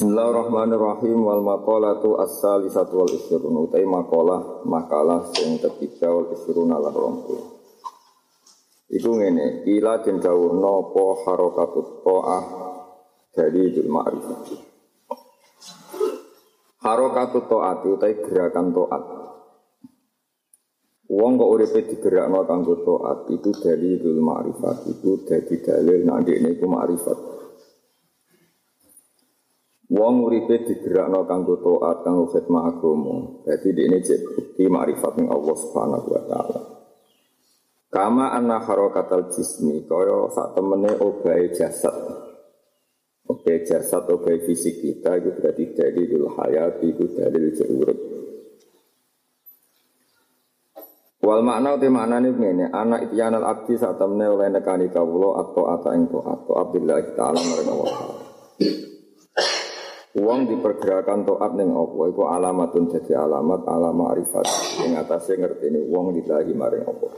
Bismillahirrahmanirrahim wal maqalatu as-salisatu wal ishrun utai maqalah makalah sing ketiga wal ishrun ala rompu. Iku ngene, ila den dawuhna apa harakatut ta'ah dari dul ma'rifah. Harakatut ta'ati utai gerakan ta'at. Wong kok uripe digerakno kanggo ta'at itu dari dul ma'rifah, itu dadi dalil nek niku ma'rifah. Wong uripe digerakno kanggo taat kanggo khidmat agama. Dadi dene cek bukti makrifat ning Allah Subhanahu wa taala. Kama anna harakatal jismi kaya sak temene obahe jasad. Obahe jasad, obahe fisik kita itu berarti dalil hayati, itu dalil urip. Wal makna te maknane ngene, ana ityanal abdi sak temene oleh nekani kawula atau ata ing taat billahi taala marang Allah. Uang dipergerakan to'at ning apa iku alamatun dadi alamat ala ma'rifat ing atase ngerteni wong dilahi maring apa.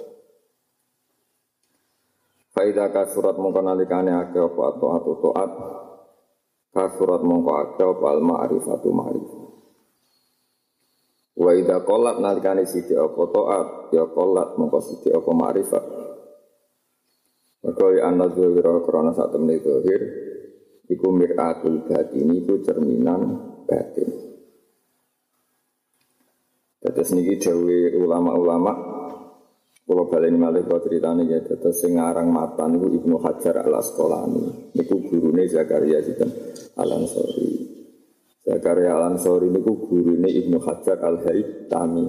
Faida ka surat mongko nalikane akeh apa atau to'at ka surat mongko akeh apa al ma'rifatu ma'rifat. Wa ida qolat nalikane sithik apa to'at ya qolat mongko sithik apa ma'rifat. Maka ana dzikira krana sak temne zahir iku mir'atul batin, itu cerminan batin. Tetes niki dawuhe ulama-ulama kula baleni malih kula critani ya tetes sing ngarang matan niku Ibnu Hajar Al-Asqalani. Niku gurune Zakaria sinten? Al-Ansori. Zakaria Al-Ansori niku gurune Ibnu Hajar Al-Haytami.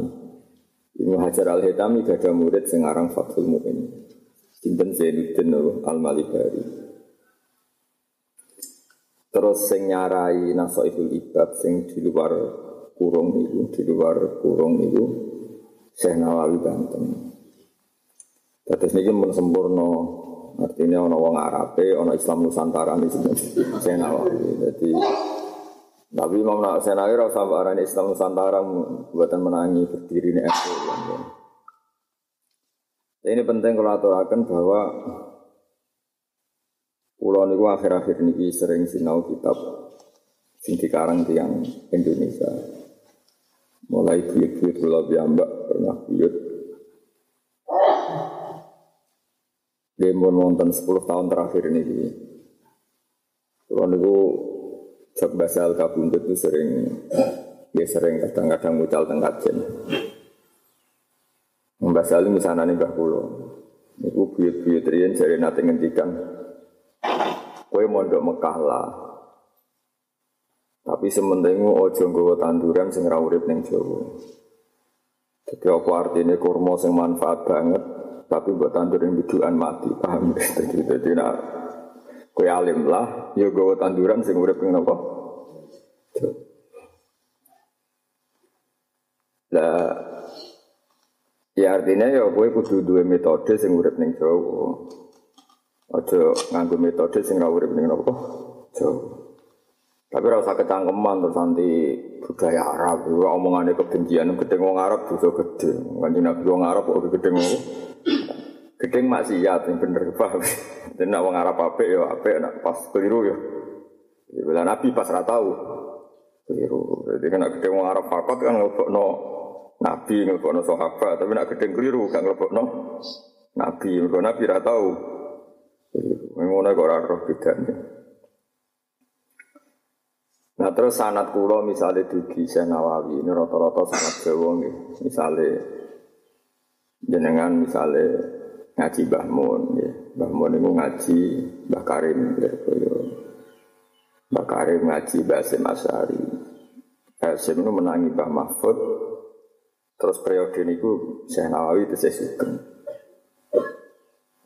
Ibnu Hajar Al-Haytami gadah murid sing ngarang Fathul Mu'in. Sinten Zainuddin Al-Malibari. Terus sing nyarai Nasaihul Ibad sing di luar kurung niku Syekh Nawawi Banten. Dados niki mun sempurna, artine ana wong Arabe, ana Islam Nusantara niku Syekh Nawawi. Dadi Nabi Muhammad Syekh Nawawi ora sampe arane Islam Nusantara mboten menangi berdirine asli. Ini penting kula aturaken bahwa kula niku akhir-akhir niki sering sinau kitab sing dikarang tiyang Indonesia. Mulai buyut-buyut kula piyambak pernah buyut. Demun wonten 10 tahun terakhir niki. Kula niku cek bahasa Al-Kabundut itu sering kadang-kadang mucal teng kajen. Bahasa Ali misanane Mbah kula. Niku buyut-buyut riyen jare nate ngendikan kowe mondok Mekah lah. Tapi sementingu aja nggawa tanduran sing ora urip ning Jawa. Dadi apa artine kurma sing manfaat banget tapi mbok tandur ning bidukan mati, paham? Dadi nek kowe alim lah, ya nggawa tanduran sing urip ning napa? Lah ya artine ya kowe kudu duwe metode sing urip ning Jawa. Aja nganggo metode sing ora urip ning napa. Tapi ora usah ketangkeman terus anti budaya Arab, omongane kebencian gedeng wong Arab dosa gedhe. Kanjeng Nabi wong Arab kok gedeng ngono. Gedeng maksiat sing bener paham. Nek wong Arab apik ya apik, nek pas keliru ya. Bila Nabi pas ra tau keliru. Dadi nek gedeng wong Arab pakot kan nglebokno Nabi, nglebokno sahabat, tapi nek gedeng keliru gak nglebokno Nabi, mergo Nabi ra tau. Mengenai orang roh bedanya. Nah terus sanad kula misalnya dugi Syekh Nawawi ini rata-rata sanad Jawa nggih. Misale jenengan misale ngaji Mbah Mun nggih. Mbah Mun niku ngaji Mbah Karim Derboyo. Mbah Karim ngaji Mbah Hasyim Asy'ari. Hasyim niku menangi Mbah Mahfud. Terus periode niku Syekh Nawawi tesih sugeng.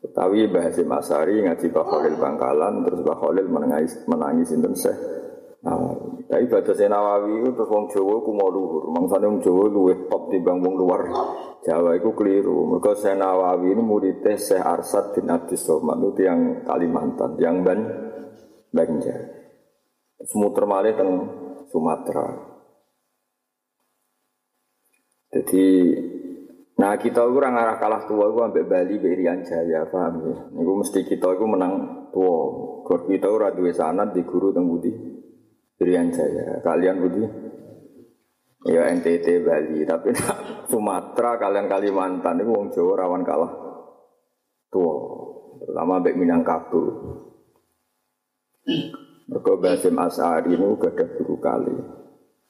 Tawi Mbah Hasyim Asy'ari ngaji Mbah Khalil Bangkalan, terus Mbah Khalil menangis sinten Syekh Nawawi. Tapi badhe Syekh Nawawi itu terus wong Jawa ku mau luhur. Mangsane wong Jawa luwih top timbang wong luar Jawa iku keliru. Mergo Syekh Nawawi ini muridé Syekh Arsyad bin Abdus Somad itu yang Kalimantan, yang Banjar. Semuter malih teng Sumatera. Jadi nah kita itu orang arah kalah tua itu sampai Bali, Irian Jaya, paham ya? Itu mesti kita itu menang tua. Kalau kita itu raduwe sanat di guru dan budi Irian Jaya. Kalian Budi? Ya NTT, Bali. Tapi Sumatera, kalian Kalimantan itu wong Jawa rawan kalah. Tua. Terutama mbek Minangkabau. Mergo Basim Asy'ari niku gadah guru kali.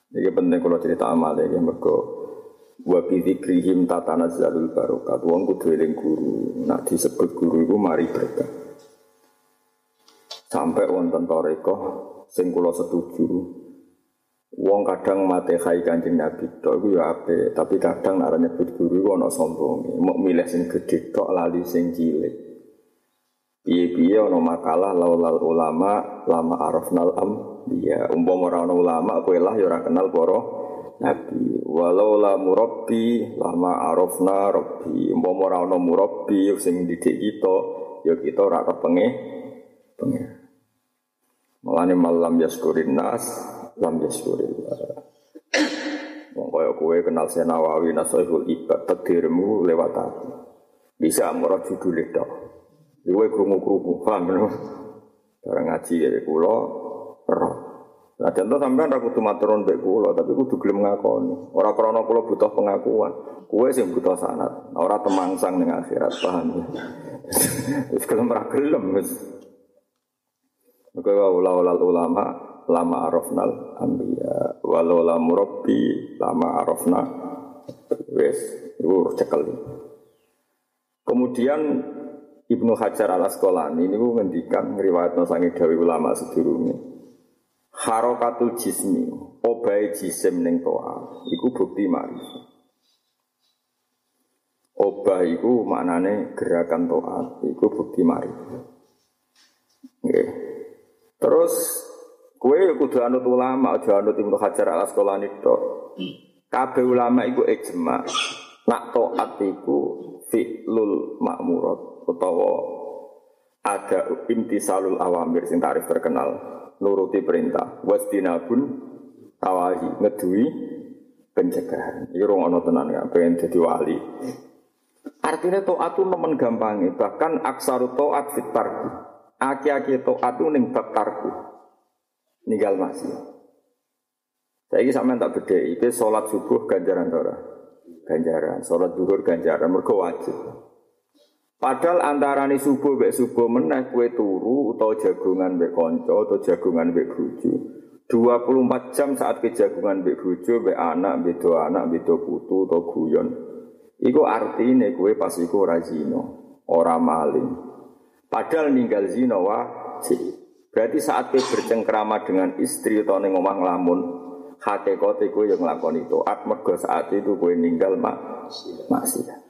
Iki penting kula cerita amale iki mergo wa bi dzikrihim tatanazzalul barokat. Wong kudu eling guru. Nek disebut guru iku mari berkah. Sampai wonten tarekah sing kula setuju. Wong kadang matehai Kanjeng Nabi tok iku ya apik, tapi kadang nek nyebut guru iku ana sombonge. Mok milih sing gedhe tok lali sing cilik. Piye-piye ana makalah laulal ulama lama arafnal am. Ya umpama ora ana ulama kowe lah ya ora kenal para nabi. Walaula murabbi lama arafna rabbi. Umpama ora ana murabbi sing didik kita, ya kita ora kepengin. Malane malam yaskurin nas, lam yaskurin. Wong kaya kowe kenal Senawawi Nasihul Ibad takdirmu lewat aku. Bisa moro judule tok. Kowe krungu-krungu paham lho. Bareng ngaji karo kula ro. Lah contoh sampean ra kudu matur mbek kula, tapi kudu gelem ngakoni. Ora krana kula butuh pengakuan. Kowe sing butuh sanad, ora temangsang ning akhirat paham. Wis gelem ra gelem wis. Maka walau ulama lama arafnal anbiya walau la murabbi lama arafna wis urus cekel. Kemudian Ibnu Hajar Al-Asqalani niku ngendikan ngriwayatna sange dawuh ulama sedurunge harakatul jismi obahe jisim ning toa iku bukti ma'rifah. Obah iku maknane gerakan toa iku bukti ma'rifah. Nggih. Terus kowe kudu anut ulama, aja anut Ibnu Hajar Al-Asqalani tok. Kabeh ulama iku ijma. Nak taat iku fi'lul ma'murat utawa ada intisalul awamir sing tarif terkenal, nuruti perintah. Wastinabun tawahi ngeduwi pencegahan. Iki rong ana tenan kabeh dadi wali. Artine taat ku nemen gampange, bahkan aksaru taat fit tarki. Aki-aki to'at itu yang baktarku ninggal masih. Saya ini sama yang tak beda. Itu sholat subuh ganjaran tora. Ganjaran, sholat duhur ganjaran. Mereka wajib. Padahal antara ini subuh sampai subuh meneh kue turu atau jagungan sampai konco atau jagungan sampai gruju 24 jam saat ke jagungan sampai gruju sampai anak, sampai do putu atau guyon. Itu artinya kue pas iku razino orang maling. Padahal ninggal zina wajib. Berarti saat kowe bercengkrama dengan istri atau ning omah nglamun, hakikate kowe yo nglakoni taat mergo saat itu kowe ninggal maksiat.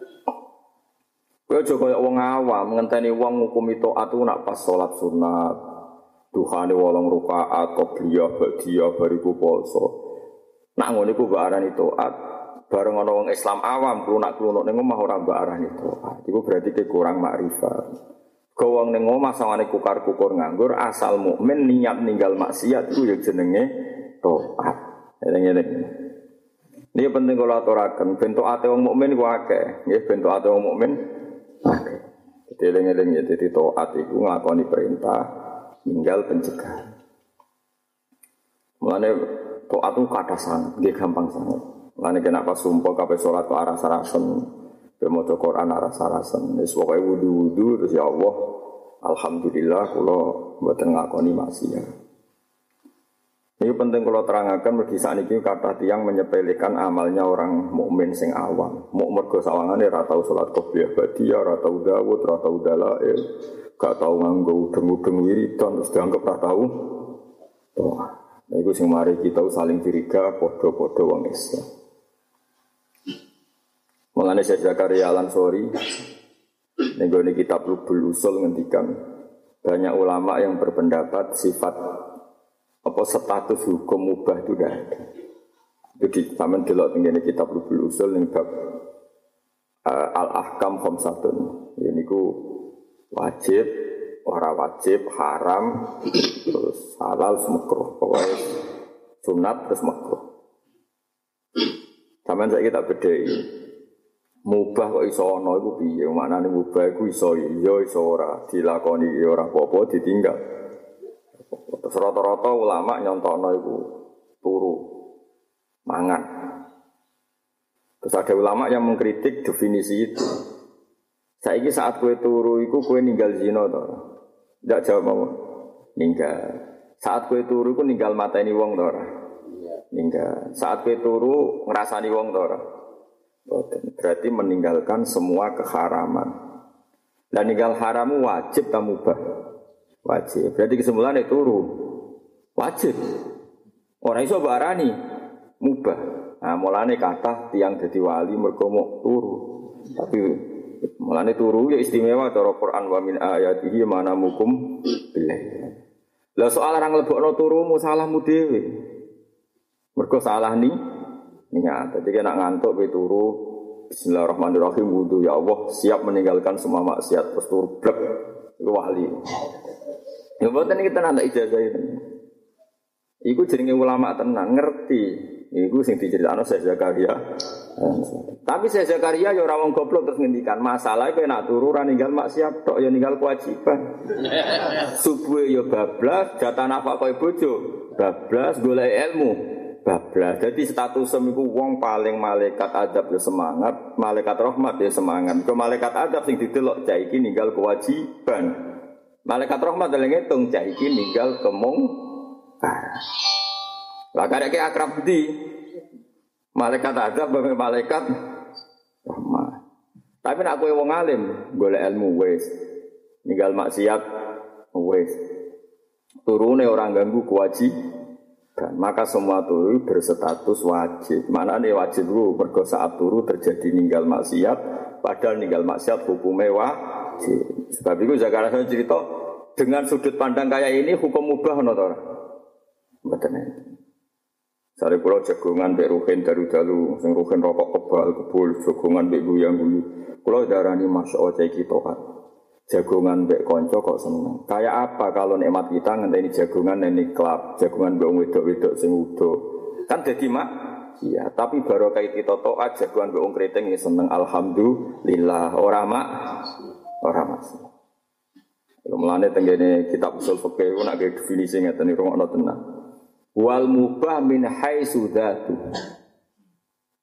Kowe aja koyo wong awam ngenteni wong ngukumi taat ku nak pas salat sunat, duhane 8 rakaat qobliyah ba'diyah bariku puasa. Nak ngene ku mbok arani taat, bareng ana wong Islam awam ku nak klunuk ning omah ora mbok arani taat. Iku berarti kowe kurang makrifat. Gawang ning omah sawangane kukar-kukur nganggur asal mukmin niat ninggal maksiat iku ya jenenge taat. Eling-eling. Niki penting kula aturaken ben taate wong mukmin iku akeh, nggih ben taate wong mukmin akeh. Dadi eling-eling ya dadi taat iku nglakoni perintah ninggal pencegahan. Mulane taat ku kathah sanget, nggih gampang sanget. Mulane nek pas sumpah kabeh salat kok aras-arasen. Pemaca Quran aras-arasan. Wis pokoke wudu-wudu terus ya Allah, alhamdulillah kula mboten ngakoni maksiat. Iki penting kula terangaken mergi sakniki kathah tiyang menyepelekan amalnya orang mukmin sing awam. Muk mergo sawangane ora tau salat qobliyah ba'diyah, ora tau dawud, ora tau dalail, gak tau nganggo udeng-udeng wiridan terus dianggep ora tau. Toh, iku sing mari kita saling curiga padha-padha wong Islam. Mengenai Syekh Zakaria Al-Ansori ini kitab Lubul Usul ngendikan banyak ulama yang berpendapat sifat apa status hukum mubah itu dah ada. Jadi sampean delok ngene kitab Lubul Usul ning bab Al-Ahkam Khamsatun. Niku wajib, ora wajib, haram, terus halal, makruh, pokoke sunat terus makruh. Sampeyan saiki tak bedheki. Mubah kok iso ana iku piye? Maknane mubah iku iso iya iso ora, dilakoni ya ora apa-apa ditinggal. Terus rata-rata ulama nyontokno iku turu mangan. Terus ada ulama yang mengkritik definisi itu. Saiki saat kowe turu iku kowe ninggal zina to. Ndak jawab apa? Ninggal. Saat kowe turu iku ninggal mateni wong to ora? Ninggal. Saat kowe turu ngrasani wong to ora? Berarti meninggalkan semua keharaman. Dan ninggal haramu wajib ta mubah? Wajib. Berarti kesimpulannya turu wajib. Ora iso barani mubah. Nah, mulane kathah tiyang dadi wali mergo mok turu. Tapi mulane turu ya istimewa cara Quran wa min ayatihi manamukum billah. Lah soal orang lebokno turumu salahmu dhewe. Mergo salah ni niat. Dadi nek ngantuk kowe turu bismillahirrahmanirrahim wudu ya Allah siap meninggalkan semua maksiat terus turu blek iku wali. Ya mboten kita ndak ijazah itu. Iku jenenge ulama tenan ngerti. Iku sing dicritakno Syekh Zakaria. Tapi Syekh Zakaria ya ora wong goblok terus ngendikan masalah kowe nak turu ora ninggal maksiat tok ya ninggal kewajiban. Subuhe ya bablas, jatah nafkah kowe bojo bablas, golek ilmu bablas. Dadi statusem iku wong paling malaikat adab ya semangat, malaikat rahmat ya semangat. Kok malaikat adab sing didelok cah iki ninggal kewajiban. Malaikat rahmat dalam ngitung, cah iki ninggal kemung lah karek akrab di malaikat adab bame malaikat rahmat. Tapi nek kowe wong alim golek ilmu wis ninggal maksiat wis turune orang ganggu kewajiban, maka semua turu berstatus wajib. Manane wajib ku mergo saat turu terjadi ninggal maksiat, padahal ninggal maksiat hukume wajib. Sebab itu Zakaria cerita dengan sudut pandang kayak ini hukum mubah ono to ora? Mboten. Sare kula jagongan mek ruhin dalu-dalu sing ruhin rokok kebal kebul jagongan mek guyang-guyu. Kula darani masya iki toat. Jagongan mek kanca kok seneng. Kayak apa kalau nikmat kita ngenteni jagongan ning klub, jagongan mbok wedok-wedok sing udo. Kan dadi mak iya, tapi barokah kita toat jagongan mbok kriting seneng alhamdulillah ora mak. Orang masih. Melane tenggene kitab usul fikih ku nak definisi ngeten iki rungokno tenan. Wal mubah min haitsu dzatu.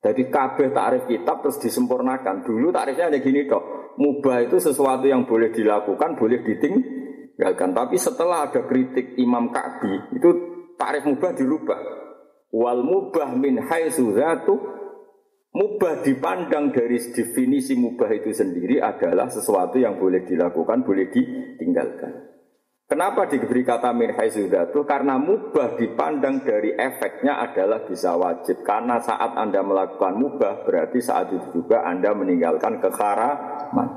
Jadi kabeh takrif kitab terus disempurnakan. Dulu takrifnya ada gini tok. Mubah itu sesuatu yang boleh dilakukan, boleh ditinggalkan. Tapi setelah ada kritik Imam Ka'bi, itu takrif mubah dirubah. Wal mubah min haitsu dzatu. Mubah dipandang dari definisi mubah itu sendiri adalah sesuatu yang boleh dilakukan, boleh ditinggalkan. Kenapa diberi kata min haitsu dzatu? Karena mubah dipandang dari efeknya adalah bisa wajib. Karena saat Anda melakukan mubah, berarti saat itu juga Anda meninggalkan keharaman.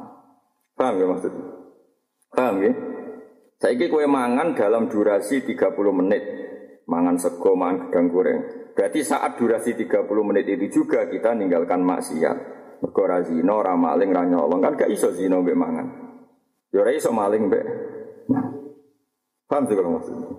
Paham ya maksudnya? Paham ya? Saiki kowe mangan dalam durasi 30 menit. Mangan sego, mangan gedang goreng. Berarti saat durasi 30 menit itu juga kita ninggalkan maksiat. Mergo ra zina, ra maling, ra nyolong, kan gak iso zina mbek mangan. Ya ora iso maling mbek. Paham juga maksudnya.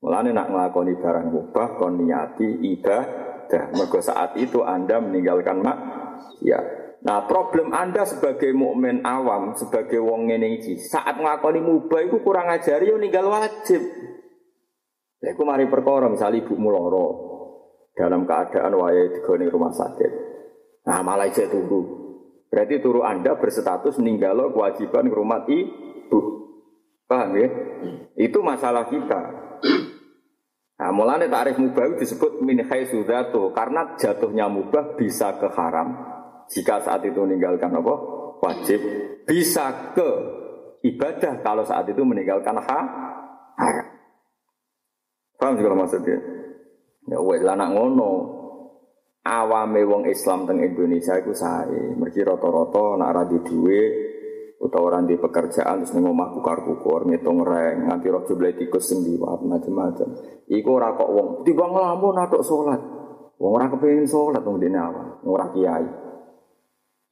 Mulane nak nglakoni barang mubah kon niati ibadah. Mergo saat itu Anda meninggalkan maksiat. Nah, problem Anda sebagai mukmin awam, sebagai wong ngene iki, saat nglakoni mubah iku kurang ajari yo ninggal wajib. Lha iku mari perkara misale ibumu lara. Dalam keadaan wayahe digone rumah sakit. Nah, malah isih turu. Berarti turu Anda berstatus ninggalo kewajiban ngrumat ibu. Paham ya? Itu masalah kita. Nah, mulane takrif mubah disebut min haitsu dzatu karena jatuhnya mubah bisa ke haram. Jika saat itu meninggalkan apa? Wajib. Bisa ke ibadah kalau saat itu meninggalkan haram. Paham juga maksudnya? Ya wis lan ngono. Awame wong Islam teng Indonesia iku sae. Mergi rata-rata nek ora duwe dhuwit utawa ora duwe pekerjaan terus ning omah kukar-kukar ngitung reng nganti ora jumlah tikus sendiwat macam-macam. Iku ora kok wong tiba nglamun atok salat. Wong ora kepengin salat wong dene awak, ora kiai.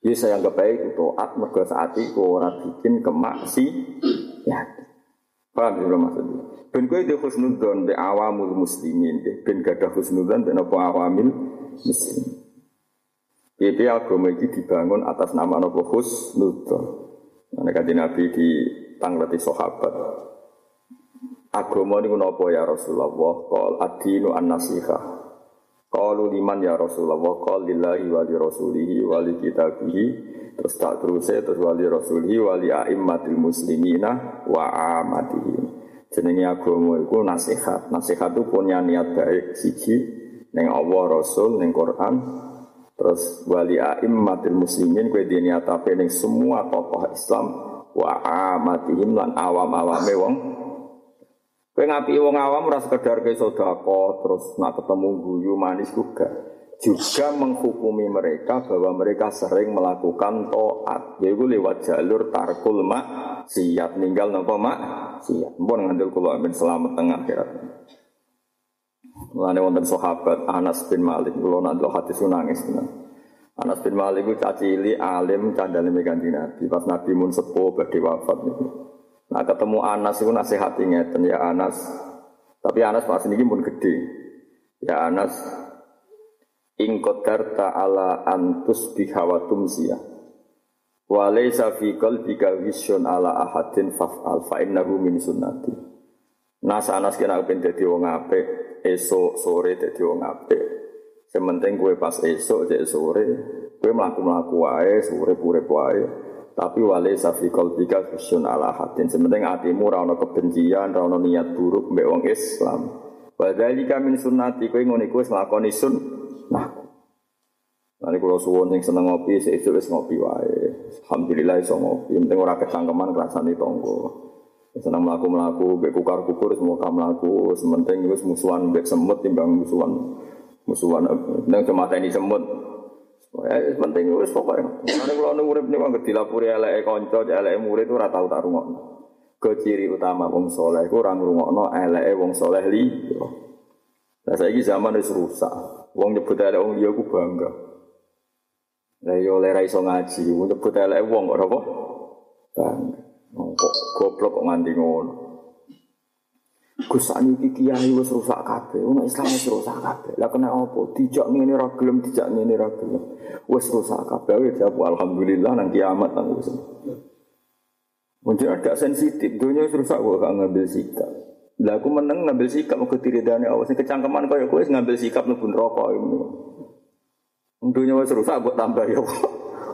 Ya saya anggap baik taat mergo saat iku ora bikin kemaksiatan. Paham juga maksudnya? Ben kowe di husnudzon be awamul muslimin, ben gadah husnudzon ben apa awamil muslim. Iki agama iki dibangun atas nama napa husnudzon. Nek kanthi Nabi di tangleti sahabat. Agama niku napa ya Rasulullah? Qal ad-dinu an-nasiha. Qalu liman ya Rasulullah? Qal lillahi wa li rasulihi wa li kitabihi. Terus tak terusé terus wa li rasulihi wa li a'immatil muslimina wa amatihim. Jenenge agama iku nasihat. Nasihat itu punya niat baik siji ning Allah Rasul ning Quran. Terus wali a'immatil muslimin kuwi niat ape ning semua tokoh Islam wa amatihim lan awam-awame wong. Kowe ngapi wong awam ora sekedar ke sedekah terus nak ketemu guyu manis juga menghukumi mereka bahwa mereka sering melakukan taat yaiku lewat jalur tarkul maksiat ninggal napa maksiat. Mun ngandel kula amin selamat teng akhirat. Mulane wonten sahabat Anas bin Malik kula nak ndelok hati nangis tenan. Anas bin Malik ku cacili alim candaleme Kanjeng Nabi pas Nabi mun sepuh badhe wafat niku. Nah ketemu Anas iku nasihati ngeten ya Anas. Tapi Anas pas niki mun gedhe. Ya Anas in qadar ta'ala antus bihawatum sia. Wa laysa fi qalbika wisyun ala ahadin fa'al fa innahu min sunnati. Nas Anas kena ben dadi wong apik. Esok sore jadi wong apik. Sementing kowe pas esok cek sore, kowe mlaku-mlaku wae, urip-urip wae. Tapi wale safi qalbika fisun ala hatin. Sementing atimu ora ana kebencian, ora ana niat buruk mbek wong Islam. Wadzalika min sunnati kowe ngene iku wis lakoni sunnah. Lan kula suwun sing seneng ngopi, sesuk wis ngopi wae. Alhamdulillah iso ngopi, penting ora kecangkeman rasane tangga. Senang melaku-melaku, bek kukar-kukur, semua kamu laku. Sementing itu musuhan bek semut, timbang musuhan. Dan kematian di semut. Sementing itu pokoknya. Karena kalau nurib ini, kalau dilapuri elek konco, elek murid itu ratau tak rungok. Keciri utama wong soleh, kurang rungok no elek wong soleh li. Nah, saya ini zaman itu rusak. Wong nyebut elek wong dia, aku bangga. Nah, oleh raiso ngaji, nyebut elek wong, kok apa? Bangga. Kok goblok kok nganti ngono. Gus saniki kiai wis rusak kabeh, wong Islam wis rusak kabeh. Lah kena opo? Dijak ngene ra gelem, dijak ngene ra gelem. Wis rusak kabeh ya alhamdulillah nang kiamat nang wis. Mun agak sensitif, dunia wis rusak kok gak ngambil sikap. Lah aku meneng ngambil sikap kok diridani awas kecangkeman koyo kowe wis ngambil sikap mlebu neraka ngono. Dunia wis rusak kok tambah ya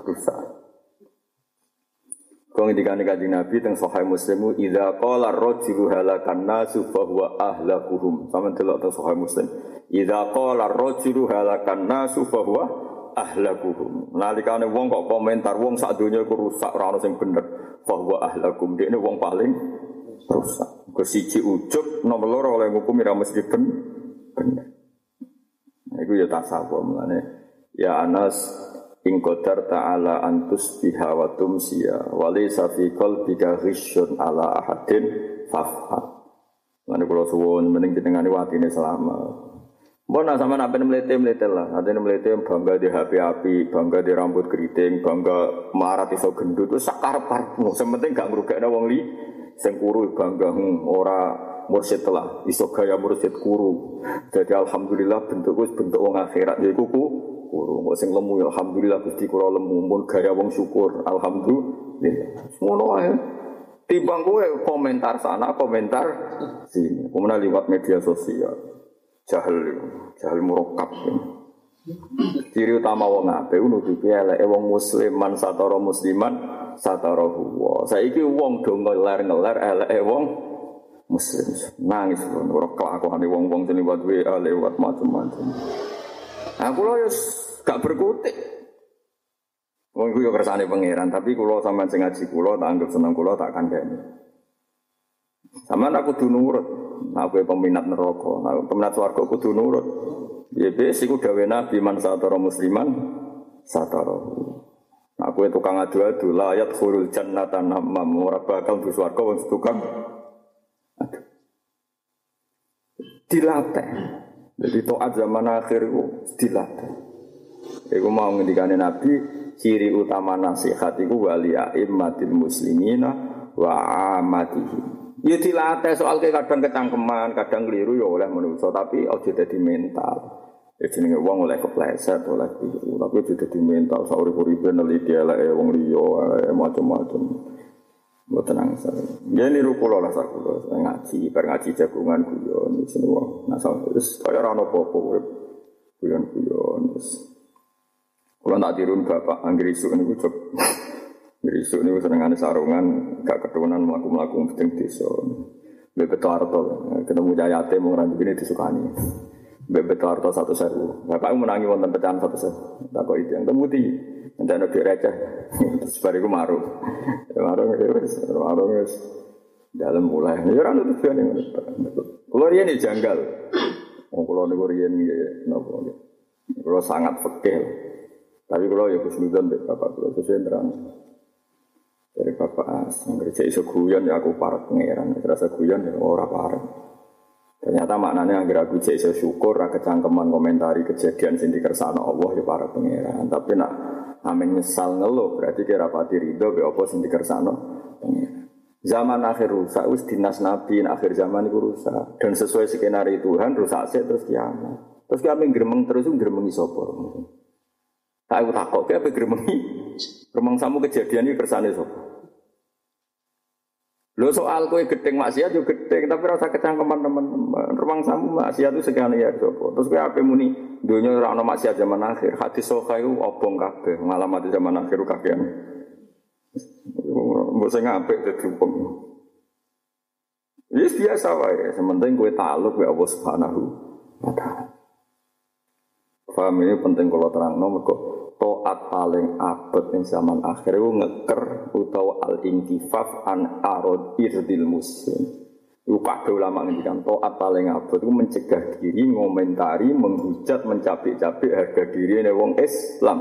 rusak. Kau ngintikan Kanjeng Nabi teng Sahih Muslim, idza qala ar-rajulu halakan nasu fa huwa ahlakuhum. Sampeyan delok teng Sahih Muslim. Idza qala ar-rajulu halakan nasu fa huwa ahlakuhum. Nalikane wong kok komentar wong sak donya iku rusak ora ono sing bener. Fa huwa ahlakum. Dekne wong paling rusak. Engko siji ujug, nomor loro oleh hukum ora mesti bener. Iku ya tasawuf mulane. Ya Anas in qadar ta'ala antus biha wa tumsiya wa laysa fi qalbika ghisyun ala ahadin fafat. Mane kula suwun mening jenengane watine selamat. Mun sampean ampun mlete-mlete lah, sampean mlete bangga di HP api, bangga di rambut keriting, bangga marat iso gendut wis sak karepmu. Sing penting gak ngrugekno wong li. Sing kuru bangga ora mursyid lah, iso gaya mursyid kuru. Dadi alhamdulillah bentuk wis bentuk wong akhirat yaiku kurung kok sing lemu ya alhamdulillah Gusti kula lemu mun gaya wong syukur alhamdulillah ngono ae timbang kowe komentar sana komentar sini kemudian lewat media sosial jahil murokab ciri utama wong ape nutupi eleke wong musliman satara musliman satara huwa saiki wong do ngeler eleke wong muslim nangis ora kelakuane wong-wong lewat WA lewat macam-macam. Aku lo ya gak berkutik. Wong iku ya kersane pangeran, tapi kula sampean sing ngaji kula tak anggap seneng kula tak kandhani. Sampeyan aku kudu nurut, aku peminat neraka, aku peminat swarga kudu nurut. Ya wis iku dawuh Nabi man satara musliman satara. Aku tukang adu-adu la ayat khurul jannata namam ora bakal mlebu swarga wong tukang. Dilatih. Jadi to'at zaman akhir itu dilatih. Aku mau ngendikane Nabi, ciri utama nasihat itu wali a'immatil muslimina wa amatihim. Ya dilatih soal kadang kecangkeman, kadang keliru ya oleh manusia, tapi aja dadi mental. Ya jenenge wong oleh kepleset, oleh keliru, tapi aja dadi mental sauri-uripe neliti eleke wong liya, macam-macam. Mboten angsal. Nggih niru kula lah sak kula ngaji, bar ngaji jagungan guyon iki niku. Nah terus kaya ora ono apa-apa urip guyon-guyon terus. Kula tak dirun bapak anggere isuk niku cep. Isuk niku senengane sarungan, gak keturunan mlaku-mlaku teng desa. Bebeto harta, ketemu jayate mung ra dene disukani. Bebeto harta 100.000. Bapakku menangi wonten pecahan 100.000. Tak kok itu yang temuti. Ndang nek receh terus bariku maru. Maru wis dalem mulai. Ya ora nutup jane. Kulo riyen iki janggal. Wong kulo niku riyen napa nggih. Kulo sangat fikih. Tapi kulo ya husnudzon mbek bapak kulo sesentrang. Dari bapak asing gereja iso guyon ya aku parek pangeran. Terasa guyon ya ora parek. Ternyata maknanya agar aku iso syukur ra kecangkeman komentari kejadian sing dikersakno Allah ya parek pangeran. Tapi nak amin nyesal ngeluh, berarti kira pati ridho be apa sing dikersakno pangeran. Zaman akhir rusak wis dinas nabi, akhir zaman iku rusak. Dan sesuai skenario Tuhan rusak sik terus kiamat. Terus kami gremeng terus ngremengi sapa? Tak aku takok ki ape gremengi? Remangsamu kejadian iki kersane sapa? Lho soal kowe gething maksiat yo gething, tapi ora usah kecangkeman teman-teman. Remangsamu maksiat itu sekali ya sapa? Terus kowe ape muni dunia orang nama maksiat zaman akhir, hati sokayu obong kabeh, ngalamat zaman akhir kakean. Mbok sing apik dadi wong. Wis biasa wae, sementing kowe taluk wae Allah Subhanahu wa taala. Paham iki penting kula terangno mergo taat paling abot ning zaman akhir iku ngeker utawa al-intifaf an arad irdil muslim. Lupa ke ulama ngendikan taat paling abot itu mencegah diri, ngomentari, menghujat, mencapik-capik harga diri wong Islam.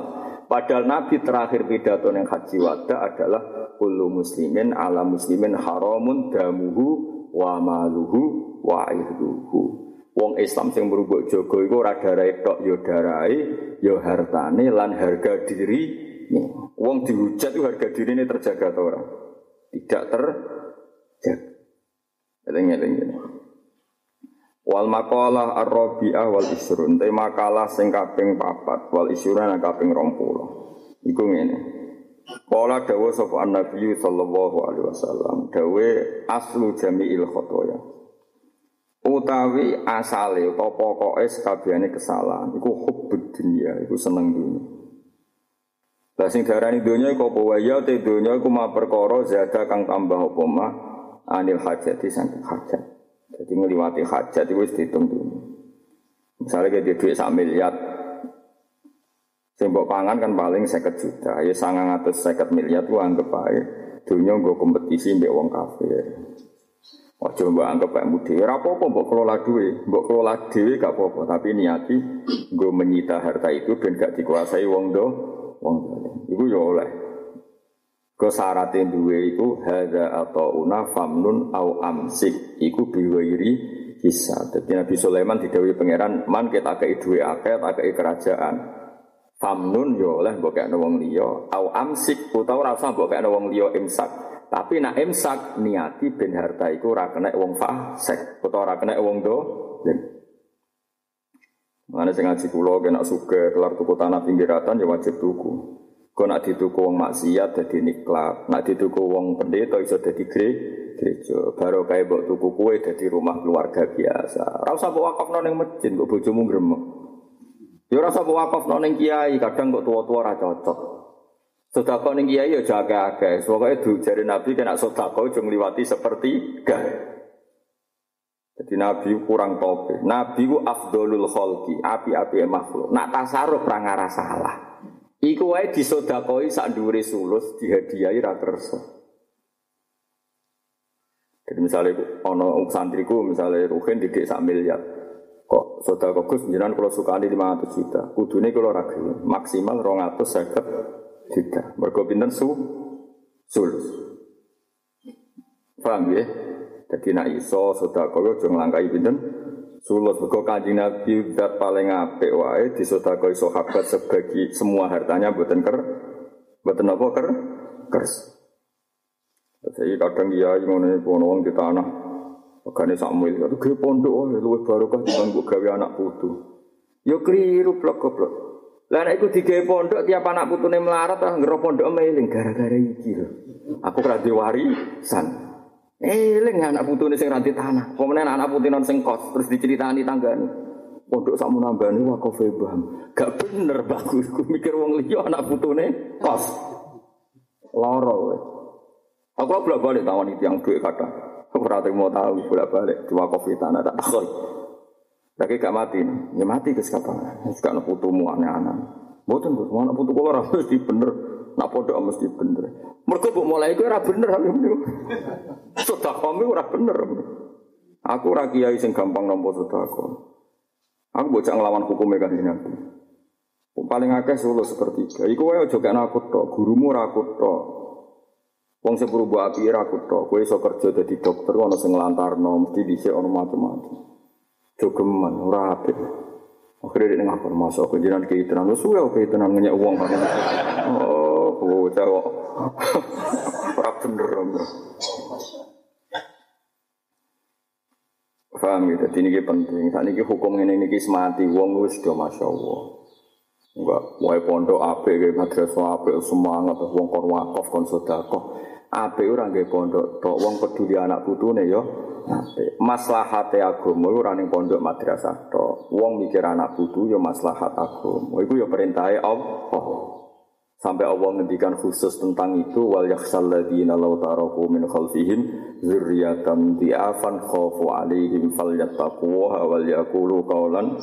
Padahal Nabi terakhir pidato yang haji wada adalah kullu muslimin ala muslimin haramun damuhu wa maluhu wa irduhu. Wong Islam sing merubuk jaga iku ora darahe tok ya darahe ya hartane lan harga diri. Wong dihujat itu harga dirine terjaga ta ora? Tidak terjaga. Eling-eling. Wal maqalah ar-rabi'ah wal isrun. Te makalah sing kaping 4 wal isrun kaping 20. Iku ngene. Kala dawuh sapa Nabi sallallahu alaihi wasallam, dawuh aslu jami'il khotoya. Utawi asale utawa pokoke sakabehane kesalahan iku hubbud dunya, iku seneng dunya. Lah sing diarani dunya iku apa wae ya te dunya iku mah perkara zada kang tambah apa mah anil hajat disangkut hajat. Jadi ngeliwati hajat itu harus dihitung dulu. Misalnya kita duit 1 miliar sembok pangan kan paling 50 juta ya 950 miliar itu anggap baik dunia nggak kompetisi mbak wong kafir ojo mbak anggap baik mudi ya apa-apa mbak kelola duit gak apa-apa tapi niati nggak menyita harta itu dan gak dikuasai wong do wong itu ya oleh kesaratin duwe iku hadza atauna famnun au amsik iku biwairi hisab. Dadi Nabi Sulaiman didhawuhi pangeran man ketakake duwe akeh takake kerajaan. Famnun yo oleh mbok kekno wong liya au amsik utawa ora usah mbok kekno wong liya imsak. Tapi nek imsak niati ben harta iku ora kenek wong fasik utawa ora kenek wong dolim. Mane sing ngaji kula nek sugih kelar tuku tanah pinggiratan ya wajib tuku. Kau nak dituku wong maksiat jadi niklab, nak dituku wong pendeta iso jadi gereja. Baru kaya bawa tuku kue jadi rumah keluarga biasa. Rasa bawa wakaf neng masjid, kau bojomu gremeng. Yo rasa bawa wakaf neng kiai, kadang kau tua-tua ra cocok. Sedekah neng kiai yo jaga-jaga. Sebab itu jari Nabi kena sedekah jeng liwati sepertiga. Jadi Nabi kurang tope. Nabi ku afdolul kholqi, api-api makhluk. Nak tasarruf ra ngara salah. Iku wae disodakoi sak dhuwure sulus dihadiahi ra kersa. Jadi misale ana santriku misale Ruhin didik sak miliar. Kok sedekah Gus njenengan kula sukani 500 juta. Kudune kula ra gelem maksimal 250 juta. Mergo pinten sulus. Paham ya? Dadi nek iso sedekah aja nglangkai pinten sulus mergo Kanjeng Nabi zat paling apik wae disedekahoi sahabat sebagi semua hartanya mboten apa kers. Jadi kadang kiai ngene ono wong di tanah pegane sak mil karo pondok luwih barokah dibanding gawe anak putu. Ya kliru blek goblok. Lah nek iku digawe pondok tiap anak putune melarat ah ngero pondok eling gara-gara iki lho. Aku ora diwarisan. Eling anak putune sing ra ditanah. Apa meneh anak putune sing kos terus diceritani tanggane. Pondok sakmu nambani wakofe bam. Gak bener bagus mikir wong liya anak putune kos. Loro kowe. Aku bolak-balik tawon iki yang duwe kathah. Ora mau tahu bolak-balik diwakofi tanah tak takon. Lagi gak mati, ya mati ke sekapang. Sekarang putumu anak-anak. Bukan, anak putu kalau orang mesti bener. Nak podok mesti bener. Mereka buk mulai itu orang bener. Sedakam itu orang bener. Aku orang kiai yang gampang nampak sedakam. Aku bocah ngelawan hukumnya kan ini nanti. Paling agak selalu sepertiga. Iku wae aja gak nakut tok, gurumu rakut tok. Wong sing berubah api rakut tok. Kowe iso kerja dadi dokter ana sing nglantarno, mesti dhisik ana macam-macam. Jogeman, ora apik. Akhire nek ngapur masuk jenengan ki tenan wis wae oke tenan ngenyek wong kok. Oh, bocah kok. Ora bener. Paham ya, dadi niki penting. Saniki hukum ngene niki semati wong wis do masyaallah. Enggak wae pondok apik, madrasah apik, semangat wong kon wakaf kon sedekah. Apik ora nggih pondok tok, wong peduli anak putune ya. Maslahate agama ora ning pondok madrasah tok. Wong mikir anak putu ya maslahat agama. Iku ya perintahe Allah. Sampai Allah ngendikan khusus tentang itu wal yakhsal ladzina law taraku min khalfihim dzurriyatan diafan khaufu alaihim falyattaquha wal yaqulu qaulan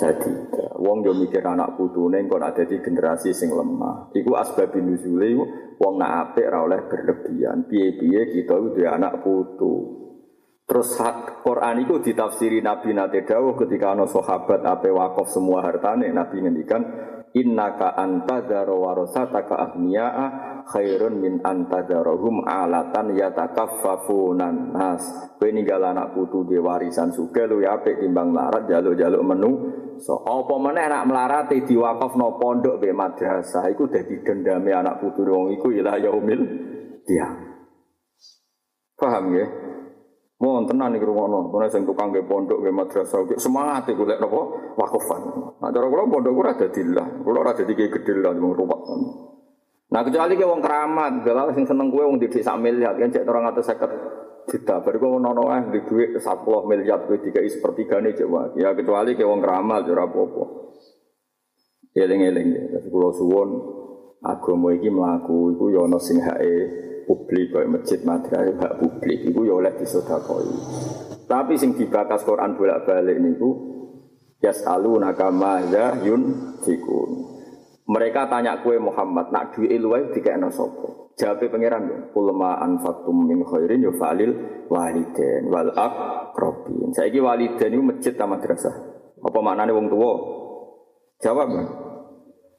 sadida. Wong yo mikir anak putune engko ada di generasi sing lemah. Iku asbabun nuzule wong nak apik ra oleh berlebihan. Piye-piye kita kudu anak putu. Terus Quran itu ditafsiri Nabi nate dawuh ketika ana sahabat ape wakaf semua hartane Nabi ngendikan innaka antadzara warasataka ahniyaa khairun min antadzarahum alatan yatakaffafunan nas. Kowe ninggal anak putu dhe warisan sugih luwih apik timbang melarat jaluk-jaluk menu. So apa meneh nek melarate diwakafno pondok mbek madrasah iku dadi dendame anak putu wong iku ila yaumil qiyamah. Paham nggih? Mohon tenan iki rumono, ana sing tukang nggih pondok nggih madrasah iki semangat iku lek napa wakafan. Nah cara kula pondok ora dadi lah, kula ora dadi gedhe lah wong ruwet. Nah kecuali ki wong keramat, dalah sing seneng kowe wong didik sak miliar, kan cek 250 juta. Bar kowe ono ah di dhuwit 10 miliar kowe dikai sepertigane cek wae. Ya kecuali ki wong keramat ora apa-apa. Eling-eling, kula suwun agama iki mlaku iku ya ana sing hake publik kaya masjid madrasah hak publik iku ya oleh disedekoi. Tapi sing dibakas Quran bolak-balik niku yasalunaka maza yunfikun. Mereka tanya kowe Muhammad nak duwe luwe dikekno sapa? Jawabe pangeran kul ma anfaqtum min khairin yufalil walidain wal aqrabin. Saiki walidain niku masjid ta madrasah? Apa maknane wong tuwa? Jawab.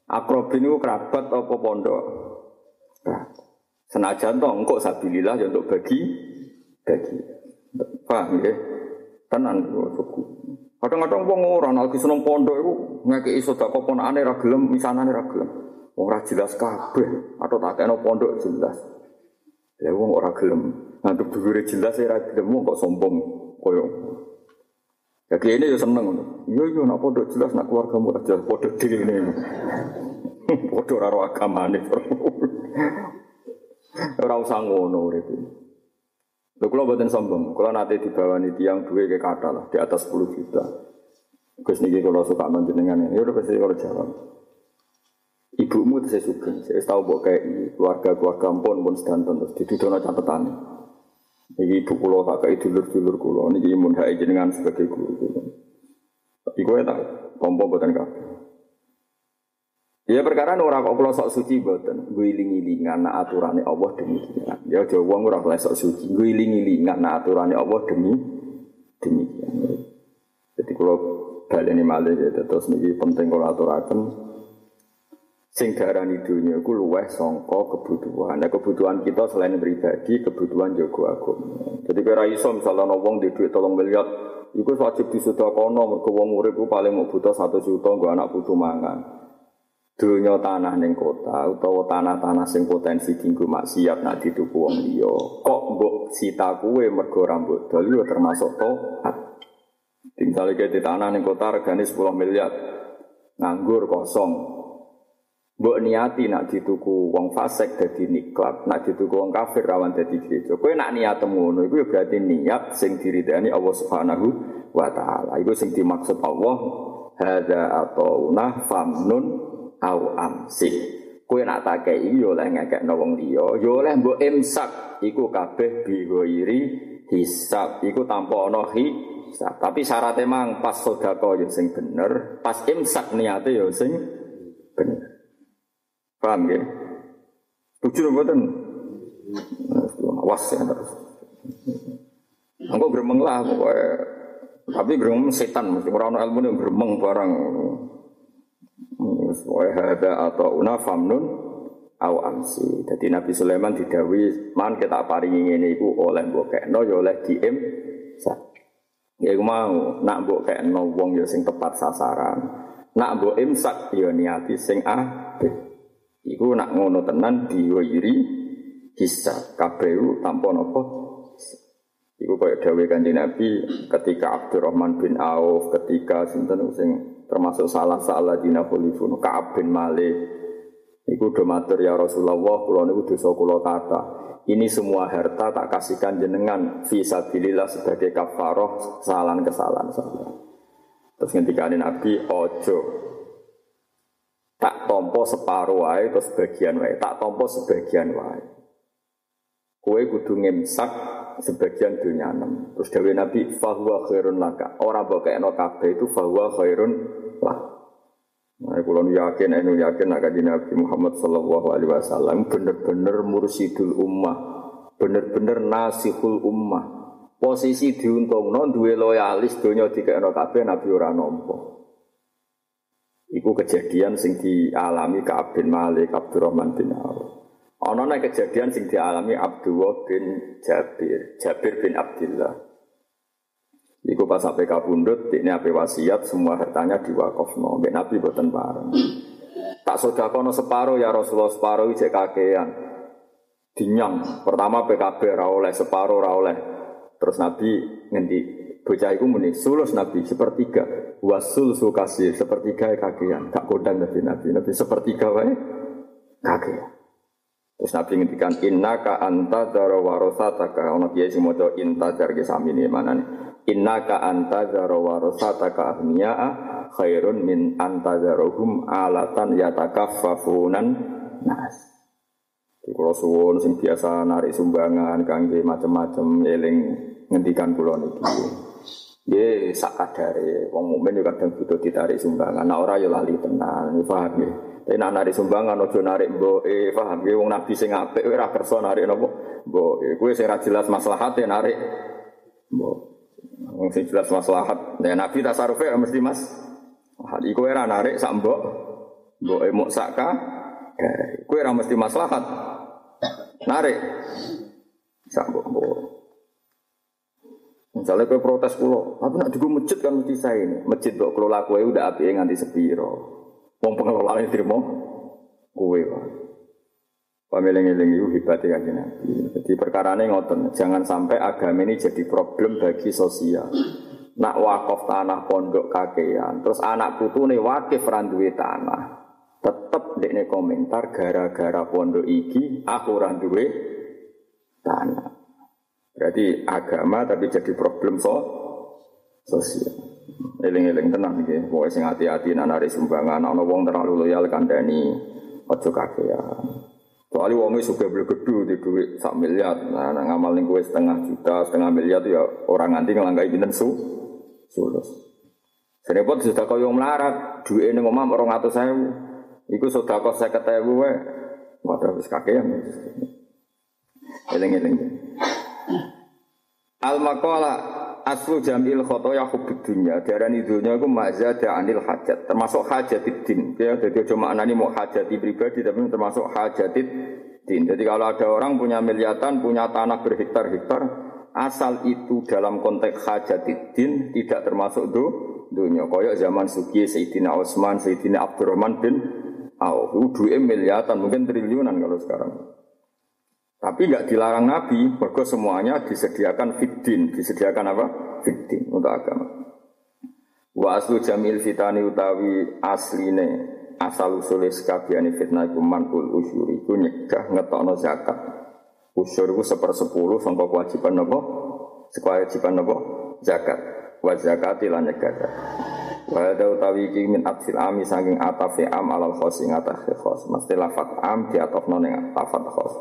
Aqrabin niku kerabat apa pondok? Senajan toh engkau sabilillah ya untuk bagi. Paham ya? Tenan suku. Kadang-kadang wong ora ana lagi seneng pondok iku ngekeki sedekah ponakane ra gelem, misanane ra gelem. Ora jelas kabeh, atau tak kena pondok jelas. Lah wong ora gelem, ngantuk dhuwure jelas ora gelem kok sombong koyo. Ya kene yo seneng ngono. Yo nak pondok jelas, nak keluargamu ra jelas pondok dene. Pondok ora ro agamane. Ora usah ngono urip. Lha kula mboten sombong, kula nate dibawani tiyang duwe ke kathah lah di atas 10 juta. Gus niki kula suka manjenengan. Ya wis kula jawab. Ibumu tesih sugih, wis tau mbok kei keluarga-keluarga pun sedanten terus didudono catetane. Iki ibu kula tak kei dulur-dulur kula niki mun hak jenengan sebagai guru kula. Iku ya tak pompo mboten kabeh. Ya perkara ora kok kula sok suci mboten, ngiling-ngilingan nak aturane Allah demikian. Ya aja wong ora sok suci, ngiling-ngilingan nak aturane Allah demikian. Jadi kula baleni malih terus niki penting kula aturaken sing diarani dunya iku luweh sangka kebutuhan. Nah, kebutuhan kita selain pribadi, kebutuhan jago agama. Jadi kira iso misalnya ana wong di dhuwit 3 miliar, iku wajib disedekahno mergo wong urip ku paling mung butuh 1 juta nggo anak putu mangan. Dunia tanah ning kota utawa tanah-tanah sing potensi dinggo maksiat nak dituku wong liya kok mbok sita kuwe mergo rambut dol termasuk taat. Tinggal iki tanah ning kota regane 10 miliar. Nganggur kosong. Mbok niati nak dituku wong fasik dadi niklat, nak dituku wong kafir rawan dadi gereja. Kowe nak niat ngono iku berarti niat sing diridani Allah Subhanahu wa taala. Iku sing dimaksud Allah, hadza atauna famnun au amsi. Kowe nak takei yo oleh ngekekno wong liya, yo oleh mbok imsak, iku kabeh biwiri hisab, iku tanpa ana hisab. Tapi syaratnya mang pas sedekah yo sing bener, pas imsak niate yo sing bener. Paham ya? Tujuh buatan awas ya terus. Aku gremeng lah pokoknya. Tapi gremeng setan mesti orang ilmu ni gremeng barang. Soalnya ada atau una famnun aw amsi. Jadi Nabi Sulaiman didawi man kita paringi ini ku oleh bokekno ya oleh diem. Ya aku mau nak bokekno wong ya sing tepat sasaran. Nak mbok imsak ya niati sing apik. Iku nak ngono tenan diwayiri hisab kabeh tanpa napa. Iku kaya dawuh Kanjeng Nabi ketika Abdurrahman bin Auf, ketika sinten sing termasuk salah-salah dinafulifun Ka'ab bin Malik. Iku do matur ya Rasulullah, kula niku dosa kula kata. Ini semua harta tak kasihkan jenengan fi sabilillah sebagai kafarah kesalahan-kesalahan saya. Terus ngendikane Nabi ojo tak tompo separuh wae terus sebagian wae, tak tompo sebagian wae. Kowe kudu ngimsak sebagian dunyane. Terus dawuh Nabi fahuwa khairun laka. Ora bokekno kabeh itu fahuwa khairun lak. Nah, kula yakin nek Kanjeng Nabi Muhammad sallallahu alaihi wasallam bener-bener mursidul ummah, bener-bener nasihul ummah. Posisi diuntungno duwe loyalis donya dikekno kabeh Nabi ora nampa. Iku kejadian sing dialami Ka'ab bin Malik, Abdurrahman bin Auf. Ana nek kejadian sing dialami Abdullah bin Jabir, Jabir bin Abdullah. Iku pas ape kapundhut, dene ape wasiat semua hartanya diwakofno, mbek Nabi boten pareng. Tak sedakono separo ya Rasulullah, separo iki kakean. Dinyang, pertama PKB ra oleh separo ra oleh. Terus Nabi ngendi bocah iku muni sulus Nabi sepertiga wasul sukasi sepertiga kakean tak kodang Nabi sepertiga wae kakean. Terus Nabi ngendikan innaka anta darawarasataka ono kiye sing maca inta jarge samine manane innaka anta darawarasataka ahmiya khairun min antazaruhum alatan yatakaffafunan nas. Kulo suwun sing biasa narik sumbangan kangge macam-macam eling ngendikan kula niki. Nggih sak kadare wong mukmin yo kadang butuh ditarik sumbangan. Nek ora yo lali tenan, paham nggih. Tapi nek narik sumbangan aja narik mboke, paham nggih wong nabi sing apik ora kersa narik napa mboke. Kuwi sing ora jelas maslahate narik mboke. Wong sing jelas maslahat, nek nabi tasarufe mesti mas. Hal iku ora narik sak mbok mboke mok sak kadare. Kuwi ora mesti maslahat. Narik sak mbok. Misalnya kau protes pulau, tapi nak digo masjid kan mesti saya ini. Masjid dok kelola kue udah api nganti sepiro. Wong pengelola ini terima kue. Pameling-eling itu hebatnya kan Nabi. Jadi perkara ini ngoten, jangan sampai agama ini jadi problem bagi sosial. Nak wakaf tanah pondok kakean, terus anak putu nih wakif randuwe tanah. Tetep dekne komentar gara-gara pondok iki aku randuwe tanah. Berarti agama tapi jadi problem sosial. Eling-eling tenang iki. Pokoke sing ati-ati nang narik sumbangan ana wong terlalu loyal kandhani aja kakean. Soale wong iso gedhe-gedhe di dhuwit 1 miliar, nah nang ngamal ning kowe setengah juta, setengah miliar ya ora nganti nglanggahi pinten sulus. Serepot sedekah yo melarat, dhuwite ning omah 200.000. Iku sedekah 50.000 wae. Padha wis kakean. Eling-eling. Al-Maqalah aslu jamil khotoya hubbid dunya diarani dunya iku mazada anil hajat termasuk hajatid din ya dadi aja maknane mau hajati pribadi tapi termasuk hajatid din. Jadi kalau ada orang punya miliatan, punya tanah berhektar-hektar, asal itu dalam konteks hajatid din tidak termasuk dunya. Kaya zaman Suki Sayyidina Utsman, Sayyidina Abdurrahman bin Auf, duwe miliatan mungkin triliunan kalau sekarang. Tapi enggak dilarang Nabi, mergo semuanya disediakan fiddin, disediakan apa? Fiddin untuk agama. Wa aslu jamil fitani utawi asline asal usulnya sekabiannya fitnah itu manful usyur itu nyegah ngetokno zakat. Usyur itu 1/10 sangka kewajiban apa? Kewajiban apa? Zakat. Wa zakatilah nyegah. Wa hadau tawiki min absil ami saking atafi am alal khos ing atafi khos. Mesti lafad am diatofno ning lafad khos.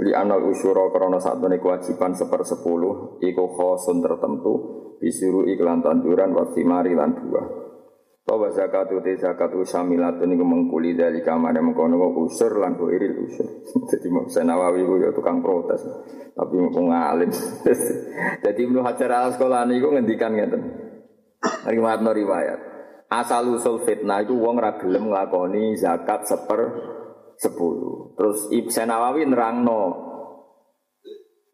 Li anal usyura karena satune kewajiban 1/10 iku khosun tertentu disuruh iklan tanduran wa thimari lan buah. Bahwa zakat uti zakat usamilat ini mengkuli dari kamar yang mengkono usur lan buiril usur. Jadi Musa Nawawi itu tukang protes, tapi mengalim. Jadi Ibnu Hajar al Asqalani itu ngendikan ngeten. Dari matno riwayat asal usul fitnah itu wong ra gelem nglakoni zakat 1/10. Terus Ibnu Nawawi nerangno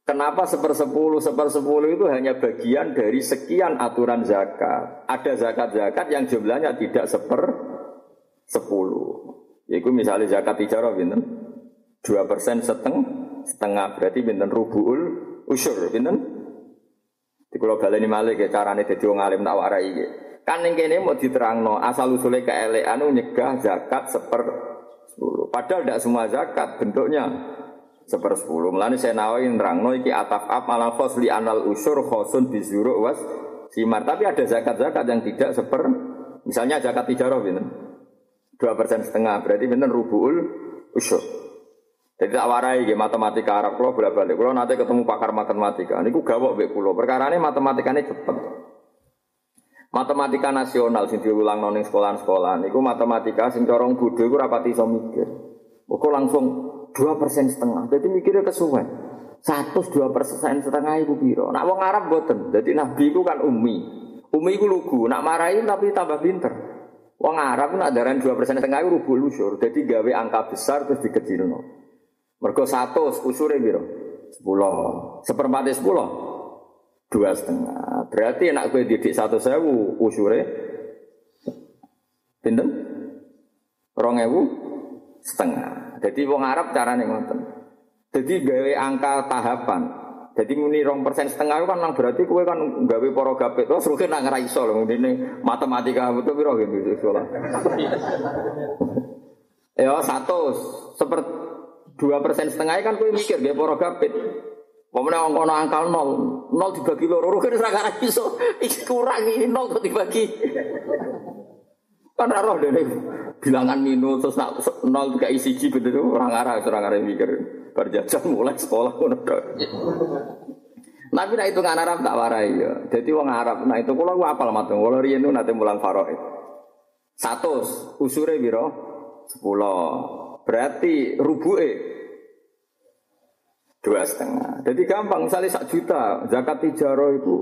kenapa 1/10? 1/10 itu hanya bagian dari sekian aturan zakat. Ada zakat-zakat yang jumlahnya tidak 1/10. Yaitu misalnya zakat ijarah binten 2% setengah berarti binten rubuul usyur binten. Di kalau baleni malih ya carane dadi wong alim tak warai iki. Kan ning kene mau diterangno asal usule keelekan nyegah zakat 1/10. Padahal ndak semua zakat bentuknya 1/10. Mulane saya nawawi nerangno iki ataf ala khos li anal usur khosun bizuru was simar. Tapi ada zakat-zakat yang tidak misalnya zakat ijarah pinten. 2,5% berarti pinten rubuul usur. Jadi tak warai nggih matematika Arab kula bolak-balik. Kula nate ketemu pakar matematika. Niku gawok mbek kula. Perkarane matematikane cepet. Matematika nasional sing diulangno ning sekolah-sekolah niku matematika sing cara bodho iku ora pati iso mikir. Kok langsung 2,5%. Jadi mikirnya kesuwen. 102% itu piro. Nak wong Arab boten. Jadi Nabi ku kan ummi. Ummi ku lugu. Nak marahin tapi tambah pinter. Wong Arab nak daran 2,5% itu rubuh lusur. Jadi gawe angka besar terus dikecilno. Mergo 100 usure piro? 10. 1/10. 2,5. Berarti nak kowe didik 100.000 usure pinten? 2,5. Jadi wong Arab carane ngoten. Jadi gawe angka tahapan. Jadi muni 2,5% kan nang berarti kowe kan gawe para gapit terus rugi nang ra iso lho ngene matematika betul piro gitu sekolah. Ya 100 seperti 2,5% kan kowe mikir gawe para gapit. Pomene ono angka 0, 0 dibagi 2 rugi wis ra iso. Iki kurang iki 0 kok dibagi. Kan roh dene bilangan minus terus nak 0 gak isi ji bener orang arah mikir berjajah mulai sekolah ngono tok. Tapi nek itu kan Arab tak warai ya. Dadi wong Arab nek itu kula apal matur. Kula riyen nate mulang faraid. 100 usure pira? 10. Berarti rubuke 2,5. Dadi gampang misale 1 juta zakat ijarah itu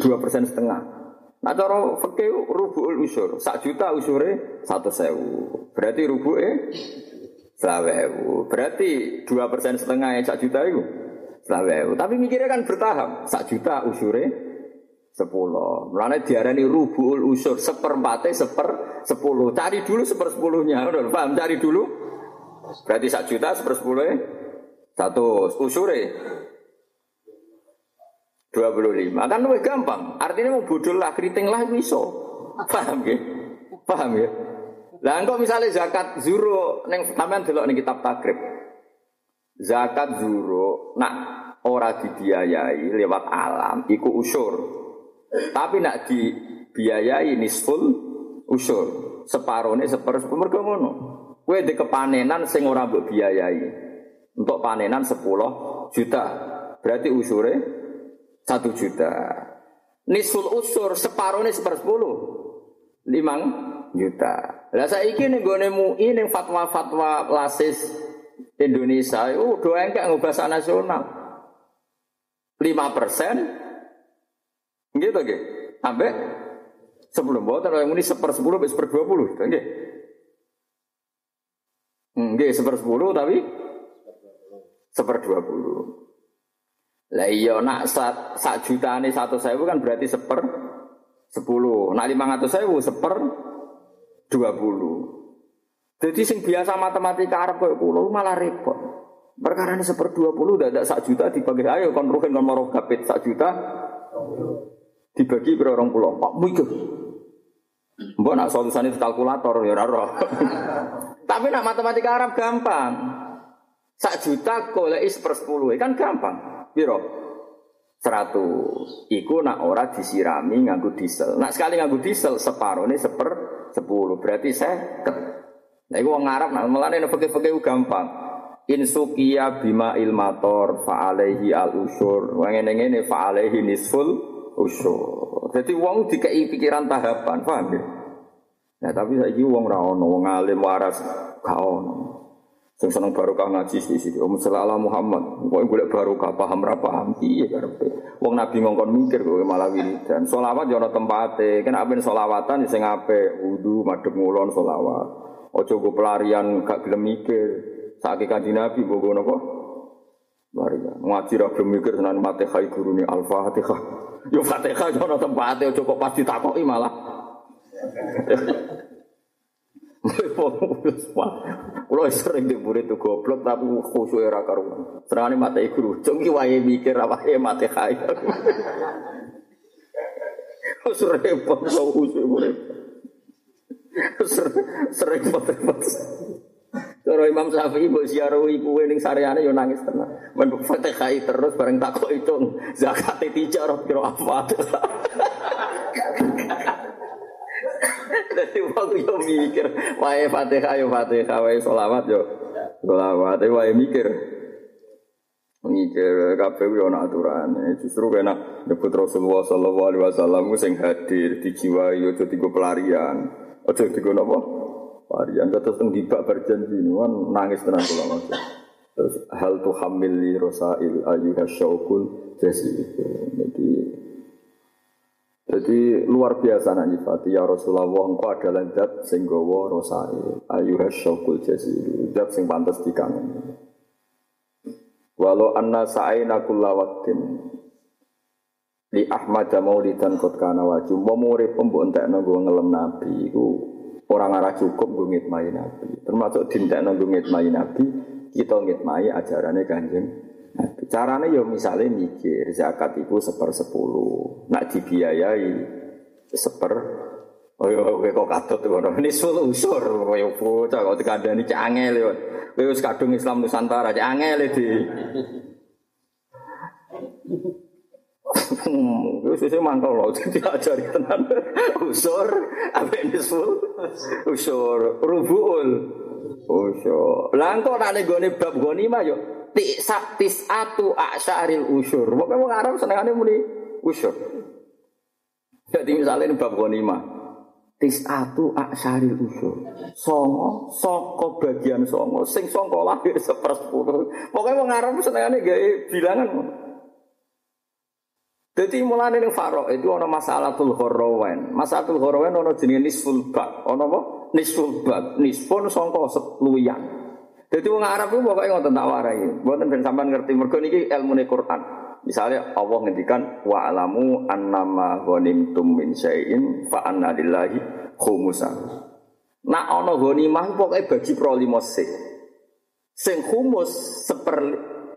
2,5%. Nah cara fikih rubuul usur, 1 juta usure 100.000. Berarti rubuke 20.000. Berarti 2,5% 1 juta itu 20.000. Tapi mikirnya kan bertahap. 1 juta usure 10. Mulane diarani rubuul usur, 1/4 1/10. Cari dulu 1/10-nya, udah paham? Cari dulu. Berarti 1 juta 1/10 100 usure 25, kan lebih gampang. Artinya mau bodol lah, keriting lah iso. Paham nggih? Paham ya? Lah engko misale zakat zuro ning sampean delok ning kitab takrib. Zakat zuro nak ora dibiayai lewat alam iku usur. Tapi nak dibiayai nisful usur, separone 1/10 mergo ngono. Kowe di kepanenan sing ora mbok biayai. Untuk panenan 10 juta. Berarti usure 1 juta. Nisul usur separone 1/10. 5 juta. Lah saiki ning gone MUI ning fatwa-fatwa lasis Indonesia iku do engkek nggo bahasa nasional. 5%. Nggih to nggih. Ambek 10 boten ora muni 1/10 wis 1/20 nggih. Nggih 1/10 tapi 1/20. Lah iya nak 1 jutane 100.000 kan berarti 1/10. Nak 500.000 1/20. Jadi sing biasa matematika Arab koyo kula malah repot. Perkarane 1/20 ndak 1 juta dibagi ayo kon rugen kon moro kapit 1 juta dibagi per 20. Pak mikir. Mbok nak solusane kalkulator ya ora roh. Tapi nak matematika Arab gampang. 1 juta goleki 1/10 kan gampang. Piro? 100. Iku nak ora disirami nganggo diesel. Nak sekali nganggo diesel separone 1/10. Berarti 50. Lah iku wong Arab nak melane fikih-fikih gampang. Insukiya bima ilmator fa'alehi al-usur. Ngene-ngene fa'alehi nisful usur. Jadi wong dikei pikiran tahapan, paham ya? Nah, tapi saiki wong ra ono, wong alim waras gak ono. Sing seneng barokah ngaji sithik. Om sallallahu Muhammad, kok golek barokah paham ra paham piye karepe. Wong nabi ngongkon mikir kok malah wiridan. Selawat yo ono tempate. Ken apen selawatan sing apik, wudu madhep ngulon selawat. Aja go pelarian gak gelem mikir. Saat kaji Nabi bogo nopo, baria ngaji rakyat mikir senang mati kai guru ni al-Fatihah. Yo Fatihah jono tempatnya cukup pasti takoi malah. Ulo sering diburi tu goblok tapi khusyuk era karuan. Senang mati guru, cungki wae mikir apa ya mati kai. Serempet so khusyuk, serempet. Kalau Imam Syafi'i buat siarui kue ning sariane yo nangis tenan. Menbuk Fatihah terus bareng takok hitung zakat tijar kira apa. Dadi wong yo mikir, wae Fatihah yo Fatihah, wae selawat yo selawat, wae mikir kabeh yo ana aturane. Justru kena nyebut Rasulullah sallallahu alaihi wasallam sing hadir dijiwai aja digo pelarian. Aja digo napa? Varian terus nggibak berjanji nuan nangis tenang kula maksud. Terus hal tu hamil li rosail ayyuha syaukul jazil. Jadi luar biasa nak nyifati ya Rasulullah engkau adalah zat sing gawa rosail ayyuha syaukul jazil. Zat sing pantes dikangeni. Walau anna sa'ina kullawaqtin li Ahmad maulidan qad kana wajib. Pemurip mbok entekno nggo ngelem nabi iku orang arah cukup nggo ngitmai Nabi. Termasuk dintekno nggo ngitmai Nabi, kita ngitmai ajarane Kanjeng Nabi. Carane ya misale mikir zakat iku 1/10. Nak dibiayai 1/10. Oh ya kok katut ngono. Nisul usur koyo bocah kok dikandani cek angel yo. Kowe wis kadung Islam Nusantara cek angel di. Saya mangkal loh, tidak cari tenan. Usur, apa ini sul? Usur, rubuul, usur. Langkau nak negoni bab goni mah yo. Ti sabtis atu aksharil usur. Mungkin orang Arab senangannya muni usur. Jadi misalnya bab goni mah, tis atu aksharil usur. Songo, soko bagian songo, sing songo lahir 1/10. Mungkin orang Arab senangannya gaya bilangan. Jadi mulane ning faro itu ana masalatul kharawan. Masalatul kharawan ana jenenge nisful bak. Ana apa? Nisful bak. Nisfun sangka seluyan. Dadi wong Arab kuwi pokoke ngoten tak warai. Mboten ben sampean ngerti mergo niki ilmune Quran. Misale Allah ngendikan wa alamu annama ghanimtum min syai'in fa anna lillahi khumusan. Nah ana ghanimah pokoke bagi pro 5 sik. Sing khumus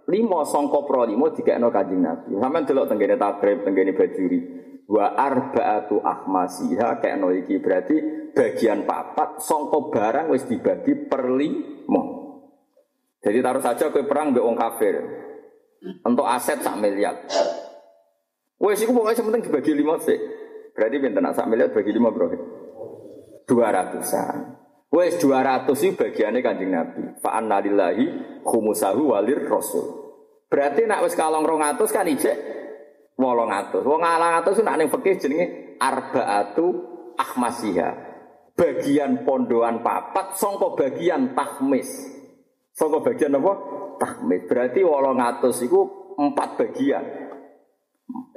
5 songko pro 5 dikekno Kanjeng Nabi. Sampeyan delok tenggene takrib, tenggene bajuri. Wa arba'atu akhmasiha kekno iki berarti bagian 4 songko barang wis dibagi per 5. Jadi taruh saja kowe perang mbek wong kafir. Entuk aset 1 miliar. Wis iku pokoke sing penting dibagi 5 sik. Berarti pinten 1 miliar bagi 5, Bro? 200-an. Wes 200 itu bagiannya Kanjeng Nabi. Fa'anna lillahi khumusahu walir rasul. Berarti nak wes kalong 200 kan ijek 800. Wong 800 itu nak ning fikih jenenge arba'atu akhmasiha. Bagian pondoan 4 sangka bagian tahmis. Sangka bagian apa? Tahmis. Berarti 800 itu 4 bagian.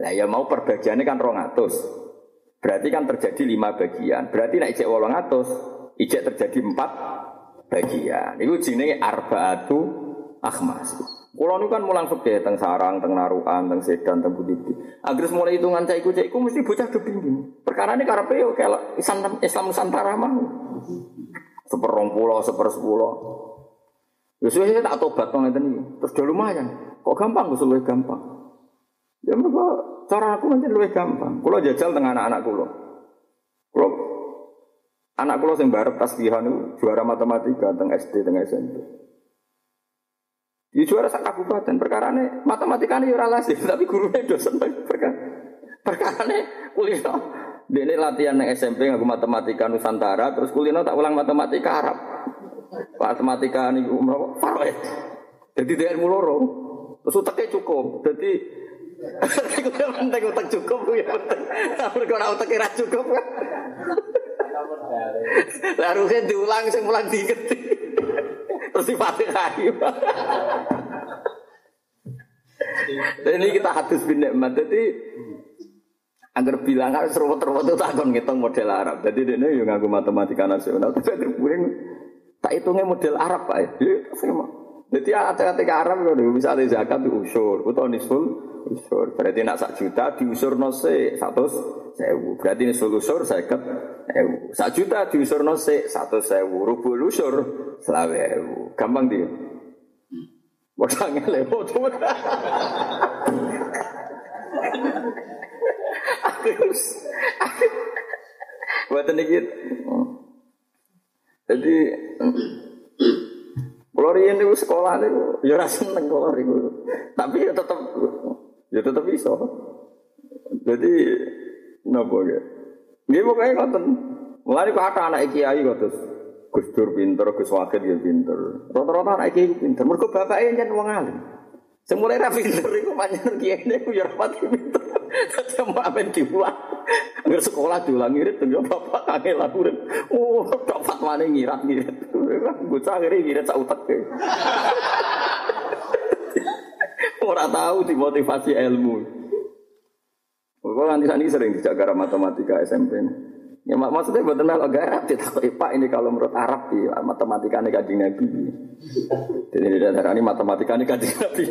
Lah ya mau perbagiannya kan 200. Berarti kan terjadi 5 bagian. Berarti nak ijek 800 ijek terjadi 4 bagian. Itu jenenge arba'atu akhmas. Kulo niku kan mulang fikih teng Sarang, teng Narukan, teng Sedan, teng Budi. Agres mulai hitungan caiku mesti bocah gedhe. Perkarane karepe yo kelok Islam Nusantara mah. 1/20, 1/10. Wis wis tak tobat ngeten iki. Terus do lumayan. Kok gampang wis luwih gampang. Ya mergo cara aku pancen luwih gampang. Kulo jajal teng anak-anak kulo. Anak kula sing barep tasbihan niku juara matematika teng SD teng SMP. Iki juara sak kabupaten perkarane matematikane yo ora lasi, tapi gurune do seneng perkarane kulino. Dene latihan nang SMP ngaku matematika Nusantara, terus kulino tak ulang matematika Arab. Matematika niku mrono faroe. Dadi dhek muloro. Terus uteke cukup. Dadi iku penting utek cukup ya penting. Mergo ora uteke ra cukup kan. Laruhe diulang sing mulang diketi. Terus sifate ayu. Dene kita hadis bin nikmat. Dadi angger bilang harus ruwet-ruwet takon ngitung model Arab. Dadi dene yo nganggo matematika nasional. Tak hitungnya model Arab Pak. Jadi kata-kata Arab kalau misalnya zakat itu usur, atau nisul usur. Berarti nak 1 juta diusur nose 100.000. Berarti nisul usur 50.000. 1 juta diusur nose 100.000. Rubul usur 20.000. Gampang dia. Bosannya lewat. Buat ni gitu. Jadi kalau riyen niku sekolah niku ya ora seneng kok niku. Tapi ya tetep iso. Jadi napa ge. Nggih pokoke ngoten. Mulane kathah anak kiai kok terus Gus Dur pinter, Gus Wagid ya pinter. Rata-rata anak kiai pinter. Mergo bapake yen wong alim. Sing mulai ra pinter iku pancen kiai niku ya rapat pinter. Dadi sampeyan diulang. Angger sekolah diulang ngirit teng bapak kangge lakuren. Oh, tok fatwane ngirat-ngirit. Bocah ngirit sak utek. Ora tahu dimotivasi ilmu. Kok nanti sak niki sering dijak gara matematika SMP. Ya maksudnya mboten melok garap ditakoki Pak ini kalau menurut Arab iki matematikane Kanjeng Nabi. Dene diarani matematikane Kanjeng Nabi.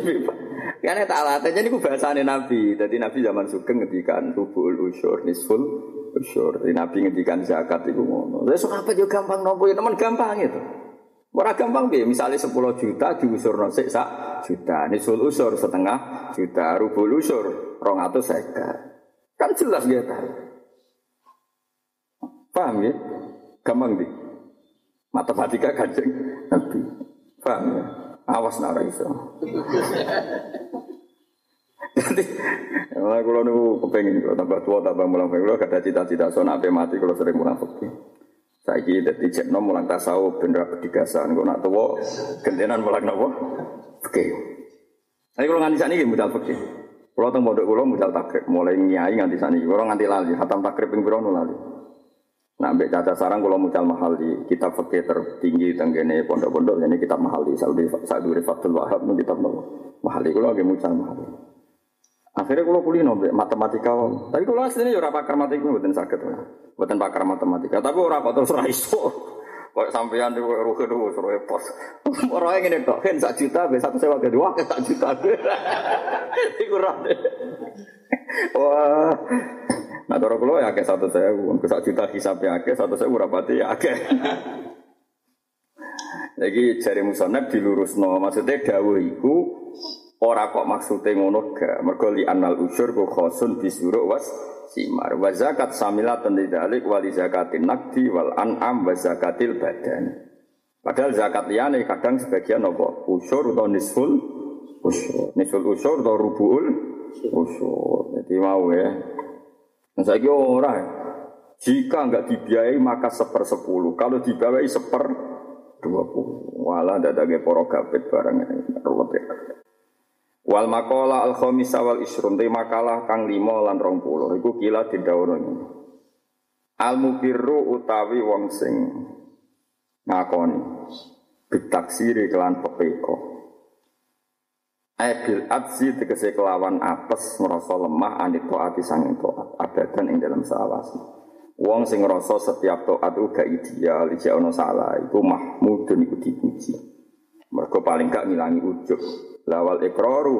Karena tak latihnya ini bahasanya Nabi. Jadi Nabi zaman Sugeng ngedikan rubul usyur, nisful usyur. Jadi Nabi ngedikan zakat itu ngono. Jadi sahabat yo gampang nopo ya teman gampang itu. Ora gampang piye? Misalnya 10 juta diusurno sik sak juta, nisful usur setengah juta, rubul usur 250. Kan jelas nggih ta. Paham ya? Gampang di. Matematika Kanjeng Nabi. Paham ya? Awas nak raiso. Jadi, malah kalau nu kepengen kalau tambah tua tambah mulang kalau ada cita-cita so nak mati kalau sering mulang pergi. Saya kira dari cek nom mulang tasawuf benda perdigasan kalau nak tua gentenan mulang nopo. Oke. Tapi kalau nganti sani gini mudah pergi. Kalau tengok bodoh kalau mudah takrib mulai nyai nganti sani. Kalau nganti lali hatam takrib pinggiran lali. Nak ambil caca sarang kalau mucal mahal di kitab fikih tertinggi tenggene pondok-pondok ini kitab mahal di Saudi Fathul Wahab pun kitab mahal di kalau agak mucal mahal. Akhirnya kalau kulino matematika, tapi kalau aslinya orang pakar matematika bukan sakit, bukan pakar matematika. Tapi orang kok terus raiso, kok sampean di ruh kedua suruh pos. Orang yang ini kok kan 1 juta, besok sewa kedua ke 1 juta. Iku rame. Wah. Nah, kalau kulo ya agak 100.000, ke 1 juta hisab ya agak 100.000 rapati ya agak. Lagi jari musonab dilurusno, maksudnya dawuh iku ora kok maksude ngono gak. Mergo li anal usyur ku khosun bisuru was simar. Wa zakat samilatun lidzalik wa li zakatin naqdi wal an'am wa zakatil badan. Padahal zakat liyane kadang sebagian apa usyur utawa nisful usyur. Nisful usyur utawa rubuul usyur. Jadi mau ya. Saya kira orang jika enggak dibiayai maka 1/10. Kalau dibiayai 1/20. Walah tidak ada porogabit barangnya. Wal maqalah al khamisah wal isrun. Maqalah kang 5 lan 20. Iku kila didhawuhna. Al mukirru utawi wong sing ngakoni bitaksiri kelan pepeko. Abil adzi tegese kelawan apes ngerasa lemah anit to'ati sanging to'at abadan ing dalam sawasi. Wong sing ngerasa setiap to'at uga ideal ija ono salah iku mahmudun iku dipuji. Mergo paling gak ngilangi ujub. Lawal ikraru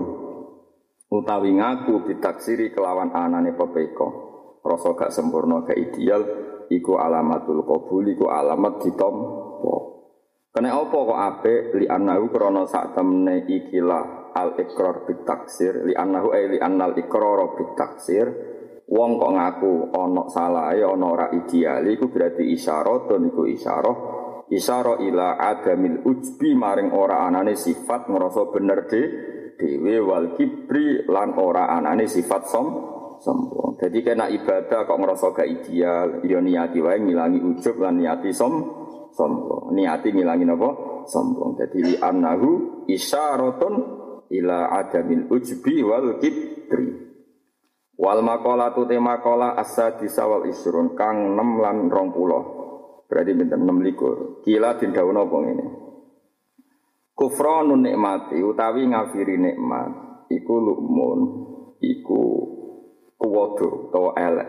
utawi ngaku ditaksiri kelawan anane pepeko. Rasa gak sempurna gak ideal iku alamatul qabul iku alamat ditampa. Kene apa kok apik li anahu krana sak temne ikilah al-iqrar bitaksir li annahu ay li annal iqrar bitaksir wong kok ngaku ana salahe ana ora ideal iku berarti isyaratun iku isyarah isyara ila adamil ujbi maring ora anane sifat ngrasa bener dhewe wal kibri lan ora anane sifat sombong. Jadi kena ibadah kok ngerasa gak ideal, ya niati wae ngilangi ujub lan niati sombong. Niati ngilangi apa? Sombong. Jadi annahu isyaratun ila adamil ujbi wal kibri. Wal maqalatu maqalah as-sadisa wal isrun kang 6 lan 20. Berarti pinten 26. Kila didhawuhna apa ngene. Kufranun nikmati utawi ngafiri nikmat iku lukmun iku kuwado atau elek.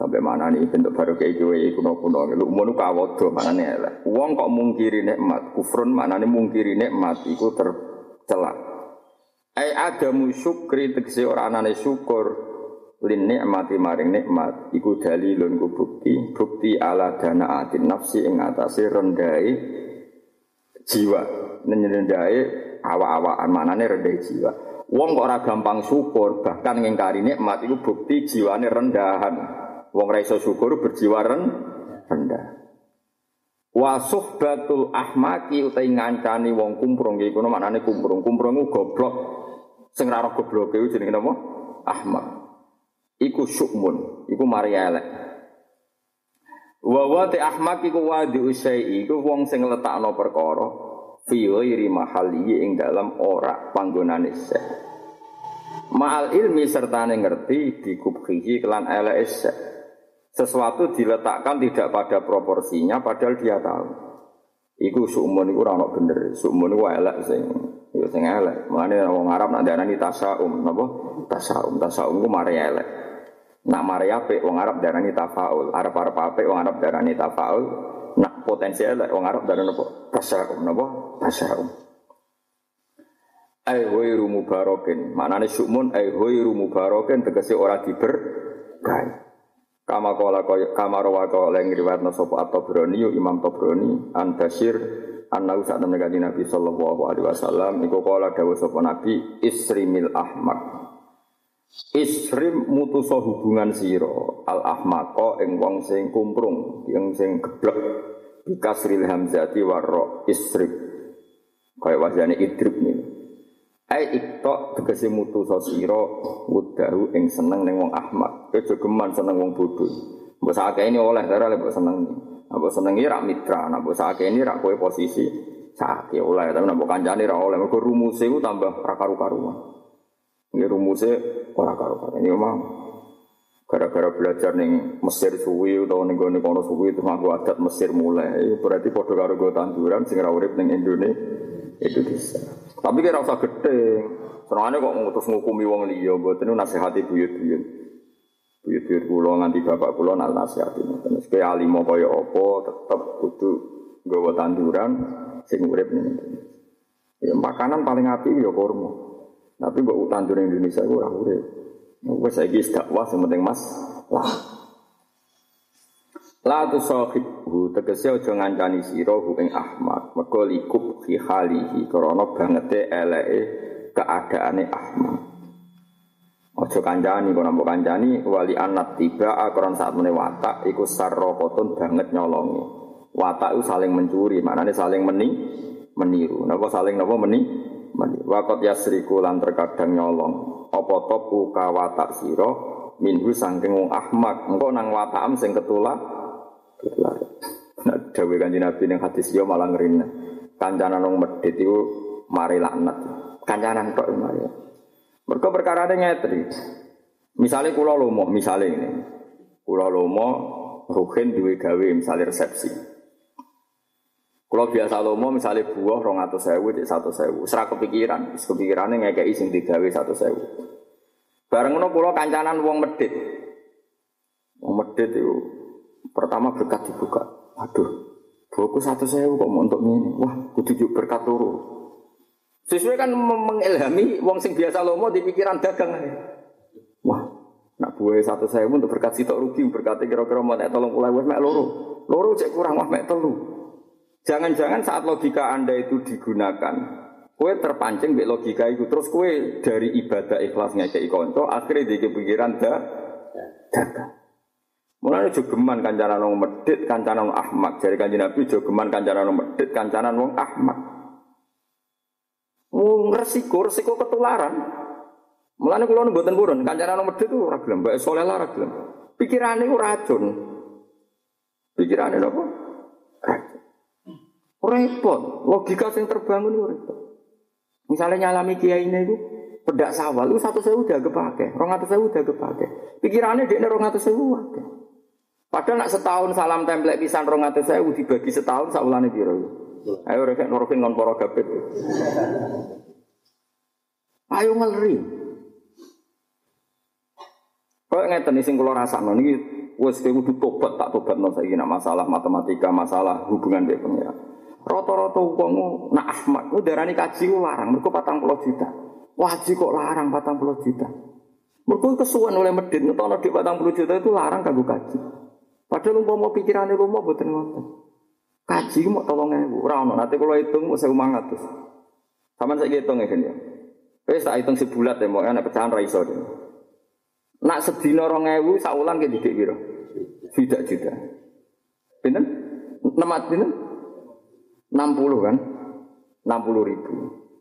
Sampai mana nih bentuk baru kayak gue kuno-kuno. Lukmun itu kawado maknanya elek. Uang kok mungkiri nikmat. Kufrun maknanya mungkiri nikmat. Iku tercela. Ai adamu syukri tegese ora anane syukur lin nikmati maring nikmat. Iku dalilun ku bukti. Bukti ala danaatin nafsi ing atase rendhahe jiwa. Rendhahe awak-awakan maknane rendhahe jiwa. Wong kok ora gampang syukur, bahkan ngingkari nikmat iku bukti jiwane rendahan. Wong ora iso syukur berjiwa rendah. Wa suhbatul ahmaqi uta ngancani wong kumprung iki kono maknane kumprung goblok. Sing ra roh gobloke iku jenenge apa? Ahmaq. Iku syukmun, iku mari elek. Wa wati ahmaqi ku wadi usai iku wong sing letakno perkara fi ghairi mahalli ing dalam ora panggonane sek. Ma'al ilmi sertane ngerti dikubhihi kelan elek sek. Sesuatu diletakkan tidak pada proporsinya padahal dia tahu. Iku sukmun iku ora ono bener. Sukmun iku elek sing yo sing elek. Mulane wong Arab nak diarani tasaum, napa? Tasaum iku mari elek. Nak mari apik wong Arab diarani tafaul. Arep-arep apik wong Arab diarani tafaul. Nak potensi elek wong Arab diarani apa? Tasaum napa? Tasya'um ai huiru mubarakin maknane syukmun ai huiru mubarakin tegese ora diberkahi kama qala kama rawa qala ing riwayatna sapa at-Tabrani Imam Tabrani an Basir annahu sa'dan nagati Nabi sallallahu alaihi wasallam iku qala dawuh sapa Nabi isrimil ahmaq isrim mutusa hubungan sira al ahmaqa ing wong sing kumprung ing sing geblek bikasril hamzati warra isrim kaya wajane idrib niku. Ai iktok tegese mutu sira wudahu ing seneng ning wong ahmad. Aja geman seneng wong bodho. Mbok sakene oleh darah lek seneng. Apa senengi rak mitra, nek sakene rak kowe posisi sakake oleh tapi nek kancane rak oleh mergo rumuse ku tambah ra karu-karuan. Nggih rumuse ora karu-karuan. Niku mah gara-gara belajar ning Mesir suwi utawa ning gone kono suwi terus aku adat Mesir mulai. Berarti padha karo go tanduran sing ra urip ning Indonesia. Itu bisa. Tapi kira usah gede. Senangnya kok ngutus ngukumi wong liya mboten nasihati buyut-buyut. Buyut-buyut kula nganti bapak kula nak nasihati mboten. Sing alimo kaya apa tetep kudu nggawa tanduran sing urip ning. Ya makanan paling apik ya kurma. Tapi mbok tandur ning Indonesia iku ora urip. Wes saiki dakwah sing penting Mas. Lah. La tu sahibhu tegese aja ngancani sira hu ing Ahmad mergo likub fi halihi karena bangete eleke keadaane Ahmad aja kancani kono mbok kancani wali anat tiba akron saat meneh watak iku sarrapotun banget nyolongi watak iku saling mencuri maknane saling meniru napa saling napa meniru waqat yasriku lan terkadang nyolong apa topu ka watak sira minhu saking wong Ahmad engko nang watakam sing ketulak kelar. Nah, dawuh Kanjeng Nabi ning hadis yo malah ngrene. Kancanan wong medhit iku mari laknat. Kancanan tok mari. Mergo perkarane ngetri. Misale kula lomo, misale ngene. Kula lomo rugen duwe gawe misale resepsi. Kula biasa lomo misale buah 200.000 dik 100.000. Wis ra kepikiran, wis kepikirane ngekeki sing digawe 100.000. Bareng ngono kula kancanan wong medhit. Wong medhit iku pertama berkat dibuka. Aduh, buku 100.000 kok untuk ini. Wah, kudu berkat loro. Sesuai kan mengilhami wong sing biasa lomo di pikiran dagang. Wah, nak buwe 100.000 untuk berkat sitok rugi, berkate kira-kira mek 30.000 mek loro. Loro cek kurang wah mek 3. Jangan-jangan saat logika Anda itu digunakan, kowe terpancing mek logika itu terus kowe dari ibadah ikhlas ngekeki kanca akhire dikek pikiran datang. Mulane jogeman kancanan wong medhit, kancanan wong ahmak. Jare Kanjeng Nabi jogeman kancanan wong medhit, kancanan wong ahmak. Wong resiko ketularan. Mulane kula mboten purun, kancanan wong medhit ora gelem, mbake saleh ora gelem. Pikirane iku racun. Pikirane napa? Racun. Repot, logika sing terbangun iku repot. Misale nyalami kiyaine iku pedak sawal itu 100.000 udah kepake, 200.000 udah kepake. Pikirannya dekne 200.000 akeh. Padahal nak setahun salam template pisan 200.000 dibagi setahun sakulane piro. Ayo rek nurutin kon para gabet. Ayo ngeri. Kok ngeten sing kula rasakno niki wis kudu tobat tak tobatno saiki nak masalah matematika, masalah hubungan dhek pengira. Rata-rata wong nak ahmad ku darani kaji larang mergo 40 juta. Wajib kok larang 40 juta. Mergo kesuwen oleh medhit ngetono dhek 40 juta itu larang kanggo kaji. Padahal umpama pikirane lomo mboten ngoten. Kaji ku mok 3.000 ora ono. Nate kula hitung mok 1.500. Sampeyan saiki hitung ya, Gen ya. Wis tak hitung sebulat ya mok ana pecahan ra iso. Nak sedina 2.000 sak wulan ki didik pira? 7 juta. Pinten? 6 pinten? 60 kan? 60.000.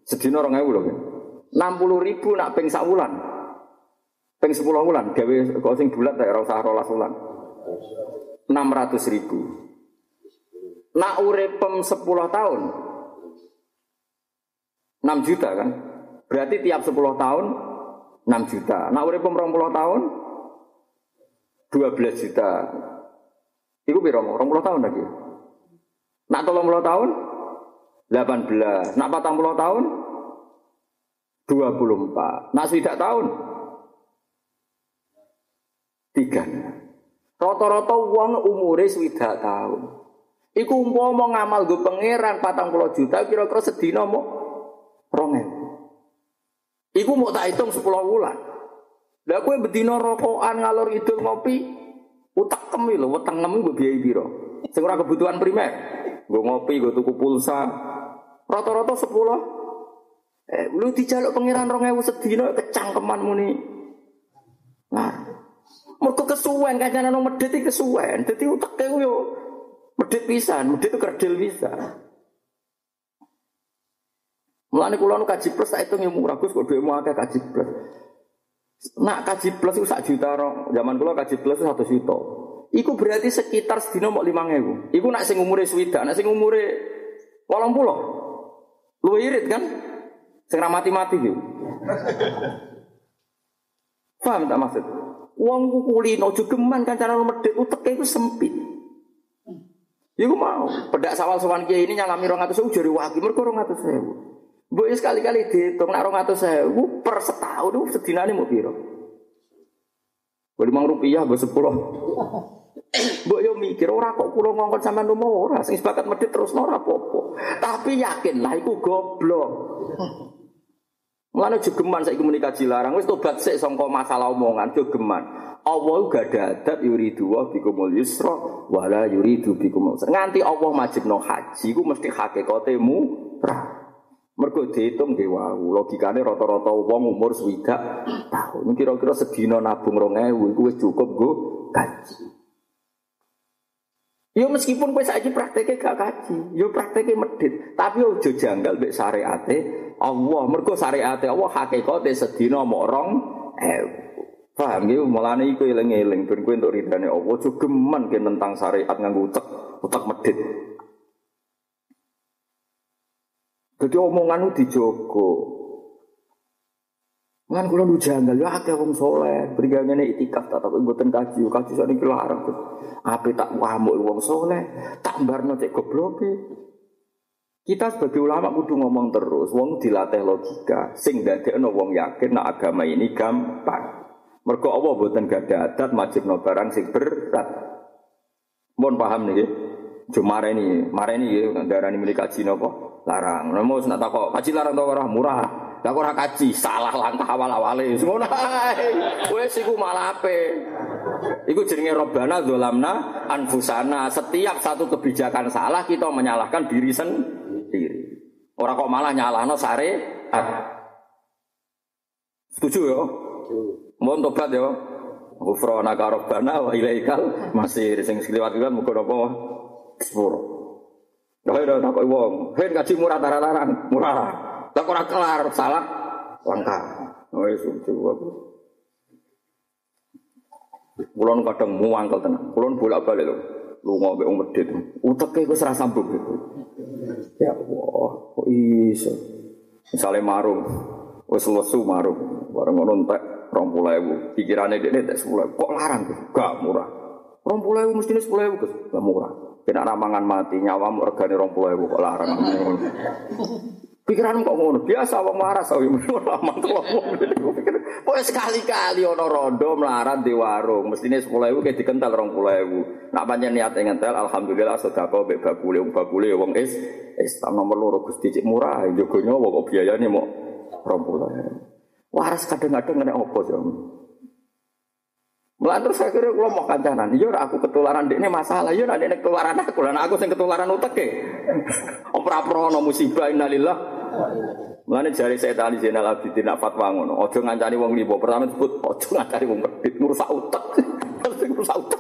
Sedina 2.000 lho, Gen. 60.000 nak ping sak wulan. Ping 10 wulan gawe kok sing bulat tak ora usah 12 wulan. 600.000. Nak uripem 10 tahun. 6 juta kan? Berarti tiap 10 tahun 6 juta. Nak uripem 20 tahun 12 juta. Iku piro 20 tahun lagi. Nak 30 tahun 18. Nak 40 tahun 24. Nak swidak tahun 3. Rata-rata wong umure swidak tahun. Iku umpama ngamal nggo pangeran 40 juta kira-kira sedina mok 2.000. Iku mok tak hitung 10 wulan. Lah kowe bedina rokokan ngalor idul ngopi utekem lho wetengem mbok biayai pira? Sing ora kebutuhan primer. Nggo ngopi, nggo tuku pulsa. Rata-rata 10 lu dijaluk pengiran 2.000 sedina kecangkeman muni. Nah, mergo kesuwen kancane nang medhit iki kesuwen. Dadi uteke ku yo medhit pisan, medhit ku kerdil pisan. Mulane kula nu kaji plus tak hitung yo murah Gus kok dhuwitmu akeh kaji plus. Nak kaji plus ku 1 juta ro. Zaman kula kaji plus 1 juta. Iku berarti sekitar sedina mok 5.000. Iku nak sing umure swidak, nak sing umure 80. Luwih irit kan? Segera mati-mati gitu. Paham tak maksud? Uangku kulino jogeman kan cara medhit uteke iku sempit. Ya ku mau pedak sawal sowan kiai ini nyalami 200.000 jare wagi mergo 200.000. Mbok iki sekali-kali diitung nak 200.000 per setahun itu sedinane mung pira? Rp5 mbok 10. Mbok yo mikir ora kok kula ngongkon sampean lumo ora sing sepakat medhit terus ora apa-apa. Tapi yakinlah iku goblok. Mulane jogeman saiki muni kaji larang wis tobat sik sangka masalah omongan jogeman. Allah gak ada adat yuridu wa bikumul yusra wala yuridu bikumul usra. Nganti Allah majibno haji ku mesti hakikate murah. Mergo diitung nggih wau logikane rata-rata wong umur 60 tahun kira-kira sedina nabung 2.000 iku wis cukup nggo kaji. Ya meskipun kowe saiki prakteke gak kaji, ya prakteke medhit, tapi aja janggal mek syariate Allah, mergo syariate Allah hakikate sedina mok 2.000. Paham iki mulane iku eling-eling ben kowe entuk ridane Allah, aja geman ke nentang syariat nganggo utek medhit. Dadi omongan ku dijogo. Ngan kula nu janggal ya akeh wong saleh, bringane ngene itikaf tak kok mboten kaji, kaji sak niki larang. Ape tak ngamuk wong saleh, tak mbarno cek gobloke. Kita sebagai ulama kudu ngomong terus, wong dilatih logika, sing dadekno wong yakin nek agama ini gampang. Mergo Allah mboten gadah adat majibno barang sing berat. Mun paham niki? Jumareni, mareni nggih ndarani milih kaji napa? Larang. Nemu nek takok, kaji larang ta ora murah. Lah kok ora kaji, salah langkah awal-awale. Ngono ae. Wis iku malah ape. Iku jenenge Rabbana dzalamna anfusana. Setiap satu kebijakan salah kita menyalahkan diri sendiri. Orang kok malah nyalahno syariat. Setuju ya? Mohon tobat ya. Ghufrana karobana wa ilaikal masih sing sekliwat-kliwat muga napa sepuro. Lah ora tak koyo wong, "Hen ngaji murah tararan, murah." Tak ora kelar salah langkah. Wis subuh aku. Kulon kadang muangkel tenan. Kulon bolak-balik lho. Lunga mbek medhit. Uteke wis ra sambung. Ya Allah, kok iso. Misale marung, wis lesu marung, bareng ngono entek 20.000. Pikirane dekne tak 10.000. Kok larang kok gak murah. 20.000 mestine 10.000 Gus, gak murah. Penak ramangan mati nyawamu regane 20.000 kok larang. Pikiran kok ngono, biasa wong waras awe melawan kelomong. Pokoke sekali-kali ana rondo melarat di warung, mestine 10.000 kek dikental 20.000. Nak pancen niate ngentel alhamdulillah sedekah mbek bakule wong Islam nomor loro Gusti cek murah, jogo nyowo kok biayane mok 20.000. Waras kadang-kadang nek opo yo. Melantur saya kira kalau mau kancanan, yo aku ketularan dek ini masalah, yo nanti nek ketularan aku, lan aku sing ketularan uteke. Ompra-prono musibah innalillah. Mulane jari saya tali Zainal Abidin nak fatwa ngono, aja ngancani wong liya. Pertama disebut aja ngancani wong pedhit ngrusak utek. Ngrusak utek.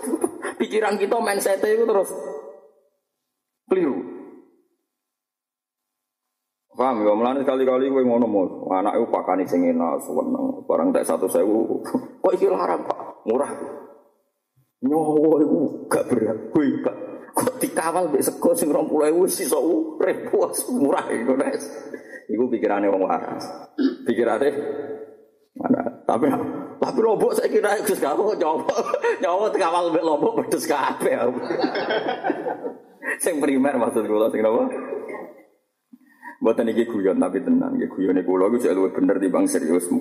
Pikiran kita mindset itu terus keliru. Paham ya, mulane kali-kali kowe ngono mos. Anakku pakane sing enak, seneng. Barang tak 100.000. Kok iki larang, Pak? Murah nyowo iku gak berat kowe gak kok dikawal mbek sego sing 20.000 iso urip murah iku nek iku pikirane wong waras pikirane ana tapi lombok saiki nek Gus karo nyowo dikawal mbek lombok pedes kabeh sing primer maksud kula sing napa mboten iki guyon tapi tenang nggih guyone kula iku jek luwih bener timbang seriusmu.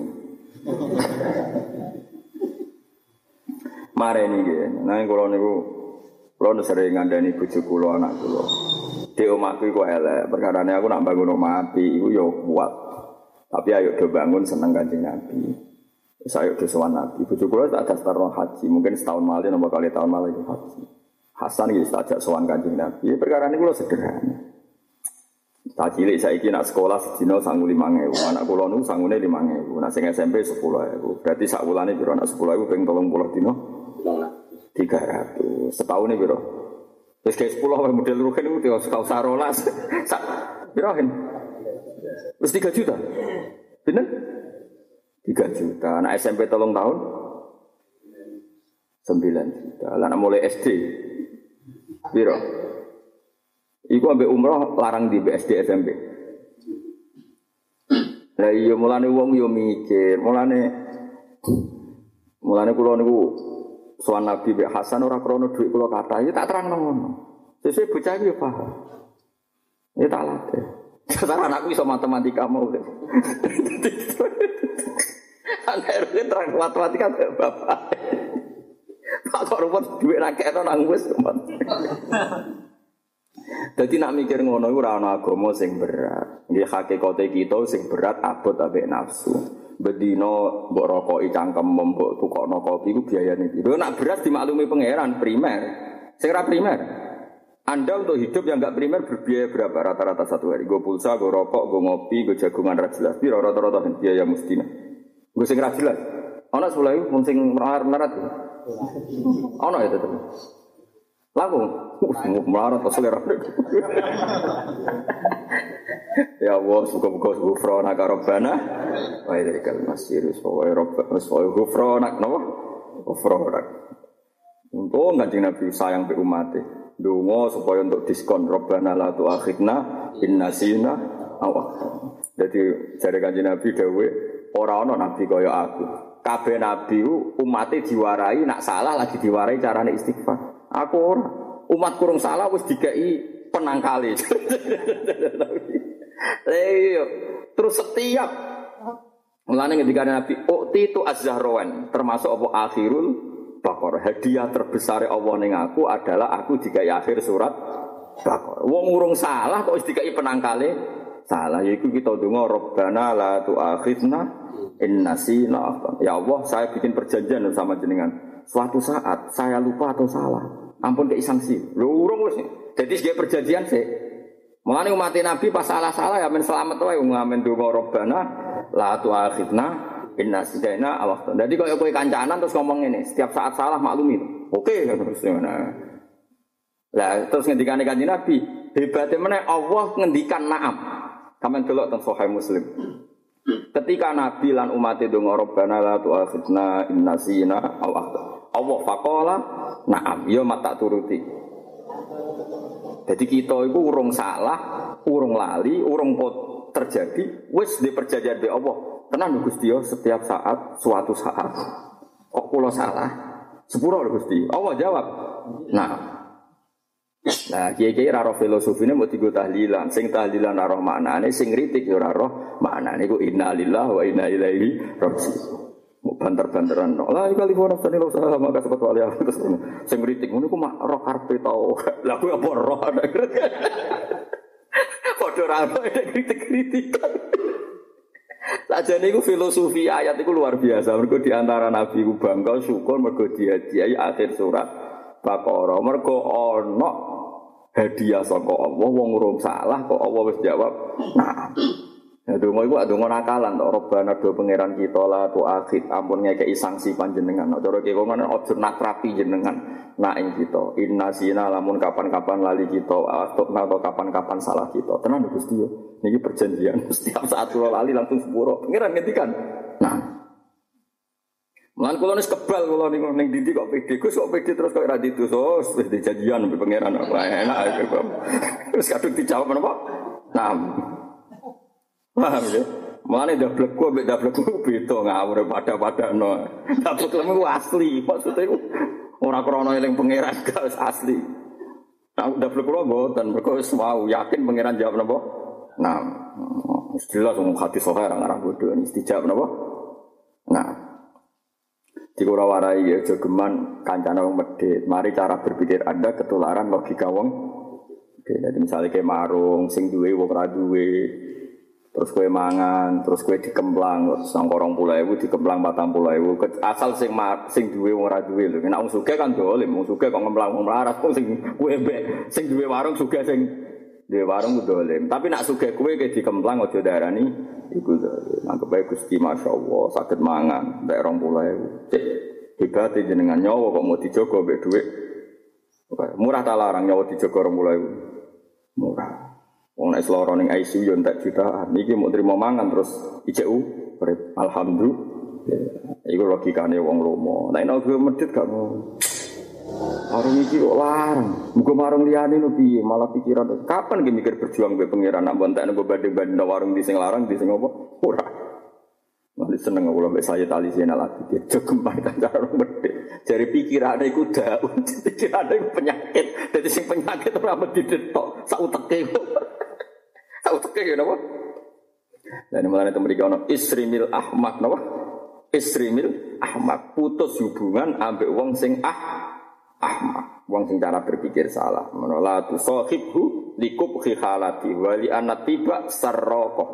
Mare niki, nang kula niku kula sering ngandani bojo kula anak kula. Dek omahku iku elek, perkarane aku nak bangun omah api iku yo kuat. Tapi ayo do bangun seneng Kanjeng Nabi. Wis ayo do sowan Nabi. Bojo kula tak daftar haji, mungkin setahun malih nomor kali tahun malih haji. Hasan iki tak sowan Kanjeng Nabi. Perkarane kula sederhana. Tak cilik saiki nak sekolah sedina sangu 5.000, anak kula niku sangune 5.000, nak sing SMP 10.000. Berarti sak wulane pira nak 10.000 ping 30 dina? 300. Setahun e pira? Wis gawe 10 wae model rugen niku dios kausar 12. Sak pira hen? Wis 3 juta. Bener? 3 juta. Anak SMP 3 tahun 9 juta. Lah nak mulai SD pira? Iku ambek umroh larang di BSD SMP. Lah iya mulane wong yo mikir, mulane kula niku sowan Nabi Mbak Hasan ora krana dhuwit kula kathah, ya tak terangno ngono. Sesuk bocah iki yo paham. Ya tak latih. Cara anakku iso matematika mau. Anakku terang matematika karo bapak. Tak kok rupet dhuwit ra kena nang wis. Dadi nak mikir ngono iku ora ana agama sing berat. Nggih hakikate kita sing berat abot ambek nafsu. Bedino mbok rokoki cangkem mbok tukokno kopi iku biayane piro? Nak berat dimaklumi pangeran primer. Sing ora primer. Anda untuk hidup yang enggak primer berbiaya berapa rata-rata satu hari? Go pulsa, go rokok, go ngopi, go jagungan ra jelas piro rata-rata biaya mestine. Go sing ra jelas. Ana 10.000 mung sing merat-merat. Ana ya tetep. Lagu, melarat selera. Ya Allah, suka-suka gufro nak Rabbana. Wa ilaikal masir, wa rabbana gufro nak napa? Gufro nak. Untung Kanjeng Nabi sayang be umate. Donga supaya untuk diskon Rabbana la tu'akhidna in nasina aw akhtana. Dadi jare Kanjeng Nabi dawuh, ora ana nabi kaya aku. Kabeh nabi umate diwarai nak salah lagi diwarai carane istighfar. Aku ora umat kurung salah wis dikai penangkale. Terus setiap mulane ketika Nabi ukti tu az-Zahrawan termasuk apa akhirul Baqarah. Hadiah terbesar Allah ning aku adalah aku dikai akhir surat Baqarah. Wong urung salah kok wis dikai penangkale salah. Yaiku kita donga Rabbana la tu'akhidna in nasina. Ya Allah, saya bikin perjanjian sama jenengan. Suatu saat saya lupa atau salah. Ampun kei sanksi. Lho urung wis. Dadi sing perjanjian sik. Mulane umat Nabi pas salah-salah ya men selamat wae wong amen donga Rabbana la tu'akhidna Innas dina awaktu. Jadi kalau kowe kancanan terus ngomong ini, setiap saat salah maklumi. Oke, terus ngono. Lah terus ngendikane Kanjeng Nabi, hebate meneh Allah ngendikan na'am. Sampeyan delok teng Sahih Muslim. Ketika Nabi lan umat itu ngorobana la tu'akhidna innasina aw akhtana. Allah faqala na'am, ya mat tak turuti. Jadi kita itu urung salah, urung lali, urung terjadi, wis di perjanjian be Allah. Tenan Gusti yo setiap saat, suatu saat. Kok kula salah? Sepuro Gusti. Allah jawab, na'am. Nah, kiai-kiai roh filosofine mung tigo tahlilan, sing tahlilan roh maknane, sing kritik yo roh maknane ku inna lillahi wa inna ilaihi raji'un. Mung banter-banteran. Lah iki kali ono teni lho sama kasebut wali aku. Sing kritik ngono ku mak roh karepe tau. Lah kuwi apa roh? Padha ra ono kritik-kritikan. Sajane iku filosofi ayat iku luar biasa. Mergo di antara nabi ku bangga syukur mergo diaji akhir surat. Baqarah mergo ana hadiah saka Allah wong urung salah kok Allah wis jawab nah ya donga iku donga nakalan to robana do pangeran kita la tu akhid ampun ngekeki sanksi panjenengan nek cara kene aja nakrapi jenengan nak ing kita innasina lamun kapan-kapan lali kita atau kapan-kapan salah kita tenan Gusti yo niki perjanjian setiap saat kula lali langsung sepuro pangeran ngendikan nah Mulan kula wis kebal kula niku ning ndi kok PD Gus kok PD terus kok ora ditusus wis dijanjian mbek pangeran apa enak terus kadung dijawab menapa nah paham ya mane dablekku mbek dablekku beda ngawur padha-padhano dablekmu asli maksud e ora krana eling pangeran gak asli tak dablek kula mboten mergo wis wau yakin pangeran jawab menapa nah istilah sing hati sohara ngarah bodho istijab menapa nah dikura warai ya jogeman kancana wong medhit mari cara berpikir Anda ketularan logika wong oke dadi misale ke marung sing duwe wong ra duwe terus kowe mangan terus kowe dikemplang sang 20.000 dikemplang 40.000 asal sing duwe wong ra duwe lho nek wong sugih kan dolim wong sugih kok ngemplang wong laras kok sing kowe mbek sing duwe warung sugih sing duwe warung dolim tapi nek sugih kowe ke dikemplang aja darani iku anggap bae Gusti masyaallah saged mangan mek 20.000 cek dibati jenengan nyawa kok mau dijogo mek dhuwit murah ta larang nyawa dijogo 20.000 murah wong nek lara ning ICU yo entek jutaan iki mau trimo mangan terus ICU alhamdulillah iku logikane wong lomo nek nek medhit gak mau marung iki kok larang muga marung liyane no piye malah pikiran kapan ge mikir berjuang be pangeran nak entekno banding-banding warung di sing larang di sing opo ora malah seneng kula mek saya tali senal ati jogeman kancara medhe jare pikirane iku daun pikirane penyakit dadi sing penyakit ora medhit tok sak uteke yo napa lan mulane temriki ono isrimil ahmak napa isrimil ahmak putus hubungan ambek wong sing ahmak wong sing cara berpikir salah menolak tu sohibhu likubhi halati wali anak tiba serroko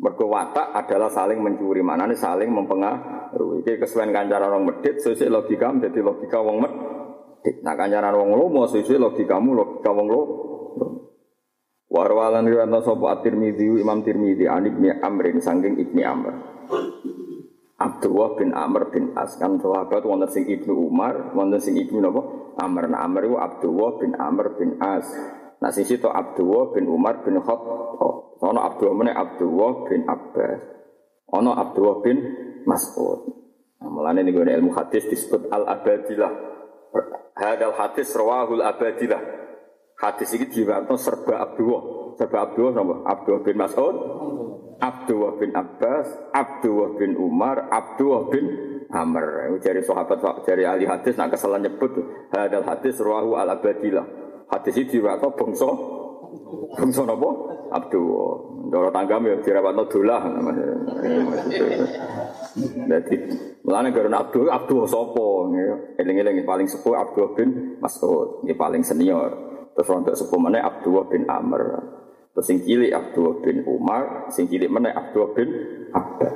berkewatak adalah saling mencuri maknanya saling mempengaruhi kesuaian kancaran orang medit sesuai logika menjadi logika orang medit nah kancaran orang lomo sesuai logikamu logika orang lomo warwalan riwayat sobat Tirmidzi Imam Tirmidzi anik mi amrin sangking ibni amr Abdullah bin Amr bin As kan sahabat wonten sing Ibnu Umar wonten sing Ibnu napa Amr nah Amr iku Abdullah bin Amr bin As nah sisi to Abdullah bin Umar bin Khattab ono Abdullah meneh Abdullah bin Abbas ono Abdullah bin Mas'ud nah, mulane niku ilmu hadis disebut al-abadilah hadal hadis rawahul abadilah hadis iki diwarto serba Abdullah napa Abdullah bin Mas'ud Abdullah bin Abbas, Abdullah bin Umar, Abdullah bin Amr. Dari sahabat, dari ahli hadis nak kesalahan nyebut hadal hadis rawahu al abadilah. Hadis itu diwaktu bangsa apa? Abdullah. Dora tanggam ya diwaktu dolah. Jadi, mulanya karena Abdullah sapa? Eling-eling paling sepuh Abdullah bin Mas'ud, ini paling senior. Terus untuk sepuh mana Abdullah bin Amr. Terus sing cilik Abdullah bin Umar, sing cilik meneh Abdullah bin Abbas.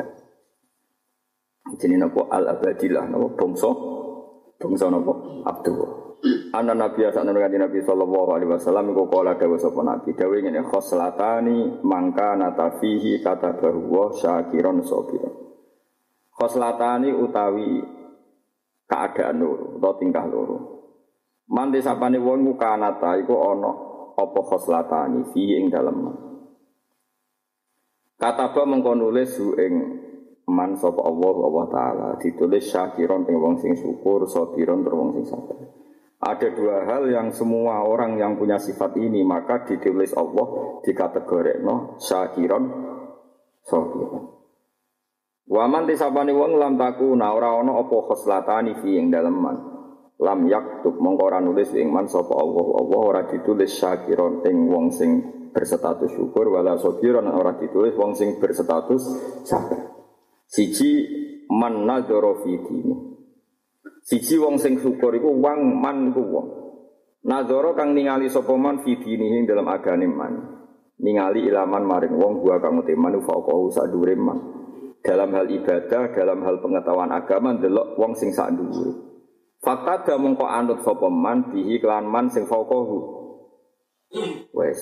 Jenenge napa al-abadilah napa bangsa napa Abdullah. Ana Nabi sallallahu Nabi sallallahu alaihi wasallam iku kala dawuh sapa Nabi dawuh ngene khoslatani mangka natafihi kata bahwa syakiron sabira. khoslatani utawi keadaan loro atau tingkah loro. Manti sapane wong ku kanata iku ana apa khoslatani fi ing dalem. Kataba mengko nulis ing man sapa Allah taala ditulis syakiron ing wong sing syukur, sabiron ing wong sing sabar. Ada dua hal yang semua orang yang punya sifat ini maka ditulis Allah dikategorikno syakiron sabiron. Waman tisapani wong lam takuna ora ana apa khoslatani fi ing dalem man. Lam yaktub mongko ora nulis ing man sapa Allah ora ditulis syakiron ing wong sing berstatus syukur wala sabiron ora ditulis wong sing berstatus sabar. Siji man nadzara fi dini. Siji wong sing syukur iku wong man iku wong. Nadzara kang ningali sapa man fi dini ing dalem agane man. Ningali ilaman maring wong gua kang teman faqahu sadure man. Dalam hal ibadah, dalam hal pengetahuan agama ndelok wong sing sak dhuwure. Fakta da mongko anut sapa man bihi klan man sing faqahu. Wes,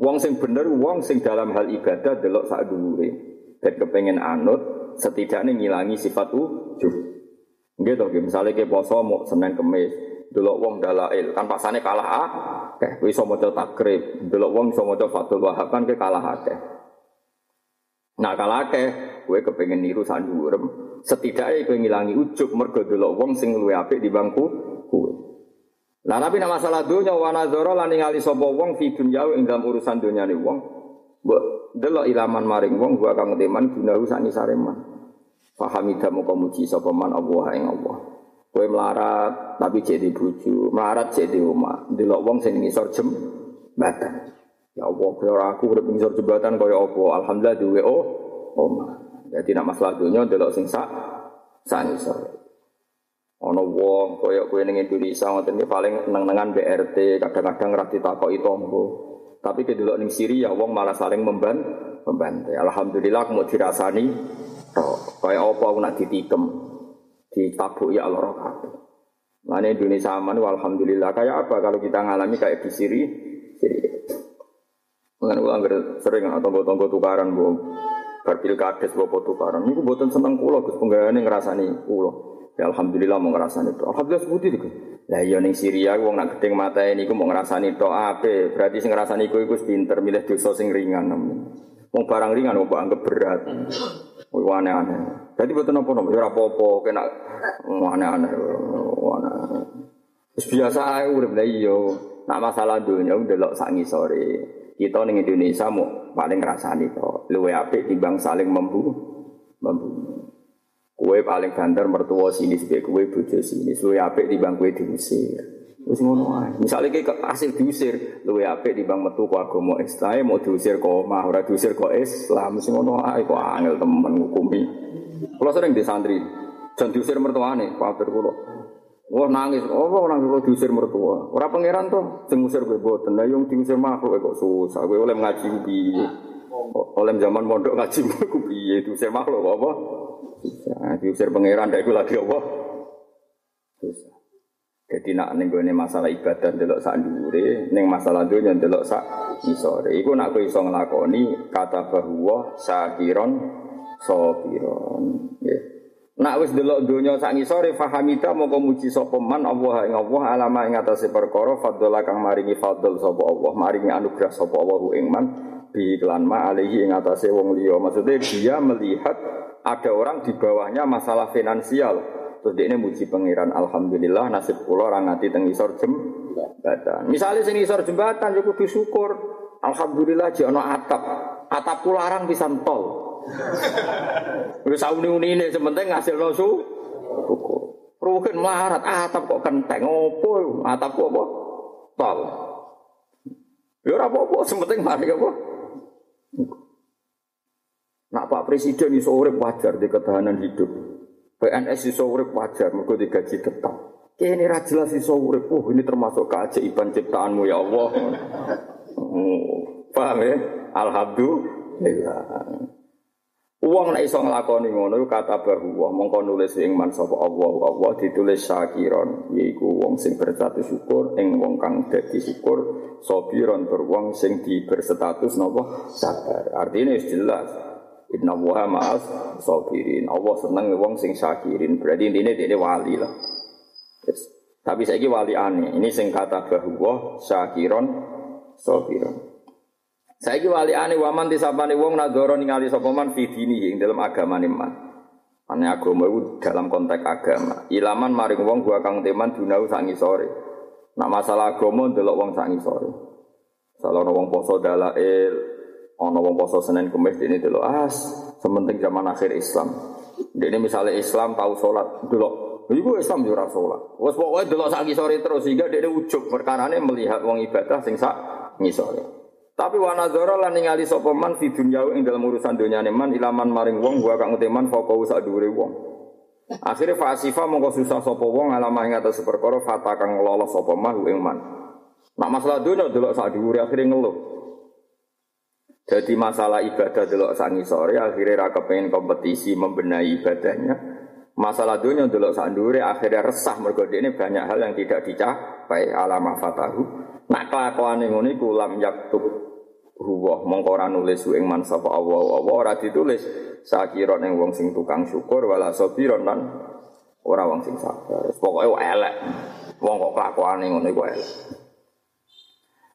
wong sing bener wong sing dalam hal ibadah ndelok sak dhuwure. Nek kepengin anut setidaknya ngilangi sifat ujub. Nggih to, misale ke poso mok Senin Kamis, ndelok wong dalail, kan pasane kalah akeh. Wis iso maca takrib, ndelok wong iso maca Fathul Wahab kan ke kalah akeh. Nah kalah akeh kowe kepengin niru sak ndurem, setidaknya kowe ngilangi ujub mergo delok wong sing luwih apik timbang kowe. Lah tapi nek masalah donya wana dzara lan ningali sapa wong fi dunya ing dalam urusan dunyane wong, mbok delok ilaman maring wong gua kang teman gunahu sak nisare man. Fahamida moko muji sapa man Allah ing Allah. Kowe melarat tapi jek dibujuk, melarat jek di omah, delok wong sing ngisor jembatan. Ya Allah, kaya aku urip ngisor jembatan kaya apa? Alhamdulillah duwe omah. Jadi nak masalah dunia delok sing sak ngisor. Ana wong kaya kowe ning Indonesia ngoten iki paling neng-nengan BRT, kadang-kadang ra ditakoki tangga. Tapi ke delok ning Syria wong malah saling membantai. Alhamdulillah kok dirasani tok. Kaya apa aku nak ditikem, ditabuki ya Allah kabeh. Mane Indonesia aman alhamdulillah. Kayak apa kalau kita ngalami kayak di Syria? Mungkin ulang sering tangga-tangga tukaran, Bu. Barpil kades bapak tukaran, ini buatan senang kula, Gus Penggawaannya ngerasani kula. Ya alhamdulillah mau ngerasani itu. Alhamdulillah sebuti itu. Lah iya ning Syria, wong nak gedeng mata ini, aku mau ngerasani itu apa? Berarti sing ngerasani itu pinter, milih dosa sing ringan. Wong barang ringan, wong anggap berat. Wih, aneh-aneh. Berarti buatan apa-apa, ya apa-apa, kena aneh-aneh. Terus biasa aja, udah iya. Nak masalah dunia, udah lho sangi sore. Kita ning Indonesia mau paling ngrasani to luwe apik timbang saling membunuh. Kowe paling banter mertua sini sebek kowe bojo sini luwe apik timbang kowe diusir. Wis ngono ae. Misale iki hasil diusir luwe apik timbang metu kok agama Islam mau diusir kok omah ora diusir kok Islam wis ngono ae kok angel temen ngukumi. Kula sering di santri jan diusir mertuane pader kula. Wah nangis, nangis diusir mertua. Orang pangeran toh, sing ngusir kowe boten. Lah yo diusir makhluk kok susah. Kowe oleh ngaji piye? Oleh zaman mondok ngaji ku piye? Diusir makhluk apa? Susah. Diusir pangeran ndak iku lagi apa? Susah. Dadi nak ning gone masalah ibadah delok sak ndure, ning masalah donya delok sak isore. Iku nak kowe iso nglakoni kata bahwa sakiron sabiron. Nggih. Nak wis delok donya sak ngisore fahamita moko muji sapa man Allah ing Allah alama ing atase perkara fadhla kang maringi fadhl sapa Allah maringi anugrah sapa Allah ing man bi iklan ma alihi ing atase wong liya maksude dia melihat ada orang di bawahnya masalah finansial terus dekne muji pangeran alhamdulillah nasib kula ra nganti teng ngisor jembatan misale sing ngisor jembatan yo kudu syukur alhamdulillah je ana atap kula arang pisan tol wis auni-unine sementing ngasilno syukur. Rugen melarat atap kok kenteng opo? Atap kok apa? Tol. Ya ora apa-apa sementing mari apa. Nak Pak Presiden iso urip wajar di ketahanan hidup. PNS iso urip wajar mergo digaji tetap. Kene ra jelas iso urip. Ini termasuk keajaiban ciptaanmu ya Allah. Paham ya? Alhamdulillah. Uang nek iso nglakoni ngono iku kata bahwa mongko nulis ing man sapa Allah ditulis syakiron yaiku wong sing berstatus syukur ing wong kang dadi syukur sabiron tur wong sing diberstatus napa sabar artine wis jelas Inna Allaha ma'as sabirin. Allah senang wong sing sakirin. Berarti intine dhekne wali lah. Yes. Tapi saiki wali ane. Ini sing kata bahwa sakiron sabiron. Saiki wali ane waman disabane wong nadzara ningali sapa man fi dini ing dalam agamane man. Ane agama iku dalam konteks agama. Ilaman maring wong gua kang teman dunau sak ngisore. Nek masalah agama ndelok wong sak ngisore. Salahno wong poso dalail ana wong poso Senin Kamis dene delok as sementing zaman akhir Islam. Dene misalnya Islam tahu salat delok. Iku Islam yo ora salat. Wes pokoke delok sak ngisore terus sehingga dene ujug perkarane melihat wong ibadah sing sak ngisore. Tapi wanadzara lan ningali sapa man fi dunyawi ing dalam urusan dunyane man ilaman maring wong wa kang teman fokau sak dhuwure wong. Akhire fasifa mongko susah sapa wong alamah ing atas perkara fata kang lolos sapa man ing man. Nek masalah dunya delok sak dhuwure akhire ngeluh. Jadi masalah ibadah delok sak ngisore akhire ra kepengin kompetisi membenahi ibadahnya. Masalah dunya delok sak ndure akhire resah mergo dhekne banyak hal yang tidak dicapai alama fatahu. Nak kelakuane ngono iku lam yaktub ruwah mongko ora nulis ing man sapa Allah ora ditulis sakiron ing wong sing tukang syukur wala sabiron lan ora wong sing sabar. Pokoke elek. Wong kok kelakuane ngono iku elek.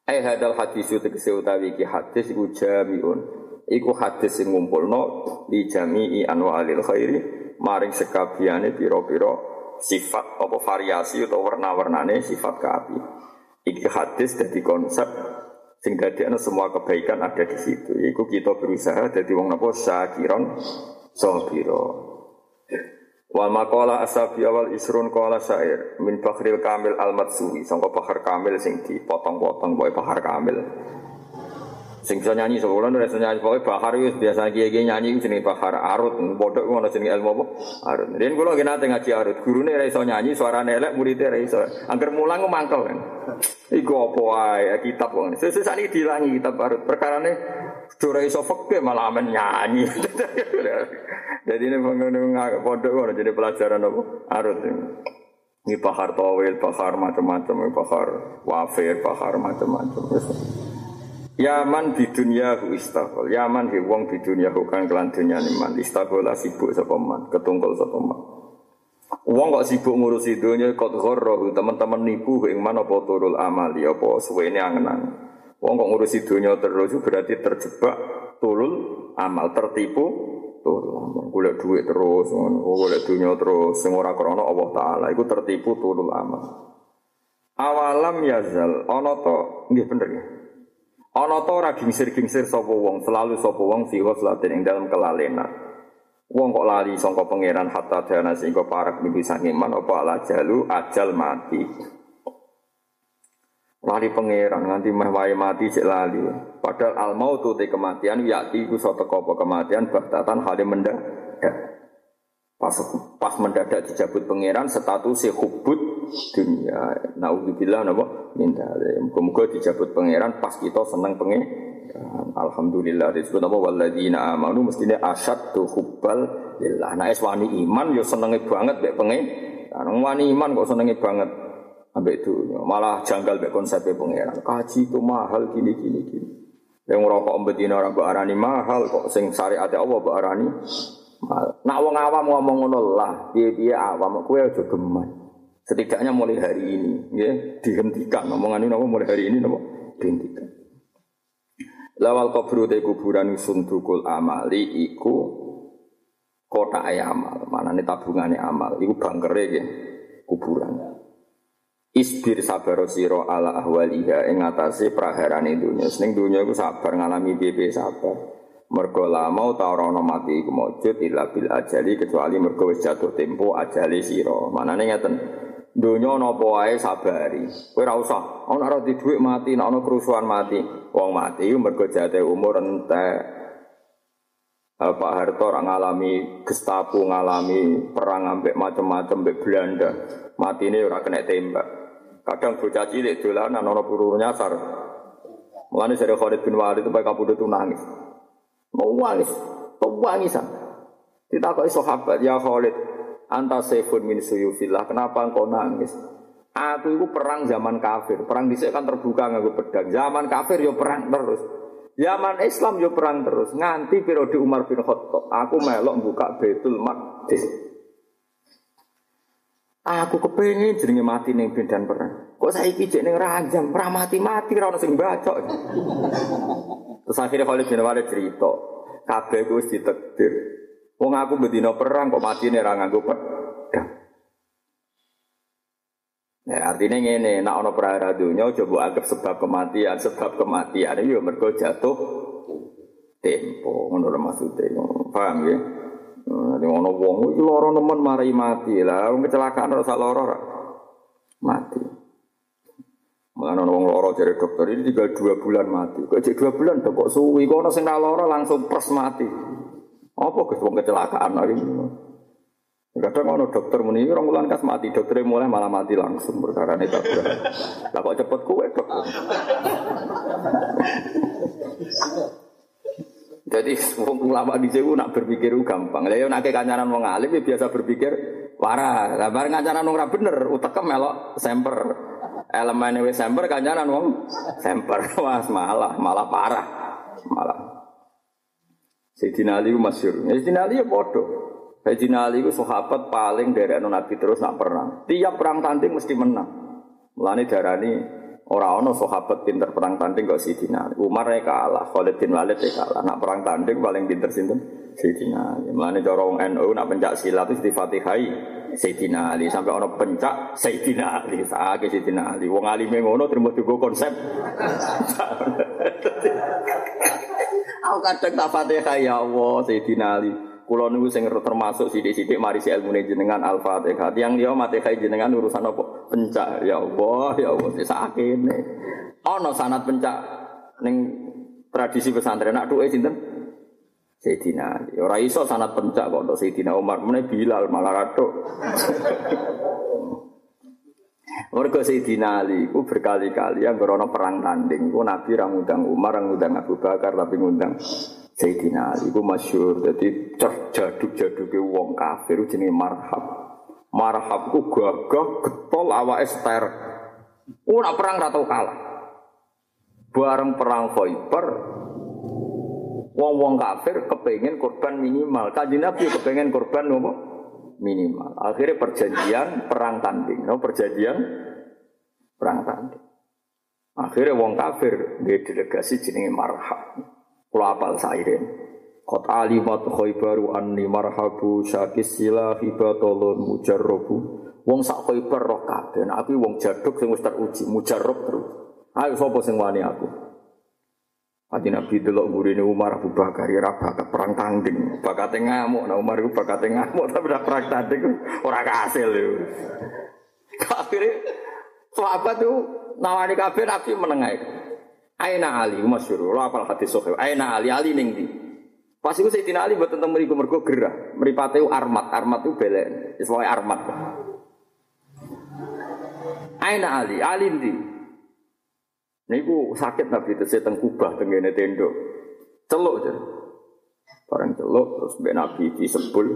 Ai hadal hadis tegese utawi iki hadis iku jami'un. Iku hadis sing ngumpulno li jami'i anwa'il khairi maring sekabehane pira-pira sifat apa variasi utawa warna-warnane sifat kaapi. Iki hadis dadi konsep sing dadekno semua kebaikan ada di situ. Iku kita berusaha dadi wong napa sakiron sabira. Wal maqalah asabi awal isrun qala syair min fakhril kamil al-matsuri sangka fakhar kamil sing dipotong-potong pokoke fakhar kamil sing iso nyanyi sekolah ora iso nyanyi pokoke fakhar wis biasa kiye-kiye nyanyi jenenge fakhar arut bodho ngono jenenge ilmu apa arut riyen kula nggih ngaji arut gurune ora iso nyanyi suarane elek muridé ora iso angger mulang mangkel kan iku apa ae kitab kok sesuk sakniki dilangi kitab arut perkarane ora iso fikih malah men nyanyi. Jadi ini pengen pondok orang jadi pelajaran apa? Arut ini pahar tawil, pahar macam-macam, pahar wafir, pahar macam-macam. Yaman di dunia hu istaghol, yaman hiwong di dunia hu kan kelan dunia niman. Istaghol lah sibuk sepeman, ketungkol sepeman. Wong kok sibuk ngurus dunia kot ghorroh teman-teman nipu ing man apa turul amali apa suwene angen-angen. Wong kok ngurus dunia terus berarti terjebak turul amal tertipu. Golek duit terus, golek dunya terus sing ora krana Allah taala iku tertipu tulul amal. Awalam yazal ana ta nggih bener nggih. Ana ta ora gingsir-gingsir sapa wong, selalu sapa wong fi ghaflatin ing dalam kelalenan. Wong kok lali sangka pangeran hatta dana sing kok parek mimpi saking man apa ala jalu ajal mati. Lali pangeran nganti meh wae mati cek lali. Padahal al mautu te kematian yakti ku sateka apa kematian baktatan hale mendadak. Pas mendadak dijabut pangeran status hubud dunia. Nauzubillah napa mindale. Muga-muga dijabut pangeran pas kita seneng pengen. Alhamdulillah disebut apa walladzina amanu mestine asyaddu hubbal lillah. Nek wani iman yo senenge banget mek pengen. Nang wani iman kok senenge banget. Ambek dunia, malah janggal ambek konsepnya pengeran. Kaji itu mahal, gini. Yang merokok ambedina orang berarani mahal, kok sing syariat Allah berarani mahal. Nak wong awam ngomong Allah, dia awam, kue aja geman. Setidaknya mulai hari ini, ya dihentikan ngomongan ini, mulai hari ini, dihentikan. Lawal kubur te kuburan sundukul amali iku kota amal, mana nih tabungannya amal, iku bangkere ya kuburan. Isbir sabar sira ala ahwaliha ing atase praharane dunya. Ning dunya iku sabar ngalami piye sabar. Mergo lama ta ora ana mati iku mujud illa bil ajali kecuali mergo wis jatuh tempo ajali sira. Manane ngeten. Dunya napa wae sabari. Kowe ora usah ana ora dhuwit mati, nek ana kerusuhan mati. Wong mati iku mergo jatuh umur entek. Pak Harto orang ngalami Gestapo, ngalami perang ambek macam-macam ambek Belanda. Mati ini orang kena tembak. Kadang bocah cilik dolanan ana peluru nyasar. Mulane dari Khalid bin Walid sampai kabudut itu nangis. Mau nangis, tuwangisan. Ditakoki sahabat, "Ya Khalid, anta saifun min suyufillah, kenapa engkau nangis?" "Aku iku perang zaman kafir. Perang dhisik kan terbuka nganggo pedang. Zaman kafir yo perang terus. Zaman Islam yo perang terus nganti periode Umar bin Khattab. Aku melok buka Baitul Maqdis. Aku kepengin jenenge mati ning medan perang. Kok saiki jek ning ranjam, ra mati-mati ra ono sing bacok. Terus akhire Khalid bin Walid cerita, kabeh ku wis ditakdir. Wong aku bedina perang kok matine ra nganggo pedang. Ya artinya ngene, nek ana perkara dunya aja mbok anggap sebab kematian ya mergo jatuh tempo ngono lho maksude. Paham ya? Nek ana wong iki lara nemen mari mati lah, wong kecelakaan ora sak lara ora mati. Mulane ana wong lara jare dokter ini tinggal 2 bulan mati. Kok jek 2 bulan to kok suwi, kok ana sing lara langsung pers mati. Apa Gus wong kecelakaan lho iki? Kadang ada dokter muni, orang bulan kas mati, dokternya mulai malah mati langsung perkara ini dokter. Lah kok cepet kowe dok. Jadi wong ulama di Jawa nak berpikir gampang. Lah yo nek kancanan wong alim biasa berpikir waras. Lah bareng kancanan wong ora bener, utekem melok semper. Elemene wis semper kancanan wong semper. Wah, malah parah. Malah. Sayyidina Ali masyhur. Sayyidina Ali bodoh. Sayyidina Ali itu sahabat paling dari Nabi terus nak perang. Tiap perang tanding mesti menang. Mulane darani orang-orang sahabat pinter perang tanding kok Sayyidina Ali. Umar ya kalah, Khalid bin Walid ya kalah. Nak perang tanding paling pinter sinten? Sayyidina Ali. Mulane cara wong NU nak pencak silat itu difatihai Sayyidina Ali sampai orang pencak Sayyidina Ali. Saiki Sayyidina Ali. Wong alime ngono terus digo konsep. Aku kadang tak fatihai ya Allah Sayyidina Ali. Kulo niku sing termasuk sithik-sithik mari si ilmune jenengan Al-Fatihah. Tiyang liya mate kae jenengan urusan apa? Pencak. Ya Allah sakene. Ana sanad pencak ning tradisi pesantren nak tuke sinten? Sayyidina Ali. Ora iso sanad pencak kok untuk Sayyidina Umar, meneh Bilal malah ratuk. Mergo Sayyidina Ali ku berkali-kali anggere ana perang tanding, ku Nabi ra ngundang Umar, ra ngundang Abu Bakar tapi ngundang Sayyidina Ali itu masyhur, jadi jaduk-jaduknya wong kafir itu jenis marhab. Marhab itu gagah, getol, awak ester. Nak perang ratau kalah. Bareng perang Khaibar, wong-wong kafir kepengen korban minimal. Kanjeng Nabi kepengen korban apa? Minimal. Akhirnya perjanjian perang tanding. No, perjanjian perang tanding. Akhirnya wong kafir dia delegasi jenis marhab. Kulapal sairin qad alimat khaibaru anni marhabu syakis sila hibatolun mujarrabu wong sak Khaibar roh kabeh nek aku wong jaduk sing wis teruji mujarrab terus ayo sapa sing wani aku Adi Nabi delok gurine Umar Abu Bakar ora bakat perang tanding bakate ngamuk nek Umar iku bakate ngamuk tapi ora perang tanding ora kasil yo akhire sahabat yo nawani kabeh Nabi menengae Aina Ali, masyhur, lha apal hadis sahih. Aina Ali, Ali ning ndi? Pas iku Sayyidina Ali mboten teng mriku mergo gerah, mripate armat, armat iku belek. Wis wae armat. Aina Ali, Ali ndi? Niku sakit Nabi tese teng Kubah teng ngene tendok. Celuk jar. Bareng celuk terus mbek Nabi disebul.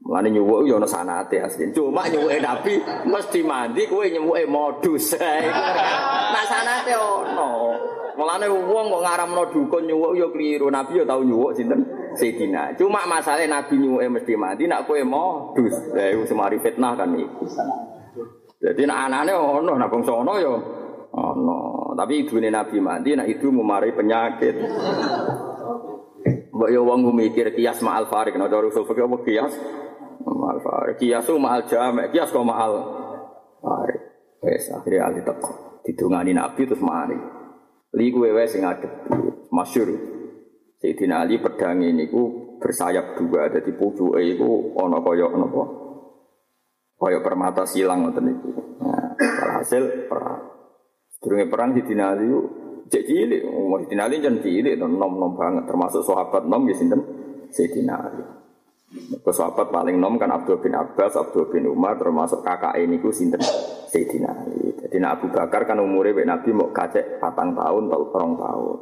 Mulane nyuwuk yo ana sanate asline. Cuma nyuwuke Nabi mesti mandi kowe nyuwuke modus. Nah sanate ono. Mulane wong kok ngaramno dukun nyuwuk ya kliru, Nabi ya tau nyuwuk sinten? Sayyidina. Cuma masalahe Nabi nyuwuke mesti mati nek kowe modus. Lah iku semari fitnah kan iku. Dadi nek anane ono nek bangsa ono ya ono. Tapi idune Nabi mati nek idu memari penyakit. Mbok ya wong mikir kias ma'al farik, nek cara usul fikih apa kias? Ma'al farik. Kias ma'al jamak, kias kok ma'al farik. Wes akhire ali teko. Didongani Nabi terus mari. Liku wewe sing ngadep masyhur Sayyidina Ali pedangi niku bersayap dua dadi pucuke iku ana kaya napa kaya permata silang ngoten niku. Nah, alhasil perang. Sedurunge perang Sayyidina Ali cek cilik, Sayyidina Ali jan cilik nom-nom banget termasuk sahabat nom ya sinten Sayyidina Ali. Ke sahabat paling nom kan Abdul bin Abbas, Abdul bin Umar termasuk kakake niku sinten Sayyidina Ali. Jadi Abu Bakar kan umure wek Nabi mok kacek 4 tahun atau 2 tahun.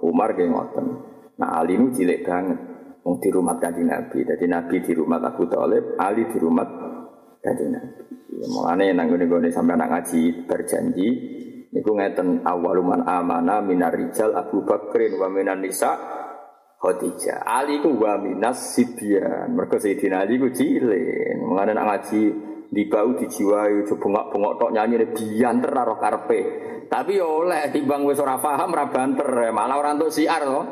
Umar ge ngoten. Nah Ali nu cilik banget mung di rumah Kanjeng Nabi. Jadi Nabi di rumah Abu Thalib, Ali di rumah Kanjeng Nabi. Ya mulane nang ngene-ngene sampeyan nak ngaji berjanji niku ngeten awaluman amana minar rijal Abu Bakrin wa minan nisa Khadijah. Ali ku wa minas sibyan. Mergo Sayyidina Ali ku cilik. Mengane nak ngaji dibau dijiwai bengok-bengok tok nyanyine bianter karo karepe. Tapi yo oleh timbang wis ora paham ora banter, malah ora entuk siar to.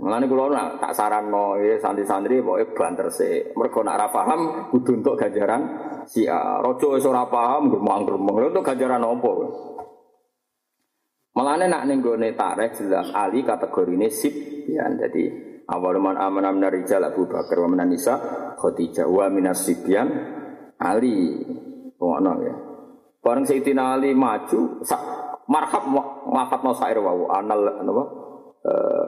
Mulane kula tak saranno ya santri-santri pokoke banter sik. Mergo nak ora paham kudu entuk ganjaran siar. Raja wis ora paham gremeng-gremeng entuk ganjaran apa. Mulane nak ning gone tarikh jelas Ali kategorine sibyan. Dadi awaluman amanah minar rijal Abu Bakar wa minan nisa Khadijah wa minas sibyan Ali, pokoknya ya. Barang Sayyidina Ali maju, marhab wafatna sa'ir wawu anal apa?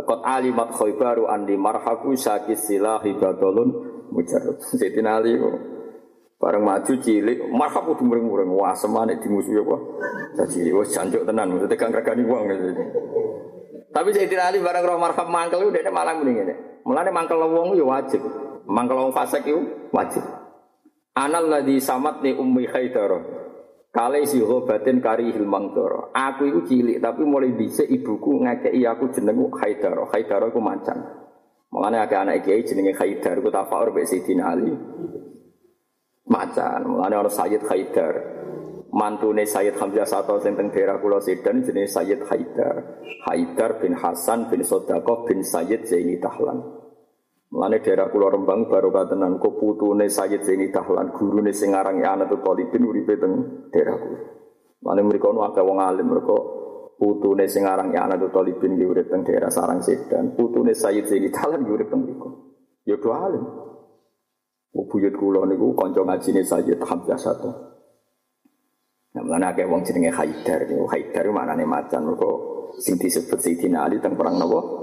Qad Ali mat khaybaru andi marhabu sakis silah ibadalun mujarrab. Sayyidina Ali barang maju cilik, marhab kudu muring-muring wah semane dimusuhi apa? Jadi wis janjuk tenan, mesti tegang-regani wong. Tapi Sayyidina Ali barang roh marhab mangkel dhekne malah muni ngene. Mulane mangkel wong ya wajib. Mangkel wong fasik iku wajib. Anal ladhi samat ni ummi khaydara kale siho batin karihil mangdara. Aku itu cilik tapi mulai dhisik ibuku ngakei aku jenengku Khaydara. Khaydara iku macan. Mulane akeh anak kiai jenenge Khaydar iku tafakur mbek Sayyidina Ali. Macan. Mulane ana Sayyid Khaydar. Mantune Sayyid Hamzah Sato sing teng daerah kula Sedan jenenge Sayyid Khaydar. Khaydar bin Hasan bin Sadaqah bin Sayyid Zaini Dahlan. Mulane daerah kula Rembang barokah tenan kok putune Sayyid Zaini Dahlan gurune sing aran Anatul Talibin uripe teng daerah kula. Mulane mriko ono akeh wong alim mergo putune sing aran Anatul Talibin iki urip teng daerah Sarang Sedan, putune Sayyid Zaini Dahlan urip teng mriko. Ya do alim. Buyut kula niku kanca ngajine Sayyid Hamzah Sato. Nah, mulane akeh wong jenenge Khaydar, niku Khaydar maknane macan mergo sing disebut Sayyidina Ali teng perang napa?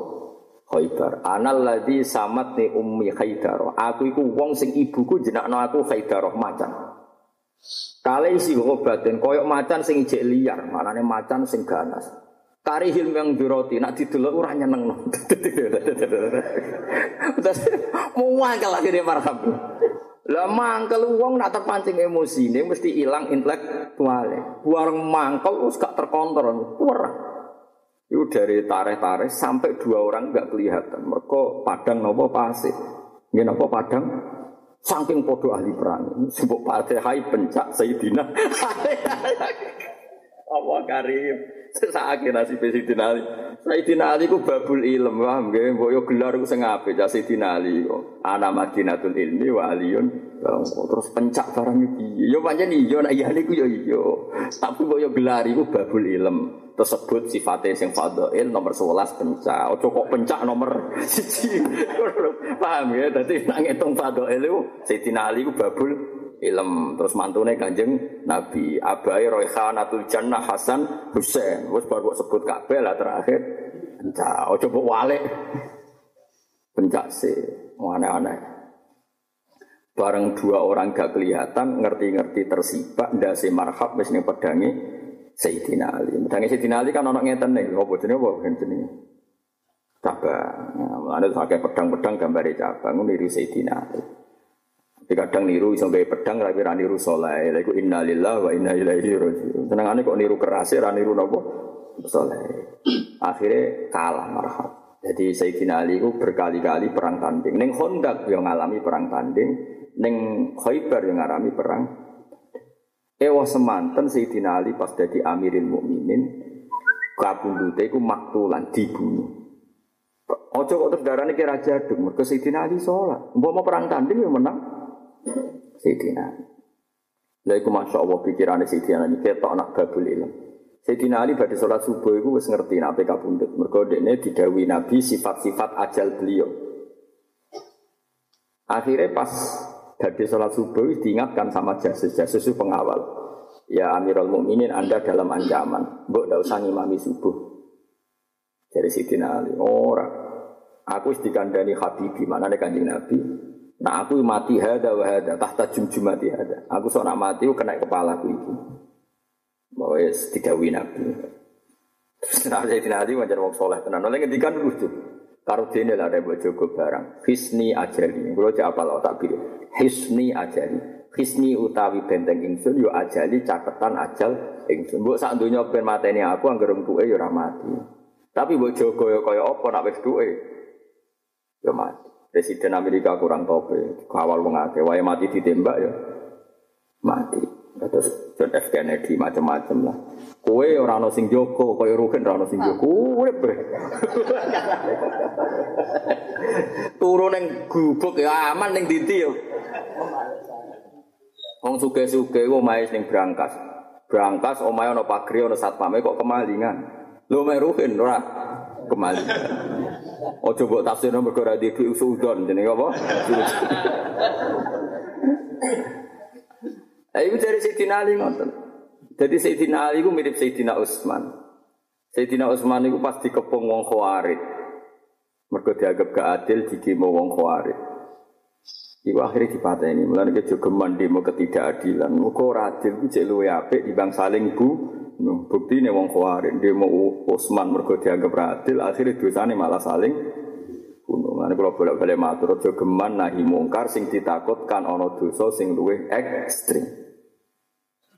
Khaybar. Anal ladzi samatni ummi Khaydarah. Aku iku wong sing ibuku jenakno aku Khaydarah macan. Kale isi gobaten koyok macan sing ijek liar, manane macan sing ganas. Karihil yang diroti nak didelok ora nyenengno. Mau mangkel akhire marhab. Lah mangkel wong nak terpancing emosine mesti ilang intelektuale. Buang mangkel wis gak terkontrol. Ora. Itu dari tareh-tareh sampai dua orang enggak kelihatan. Mereka padang apa pasir. Ini apa padang? Saking podo ahli perang. Sebab Fatihai pencak Sayyidina. Allah karim. Sesakin nasib Sayyidina Ali. Sayyidina Ali ku babul ilm. Paham gak? Boyo gelar ku sengape. Sayyidina Ali. Ana madinatul ilmi wa aliyun. Terus pencak barang itu. Ya panjang iyo. Nah iya ku ya iyo. Tapi boyo gelar ku babul ilm. Tersebut sifatnya yang fadha'il nomor 11 pencak. Ojo kok pencak nomor 1. Paham ya? Dadi nak ngitung fadha'il itu Sayyidina Ali ku babul ilm. Terus mantune Kanjeng Nabi, abai Raihanatul Jannah Hasan Husain. Wis baru sebut kabeh lah terakhir. Pencak. Ojo kok walik. Pencak sih. Aneh-aneh. Bareng dua orang gak kelihatan, ngerti-ngerti tersibak ndase marhab wis ning pedange Sayyidina Ali. Medangi Sayyidina Ali kan anak ngeten nih. Apa jenis apa? Jenis cabang. Nah, ada pakai pedang-pedang gambarnya cabang. Niru Sayyidina Ali. Tapi kadang niru sampai pedang, tapi rani niru soleh. Lalu inna lillah wa inna ilaihi raji'un. Senangannya kok niru kerasnya, rani niru apa? Soleh. Akhirnya kalah marhab. Jadi Sayyidina Ali itu berkali-kali perang tanding. Neng Khandaq yang ngalami perang tanding. Neng Khaybar yang ngalami perang. Ewa semanten Sayyidina Ali pas dadi Amirul Mukminin kabundute iku maktulan dibunuh. Ojo kok terus darane kira jaduk mergo Sayyidina Ali salat. Umpama perang tanding ya menang Sayyidina Ali. Lha iku masyaallah pikirane Sayyidina Ali ketok nak babul ilmu. Sayyidina Ali badhe salat subuh iku wis ngerti nek kabundut mergo dekne didhawuhi Nabi sifat-sifat ajal beliau. Akhirnya pas dari sholat subuh diingatkan sama jasus-jasus itu pengawal. Ya Amirul Mukminin, Anda dalam ancaman. Mbok ndak usah ngimami subuh. Dari Sayyidina Ali, ora. Aku wis dikandani Habibi, manane Kanjeng Nabi. Nah aku mati hada wa hada, tahta jumjumati hada. Aku sok nak mati kena kepalaku iki. Bahwa wis didhawuhi Nabi. Terus Sayyidina Ali wajar wong saleh tenan. Oleh ngendikan rujuk. Karudene lah ada buat jogo barang. Hisni ajali. Kalau cakap apa lah tak pilih. Hisni ajali. Hisni utawi benteng ingsun yo ajali caketan ajal ingsun. Mbok sak donya ben mateni aku anggere tuwe yo ora mati. Tapi mbok jaga yo kaya apa nek wis tuwe yo mati. Presiden Amerika kurang tope, kawal wong akeh wae mati ditembak yo mati. Terus John F. Kennedy macam-macam lah. Kowe ora ana sing jaga, kaya rugen ora ana sing jaga. Urip. Turu ning gubuk yo aman ning titi yo. Wong suge-suge omahe ning Brangkas. Brangkas omahe ana pagri ana satpame kok kemalingan. Lho mek ruhin ora kemalingan. Aja mbok tafsirno mergo ra di usudon jenenge apa? Ayo cari Sayyidina Ali ngoten. Dadi Sayyidina Ali ku mirip Sayyidina Utsman. Sayyidina Utsman niku pas dikepung wong Khawarij. Mergo dianggap gak adil dikimo wong Khawarij. Iku akhirnya dipateni, mulane kejogeman demo ketidakadilan. Muga ora adil ku jek luwe apik timbang saling bunuh. Buktine wong Khawarij demo Utsman mergo dianggep ra adil, akhire dosane malah saling bunuh. Mulane kula bolak-balik matur kejogeman nahi mungkar sing ditakutkan ana dosa sing luwih ekstrem.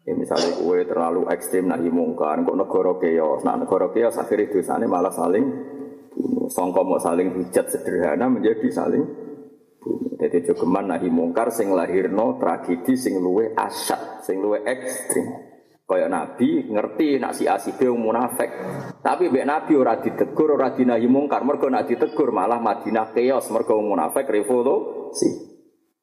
Ya misale kowe terlalu ekstrem nahi mungkar, kok negara keos. Nah negara keos akhire dosane malah saling bunuh. Sangka mau saling hujat sederhana menjadi saling. Jadi jogeman nahi mungkar sing lahirno tragedi sing luwe asyad, sing luwe ekstrim. Kaya Nabi ngerti nak si asibe munafik. Tapi mbek Nabi ora ditegur, ora dinahi mungkar. Mergo nak ditegur malah Madinah keos, mergo munafik revolusi.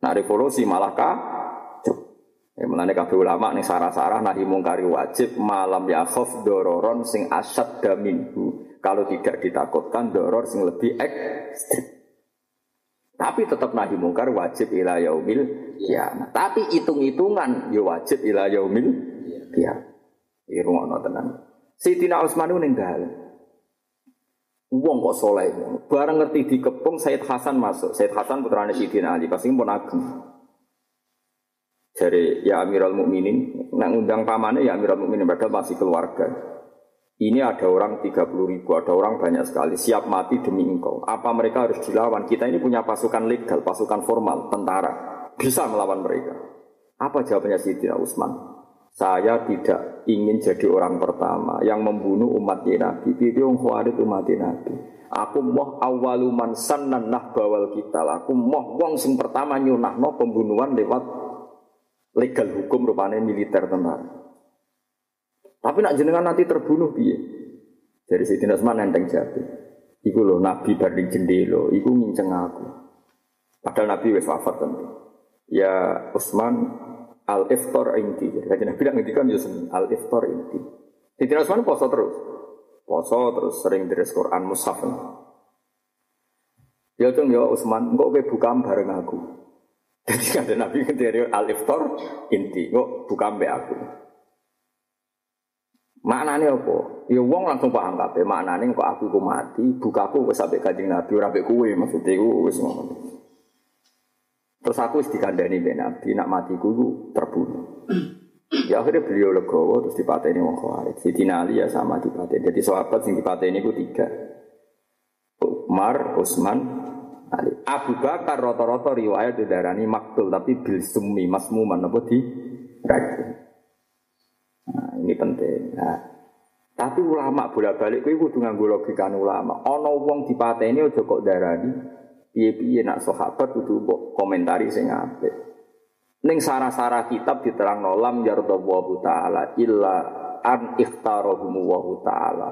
Nak revolusi malah kacau. Mulane kabeh ulama ning sarah-sarah nahi mungkari wajib malam ya khaf dororon sing asyad daminhu. Kalau tidak ditakutkan doror sing lebih ekstrim. Tapi tetap nahi mungkar wajib ila yaumil qiyamah. Tapi hitung-hitungan ya wajib ila yaumil qiyamah. Iki rumakno tenan. Sayyidina Utsman ninggal. Wong kok saleh. Bareng ngerti dikepung Sayyid Hasan masuk. Sayyid Hasan putrane Sayyidina Ali, pasti pun ageng. Jare ya Amirul Mukminin, nak ngundang pamane ya Amirul Mukminin padahal masih keluarga. Ini ada orang 30.000, ada orang banyak sekali, siap mati demi engkau. Apa mereka harus dilawan? Kita ini punya pasukan legal, pasukan formal, tentara. Bisa melawan mereka. Apa jawabannya Sayyidina Utsman? Saya tidak ingin jadi orang pertama yang membunuh umat Nabi. Itu yang Khawarij umat Nabi. Aku moh awaluman sannan nahbawal kital. Aku moh wong sing pertama nyunahno pembunuhan lewat legal hukum rupanya militer tentara. Tapi nak jenengan nanti terbunuh piye? Dari Sayyidina Utsman nenteng jati. Iku lho Nabi bareng jendela, iku nginceng aku. Padahal Nabi wis wafat tentu. Ya Utsman al-iftar inti. Jadi Nabi bilang ngendikan yo al-iftar inti. Sayyidina Utsman poso terus. Poso terus sering deres Quran mushaf. Ya Cung ya Utsman, engko kowe buka bareng aku. Jadi kan Nabi ngendika al-iftar inti, engko buka mbek aku. Maknanya apa? Ya wong langsung paham kabeh. Maknanya kok aku iku mati, bukaku wis sampe Kanjeng Nabi ora mbek kowe, maksudnya iku wis ngono. Terus aku wis dikandani mbek Nabi, nak matiku iku terbunuh. Ya akhirnya beliau legowo terus dipateni wong Khawarij. Sayyidina Ali ya sama dipateni. Jadi sahabat sing dipateni iku 3. Umar, Utsman, Ali. Abu Bakar rata-rata riwayat didarani maktul tapi bil summi masmuman apa di rajin. Nah, ini penting. Nah, tapi ulama bolak-balik kowe kudu nganggo logika ulama. Ana wong dipateni aja kok darani piye-piye nak sahabat kudu mbok komentari sing apik. Ning sara-sara kitab diterangno lam yardawu ta'ala illa an ikhtarahum wa ta'ala.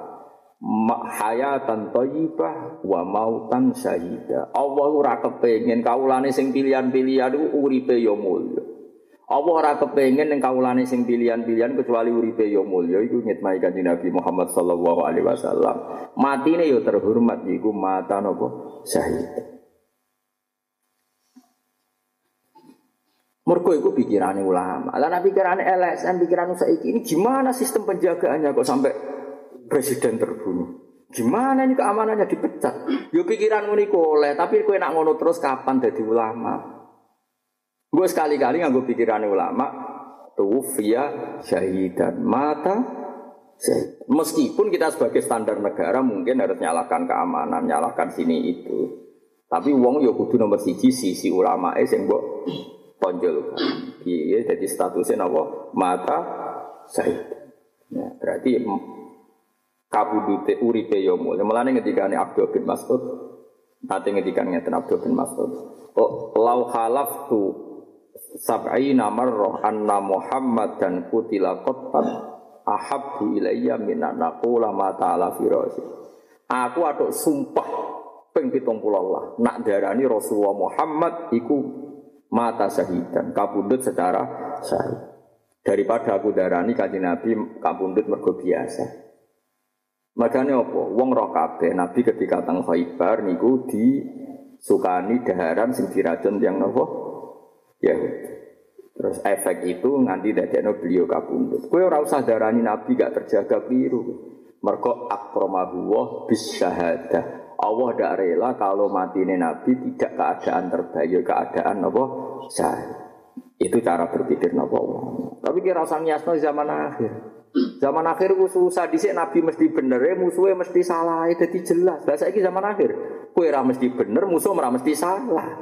Hayatan thayyibah wa mautan syahida. Allah ora kepengin kaulane sing pilihan-pilihan iku uripe ya mulya. Apa ora kepengin ning kaulane sing pilihan-pilihan kecuali uripe yo mulya iku ngitmai Kanjeng Nabi Muhammad sallallahu alaihi wasallam. Matine yo terhormat iku mata napa syahid. Mergo iku pikirane ulama. Lah nek pikirane LSM pikiran saiki ini gimana sistem penjagaannya kok sampai presiden terbunuh? Gimana ini keamanannya dipecat? Yo pikiran ngene iku oleh, tapi kowe nak ngono terus kapan dadi ulama? Gue sekali-kali nganggo pikiran ulama tuwfiya syahidan mata syahid. Meskipun kita sebagai standar negara mungkin harus nyalakan keamanan, nyalakan sini itu. Tapi wong yo kudu nomor 1 sisi ulama sing mbok konjol. Iya, jadi statusnya apa? Mata Said. Ya, berarti kabudute uripe yo mulya. Mulane ngendikane Abdul bin Mas'ud, ate ngendikane Abdul bin Mas'ud. Oh, lau khalaftu sab'ina marrah anna Muhammadan qutila qattan ahabbu ilayya min an aqula ma ta'ala fi ra'si. Aku atuk sumpah ping 70 lah nak darani Rasulullah Muhammad iku mata syahidan kabundut secara syahid. Daripada aku darani Kanjeng Nabi kabundut mergo biasa. Makane apa? Wong roh kabeh Nabi ketika teng Khaibar niku di sukani daharan sing diracun yang nopo Yahudi. Terus efek itu nganti dadekno beliau kapundhut. Kowe ora usah darani Nabi gak terjaga biru. Mergo akramahu wa bisyahadah. Allah ndak rela kalau matine Nabi tidak keadaan terbaik, keadaan nopo syahid. Itu cara berpikir nopo wong. Tapi kira usah nyasno zaman akhir. Zaman akhir ku susah dhisik Nabi mesti benere, musuhe mesti salah. Dadi jelas. Lah saiki zaman akhir. Kowe ora mesti bener, musuh ora mesti salah.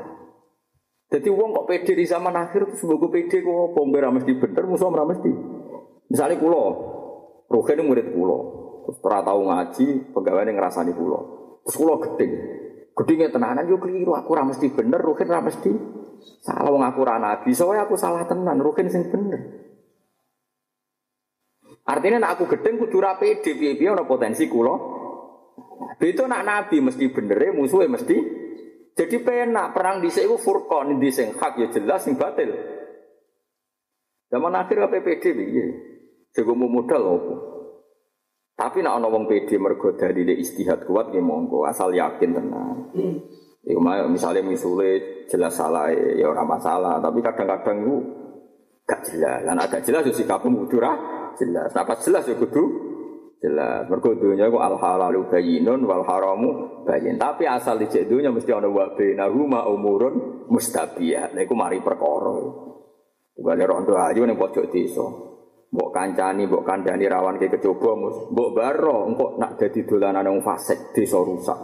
Jadi wong kok pede di zaman akhir itu semoga pede kok pombe ora mesti bener, musuh ora mesti. Misale kula, rohene murid kula, terus ora tau ngaji, penggaweane ngrasani kula. Terus kula gedeng. Gedenge tenanan yo kliru, aku ora mesti bener, rohene ora mesti salah, wong aku ora nabi, soe aku salah tenan, rohene sing bener. Artinya nek aku gedeng kudu ora pede piye-piye ana potensi kula. Beto nak nabi mesti benere, musuhe mesti. Jadi penak perang dhisik iku furqan, ndi sing hak ya jelas, sing batil. Zaman akhir PPD piye? Jago modal opo? Tapi nek ana wong PD mergo dalile ijtihad kuat nggih monggo, asal yakin tenan. Iku misale misule jelas salah ya ora masalah, tapi kadang-kadang ku gak jelas. Lan agak jelas yo sikapmu kudu ra jelas. Apa jelas yo kudu jelas, mergo dunya ku al-halalu bayyinun wal haramu bayyin. Tapi asal dicek dunya mesti ana wa bainahuma umurun mustabiyah. Lha iku mari perkara. Bali rondo ayu ning pojok desa. Mbok kancani, mbok kandhani rawan ke kecoba, mbok baro engko nak dadi dolanane wong fasik desa rusak.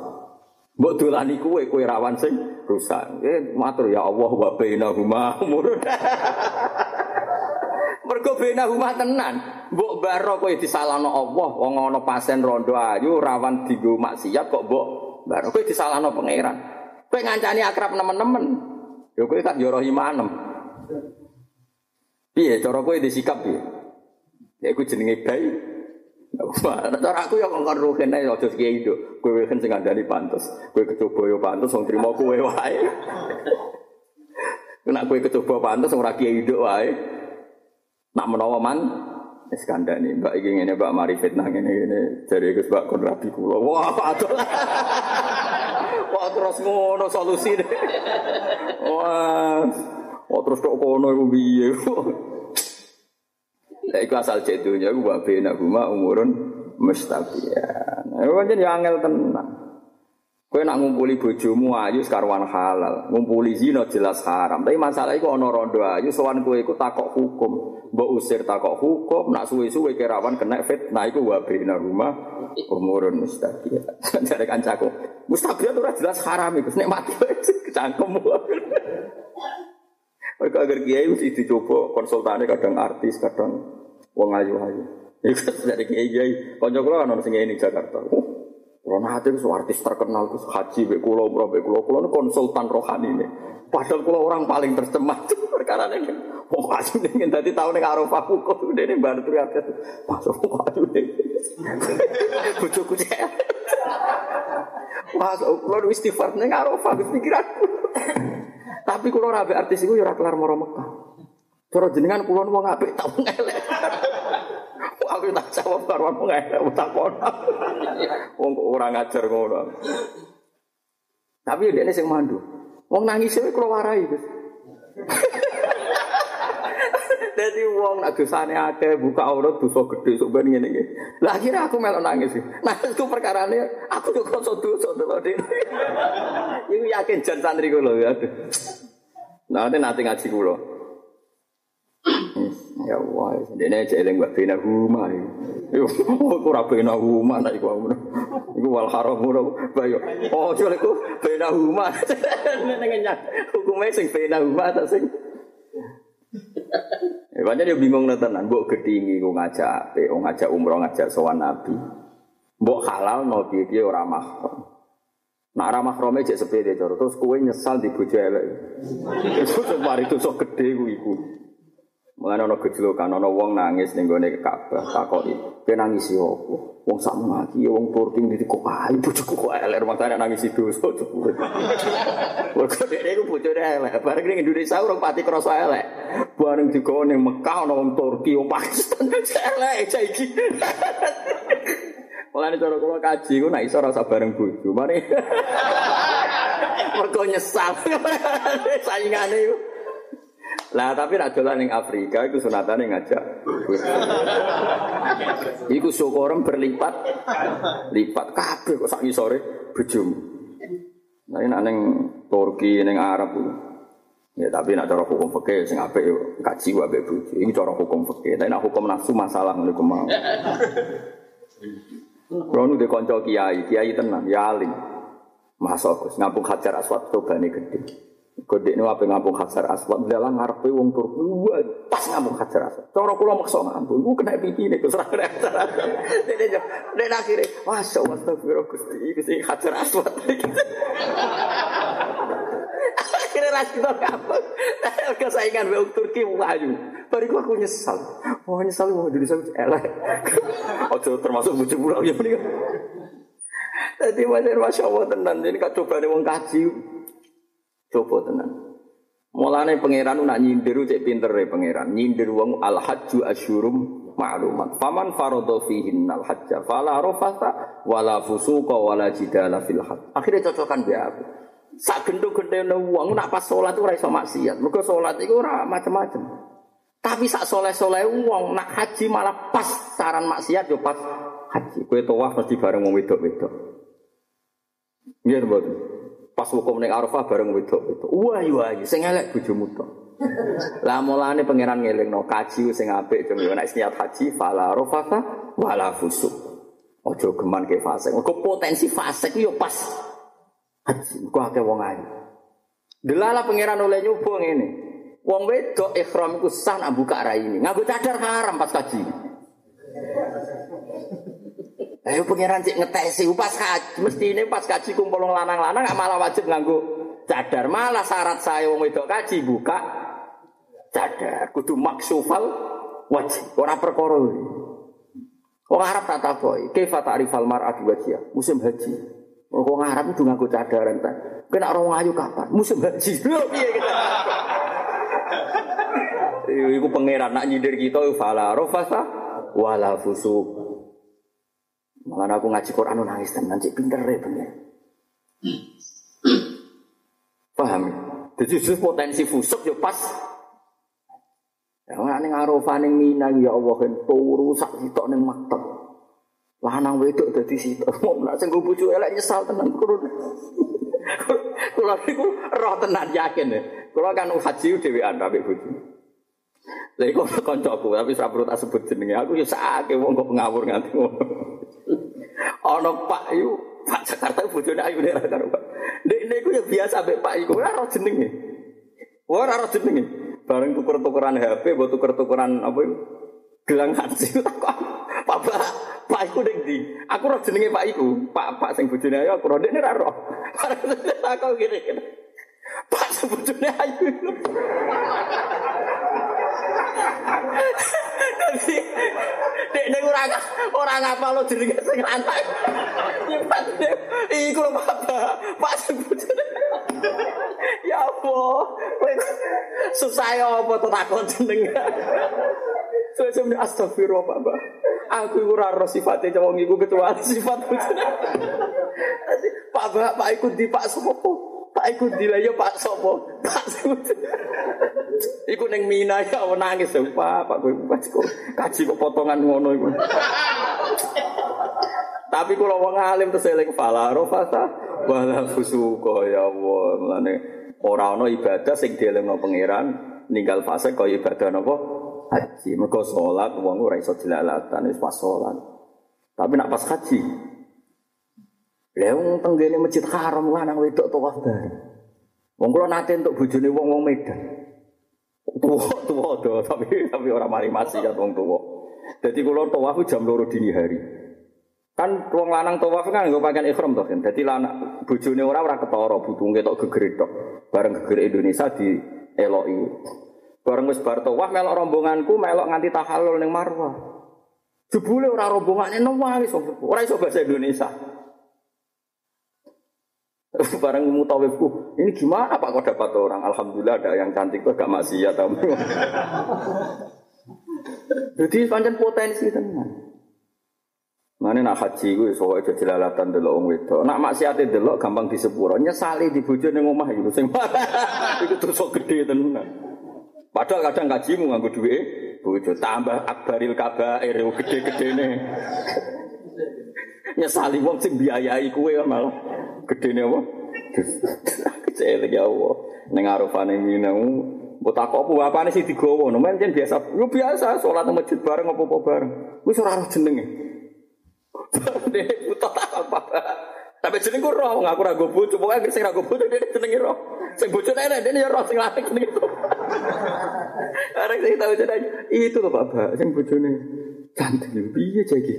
Mbok dolani kowe, kowe rawan sing rusak. Matur ya Allah wa bainahuma umurun. Mergo bena rumah tenan, mbok baro kowe disalahno Allah, wong ana pasen rondo ayu rawan digo maksiat kok mbok baro kowe disalahno pangeran. Kowe ngancani akrab nemen-nemen. Ya kowe kan yo roh imanem. Piye cara kowe disikap piye? Ya iku jenenge bae. Lah cara aku yo kok roh kene aja kiai nduk. Kowe kan sing ngandani pantes. Kowe kecoba yo pantes wong trimo kowe wae. Nek kowe kecoba pantes ora kiai nduk wae. Nak menawa man wis kandhane mbak iki ngene mbak mari fitnah ngene-ngene jare Gus Mbak kon rabi kula. Wah, padahal. Kok terus ngono solusine. Wah. Kok terus tok kono iku piye? Lah iku asal cedunya iku mbak ben agama umurun mustabiyan. Pancen yo angel tenan. Kowe nak ngumpuli bojomu ayu sekaruan halal, ngumpuli zina jelas haram. Tapi masalah iku ana rondo ayu sowan kowe iku takok hukum. Mbok usir takok hukum, nak suwe-suwe kerawan kena fitnah iku wa bina rumah umurun mustabiyah. Jare kancaku, mustabiyah ora jelas haram iku nek mati kecangkem. Kok agar kiai mesti dicoba konsultane kadang artis, kadang wong ayu-ayu. Iku jare kiai, kanca kula ana sing ngene Jakarta. Rono ati ku artis terkenal ku haji mbek kula umroh mbek kula konsultan rohani ne. Padahal kula orang paling tercemar perkara ne. Wong asli ning dadi taun ning Arafah kok dene bar turu adat. Masuk kok ati. Bojoku cek. Mas kula wis istighfar ning Arafah wis pikiranku. Tapi kula ora mbek artis iku ya ora kelar moro Mekah. Cara jenengan kula wong apik tak elek. Aku tak jawab karo wong elek takon. Wong ora ngajar ngono. Tapi dhekne sing mandu. Wong nangis e kula warai, Gus. Dadi wong nek dosane akeh buka aurat dosa gedhe sok ben ngene iki. Lah akhire aku melok nangis. Nangisku perkarane aku yo krasa dosa to, Dik. Iku yakin jan santri kula ya. Nah, nate ngaji kula. Ya Allah, dene celeng mbak bena rumah iki. Yo ora bena rumah nek iku ngono. Iku wal haram ora bayo. Oh, jare iku bena rumah. Neng ngenyah. Hukume sing bena rumah ta sing Banyak dia bingung tenan. Mbok gedingi ku ngajak ape, ngajak umroh, ngajak sowan Nabi. Mbok halal no piye ora mahram. Nek ora mahrame jek sepede cara. Terus kowe nyesal di bojo elek. Terus mari dosa gedhe ku iku. Mengana ana gejlokan ana wong nangis ning gone Ka'bah takoki. Kowe nangis opo? Wong sakmu mati, wong turting ditekok ae bojoku kok elek rumantane nangis dosa jebule. Kok dhewe bojone elek, bareng ning Indonesia urung pati krasa elek. Bareng digawa ning Mekah ana wong Turki, wong Pakistan elek iki. Mulane cara kula kaji ku nek iso rasa bareng bojo. Mari. Mergo nyesal saingane iku. Lah tapi nek dolan ning Afrika iku sunatane ngajak. Iku syukuran berlipat-lipat kabeh kok sak ngisore bojomu. Lah nek ning Turki ning Arab iku. Ya tapi nek cara hukum fikih sing apik yo kaji wae mbek bojo. Iki cara hukum fikih. Nek hukum nafsu masalah ngono iku mau. Kalau ada kancok kiai tenang, ya alim masuk, ngapung Hajar Aswad itu gani gede gede ini apa ngapung Hajar Aswad, adalah ngarepe wong Turki pas ngapung Hajar Aswad cara kula maksa ngapung, aku kena bikin aku serah kena Hajar Aswad dan akhirnya, masya Allah, astagfirullahaladzim Hajar Aswad akhirnya raskita ngapung kesaingan wong Turki melayu bariku aku nyesal. Oh nyesal wong Indonesia elek. Ojo termasuk bojo pulau ya menika. Dadi masyaallah tenan yen kacobane wong kaji. Coba tenan. Mulane pangeran nak nyindir cek pintere pangeran. Nyindir wong al-hajju asyurum ma'lumat. Faman farada fihinnal hajja fala rafatha wala fusuqa wala jidala fil hajj. Akhire cocokan be aku. Sak gendho-gendhone wong nak pas salat ora iso maksiat. Mergo salat iku ora macam-macam. Tapi sak soleh-soleh wong nak haji malah pas saran maksiat yo pas haji. Kowe tawaf mesti bareng wong wedok-wedok. Nggih mboten. Pas wukum ning Arafah bareng wedok-wedok. Wah yo ayu sing elek bojomu tok. Lah mulane pangeran ngelingno kaji sing apik jeng yo nek niat haji fala rafatha wala fusuq. Aja geman ke fasik. Mergo potensi fasik yo pas haji. Kok akeh wong ayu. Delala pangeran oleh nyoba ngene. Wong wedok ihram iku sah nak buka raine. Nganggo cadar haram pas haji. Ayo pangeran cek ngetesi pas haji. Mestine pas haji kumpul wong lanang-lanang gak malah wajib nganggo cadar. Malah syarat saya wong wedok haji buka cadar. Kudu maksufal wajib. Ora perkara. Wong Arab tak takoki, "Kaifa ta'rifal mar'atu wajhiha?" Musim haji. Wong Arab kudu nganggo cadar enten. Kene ora wong ayu kapan? Musim haji. Lho piye kita? Iku pangeran nak nyindir kita fala rafasa wala fusuq. Mangane aku ngaji Quran nangis tenan cek pinter e bener. Paham. Dadi justru potensi fusuk yo pas. Ana ning Arafah ning Mina ya Allah turu sak sitok ning maktab. Lanang wedok dadi sitok. Nek sing bojo elek nyesal tenan kurun. Kula iku roh tenan yakin ya. Kula kan haji dhewean ambek bojoku. Lha iku kancaku tapi sak perlu tak sebut jenenge. Aku yo sakake wong kok ngawur nganti ngono. Ana Pak iku, Pak Jakarta bojone ayu nek karo Pak. Ndekne iku yo biasa ambek Pak iku ora roh jenenge. Ora roh jenenge. Bareng tuker-tukeran HP, mbok tuker-tukeran apa iku? Gelang hasil kok. Pak iku ning ndi? Aku roh jenenge Pak iku. Pak sing bojone ayu aku roh ndekne ora roh. Aku kira-kira. Pak bojone ayu. Tapi nek ora ngapa lo jenenge sing lanang. Nyipat dhewe iku lho Pak sebut. Ya apa? Susah apa to takon jenenge. Sesuk astagfirullah Pak Mbah. Aku iku ora ro sifate wong iku kecuali sifat bojone. Pak Mbah Pak iku di Pak sopo? Pak iku dilayo Pak sopo? Pak sebut. Iku ning Mina ya nangis ya Pak kowe kaji kok potongan ngono iku. Tapi kula wong alim terus eling fala rafasa wala fusuqa ya Allah. Mulane ora ana ibadah sing dielingno pangeran ninggal fase kaya ibadah napa haji. Mergo salat wong ora iso dilalatan wis pas salat. Tapi nak pas haji lha wong tenggene Masjid Haram lanang wedok tawaf bareng. Wong kula nate entuk bojone wong-wong Medan. Tua-tua doh, tapi orang mari masih ya wong tua. Dadi kula tawaf jam 2 dini hari. Kan wong lanang tawaf kan nggo pakaian ihram to kan. Dadi lanang bojone ora ketara, butunge tok gegere tok. Bareng gegere Indonesia dieloki. Bareng wis bar tawaf melok rombonganku melok nganti tahallul ning Marwah. Jebule ora rombongane newah wis ora iso bahasa Indonesia. Barang mutawifku, ini gimana Pak kok dapat orang? Alhamdulillah ada yang cantik kok gak maksiat. Jadi pancen potensi tenan. Mane nak haji kuwi sok aja jelalatan delok wong wedok. Nak maksiate delok gampang disepuro. Nyesali dibojo ning omah iku sing iku dosa gedhe tenan. Padahal kadang ngajimu nganggo dhuwe bojo tambah akbaril kabair gedhe-gedhene. Nyesali wong sing biayai kowe malah gedene apa? Kecil ya Allah. Ning arafane minau, botak opo bapane sing digowo. Mencen biasa, yo biasa salat nang masjid bareng apa-apa bareng. Wis ora roh jenenge. Dene buta apa. Tapi jeneng ku roh, ngaku ra gobo, cuma sing ra gobo dene jenenge roh. Sing bojone enek dene ya roh sing lanang jenenge itu. Arek sing tau jeneng itu lho Bapak, sing bojone cantik piye iki.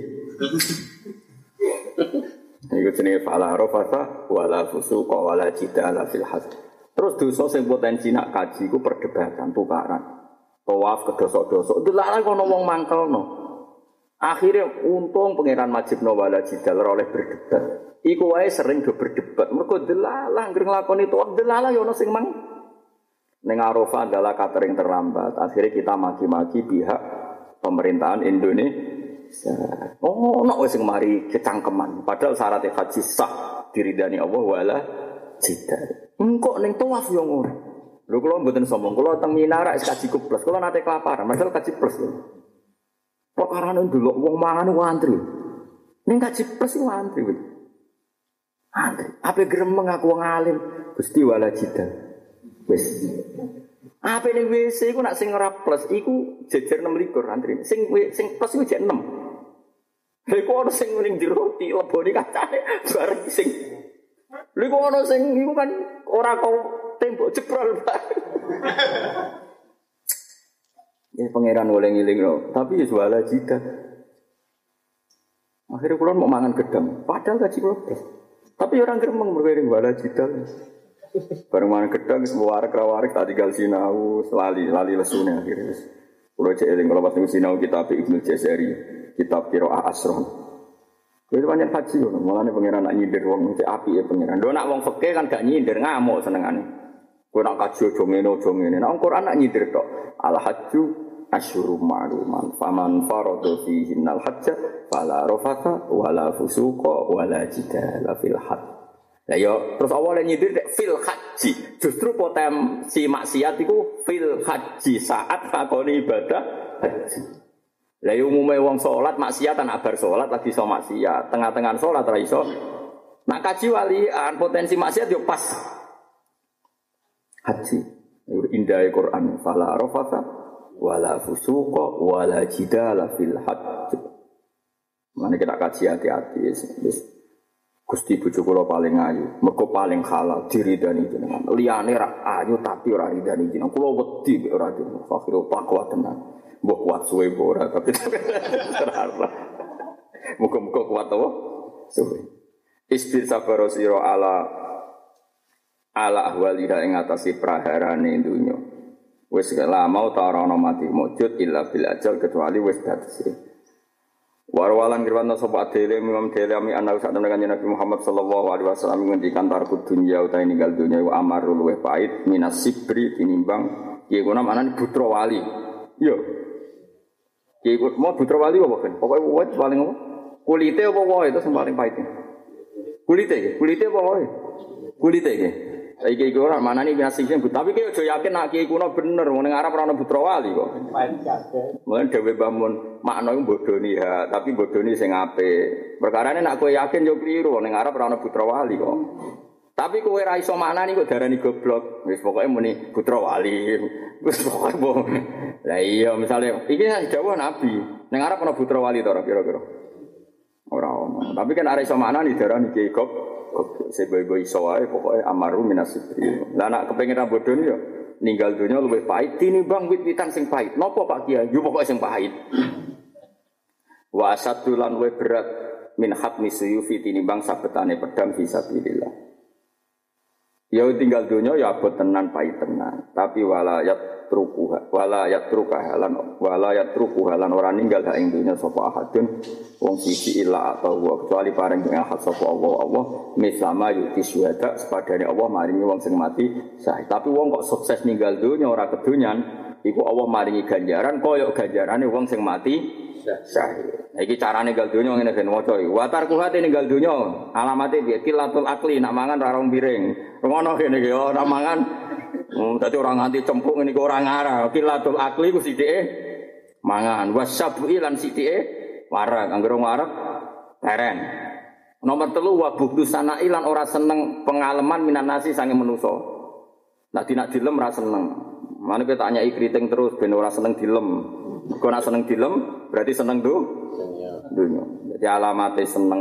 Iku jenenge fala rafasa wala fusuqa wala jidala fil hajj. Terus dosa sing potensi nak kaji iku perdebatan tukaran. Tawaf kedosok-dosok. Delalah kono wong mangkelno. Akhire untung pangeran wajibno wala jidal oleh berdebat. Iku wae sering do berdebat. Mergo delalah ngger nglakoni tawaf delalah ya ono sing mang. Ning Arafah adalah katering terlambat. Akhire kita maki-maki pihak pemerintahan Indonesia. Oh, nak wes kemari kecangkeman. Padahal syarat haji sah diridani Allah wala jidal. Engkau neng tawaf yang orang. Lu kalau bukan sombong, kalau teng minarak kaji plus, kalau nate kelaparan, padahal kaji plus. Perkara neng dulu, uang mangan uang antri. Neng kaji plus uang antri. Antri. Apa geremeng aku uang alim? Gusti wala jidal. Wes. Apa neng WC? Aku nak sing rap plus. Iku jejer 6 likur antri. Sing plus aku jejer 6. Iku ana sing ning jero roti lebone kacane bareng sing. Lha iku ana sing iku kan ora kok tembok jebrol. Ya pangeran oleh ngiling tapi ya wala jidal. Akhire kula mau mangan gedang, padahal gaji kula blas. Tapi orang gremeng berwering wala jidal. Bareng mangan gedang wis warek-warek tak tinggal sinau, lali lesune akhire wis. Kula cek eling kula pas sinau kitab Ibnu Jazari. Kitab Qiraah Asron. Kuwi pancen haji lho, mulane pangeran nak nyindir wong iki apike pangeran. Lho nak wong fikih kan gak nyindir, ngamuk senengane. Kowe nak kaji aja ngene, nak Al-Qur'an nak nyindir tok. Al-hajju asyhurun ma'lumat. Faman farada fihi al-hajja fala rafatha wala fusuqa wala jidala fil hajj. Lah yo terus awale nyindir nek fil haji. Justru potensi maksiat iku fil haji saat lakoni ibadah haji. Lah umumnya wong salat maksiat ana bar salat lagi iso maksiat, tengah-tengah salat ra iso. Nak kaji walian potensi maksiat yo pas. Haji. Indah Al-Qur'an fala rafatha wala fusuqa wala jidala fil hajj. Mane kita kaji hati-hati wis. Gusti bojo kula paling ayu, mergo paling halal diridani jenengan. Liyane ra ayu tapi ora ridani jenengan. Kula wedi ora jenengan. Fakiro pakwa tenan. Mbok kuat suwe ora tapi terarah. Muga-muga kuat apa? Suwe. Isbir sabaro sira ala ahwalira ing atase praharane dunya. Wis lama mau ta ana mati mujud illa bil ajal kecuali wis datese. Warwalan kirwana sapa adele mimam delami ana sak temen kanjeng Nabi Muhammad sallallahu alaihi wasallam ngendikan tarku dunya utahe ninggal dunya wa amarul luweh pait minasibri tinimbang yekuna manane putra wali. Yo. Ki kok mau putra wali apa kan? Pokoke wong paling apa? Kulite apa wae itu sing paling pahit. Kulite apa wae? Kulite iki. Iki iki ora manani biasane tapi ki aja yakin nek ki kuno bener wong ning Arab ora ana putra wali kok. Paling jagat. Mun dhewe bamun makna iku bodoni ha, tapi bodoni sing apik. Perkarane nek kowe yakin yo kliru wong ning Arab ora ana putra wali kok. Tapi kowe ra iso maknani kok darani goblok. Wis pokoke muni putra wali. Wis pokoke bo. Lah iya misale iki dawuh Nabi, ning arep ana putra wali to ora kira-kira. Ora ono. Tapi kan arek iso maknani darani iki goblok. Sebab iso wae pokoke amaru minasibri. Lah nek kepengin ra bodoni yo ninggal dunia lebih pahit tinimbang wit-witan sing pahit. Napa Pak Kiai? Yo pokoke sing pahit. Wa asadul lan we berat min khatmi suyufi tinimbang sabetane pedang fisabilillah. Ya tinggal dunia ya abot tenan pahit tenan, tapi wala yatruku halan ora ninggal dak ing dunia sapa ahadun wong siji illa atau kecuali paring ahad sapa Allah misama yuti syuhada sepadane Allah maringi wong sing mati sah. Tapi wong kok sukses ninggal dunia ora kedunyan iku Allah maringi ganjaran koyo ganjarane wong sing mati sah. Iki carane ninggal dunia ngene ben maca iki watarku hate ninggal dunia alamate piye kilatul akli nak mangan ra rong piring. Ngono kene iki ora mangan. Dadi ora nganti cempuk ngene iki ora ngarah. Kilatul akli ku sithike mangan. Wasabu'i lan sithike warak. Anggere warak leren. Nomor 3 wa buktu sanai lan ora seneng pengalaman minan nasi sange manusa. Nek dinak dilem ora seneng. Mane kowe tak nyai kriting terus ben ora seneng dilem. Kok ora seneng dilem berarti seneng dunya. Dadi alamate seneng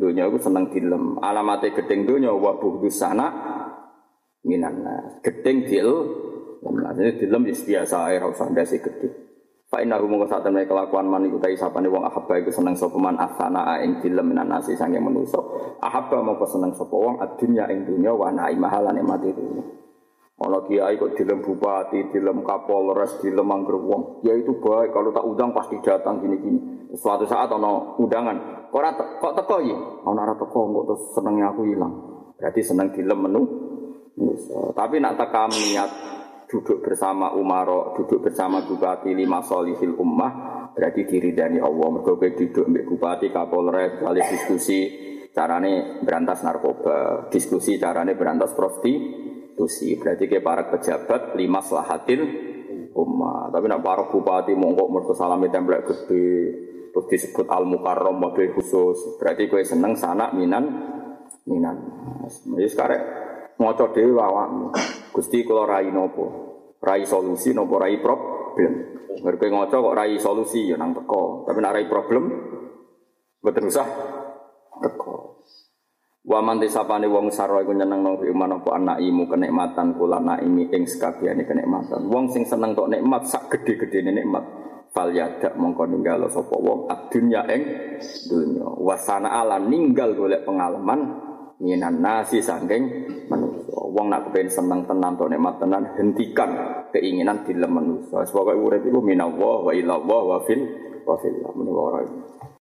dunia aku senang dilem. Alamatnya gedeng dunia wabuh di sana minanna. Gedeng dilem ya biasa air harus anda si gedeng. Pak Indah umum kesatuan mereka lakukan manikutai sapane wong ahabba itu senang sopeman asana ing dilem minanna si sange menusok. Ahabba mau kesenang sopewang adunya ing dunia wana imahalan emati dunia. Ono kiai kok dilem bupati, dilem kapolres, dilem angger wong. Ya itu baik kalau tak undang pasti datang gini-gini. Suatu saat ono undangan. Ora kok teko iki, ana ora teko engko terus senenge aku ilang. Berarti seneng dilem menu. Tapi nak teka niat duduk bersama umaro, duduk bersama bupati lima solihil ummah, berarti diridani Allah. Mergo kowe duduk mbek bupati, kapolres, kali diskusi carane berantas narkoba, diskusi carane berantas prostitusi. Berarti ke para pejabat lima maslahatil ummah. Tapi nak para bupati monggo mergo salame templek gede. Terus disebut al-mukarram wabil khusus. Berarti gue seneng sanak minan. Jadi sekarang ngocok dewe awakmu. Gusti kula rai nopo? Rai solusi nopo rai problem? Nek kowe ngocok kok rai solusi ya nang teko. Tapi nek rai problem mboten usah teko. Wa man tisapane wong sarwa iku nyenengno iman apa anaimu kenikmatan kula naimi ing sakabehane kenikmatan. Wong sing seneng tok nikmat sak gedhe-gedhene nikmat. Fal yadak mongko ninggal sapa wong adunya ing dunya wasana ala ninggal golek pengalaman minan nasi saking manusa. Wong nak kepen seneng tenan to nikmat tenan hentikan keinginan dilem manusa. Sebab urip iku minallah wa ilallah wa fil wa fillah menawa ora.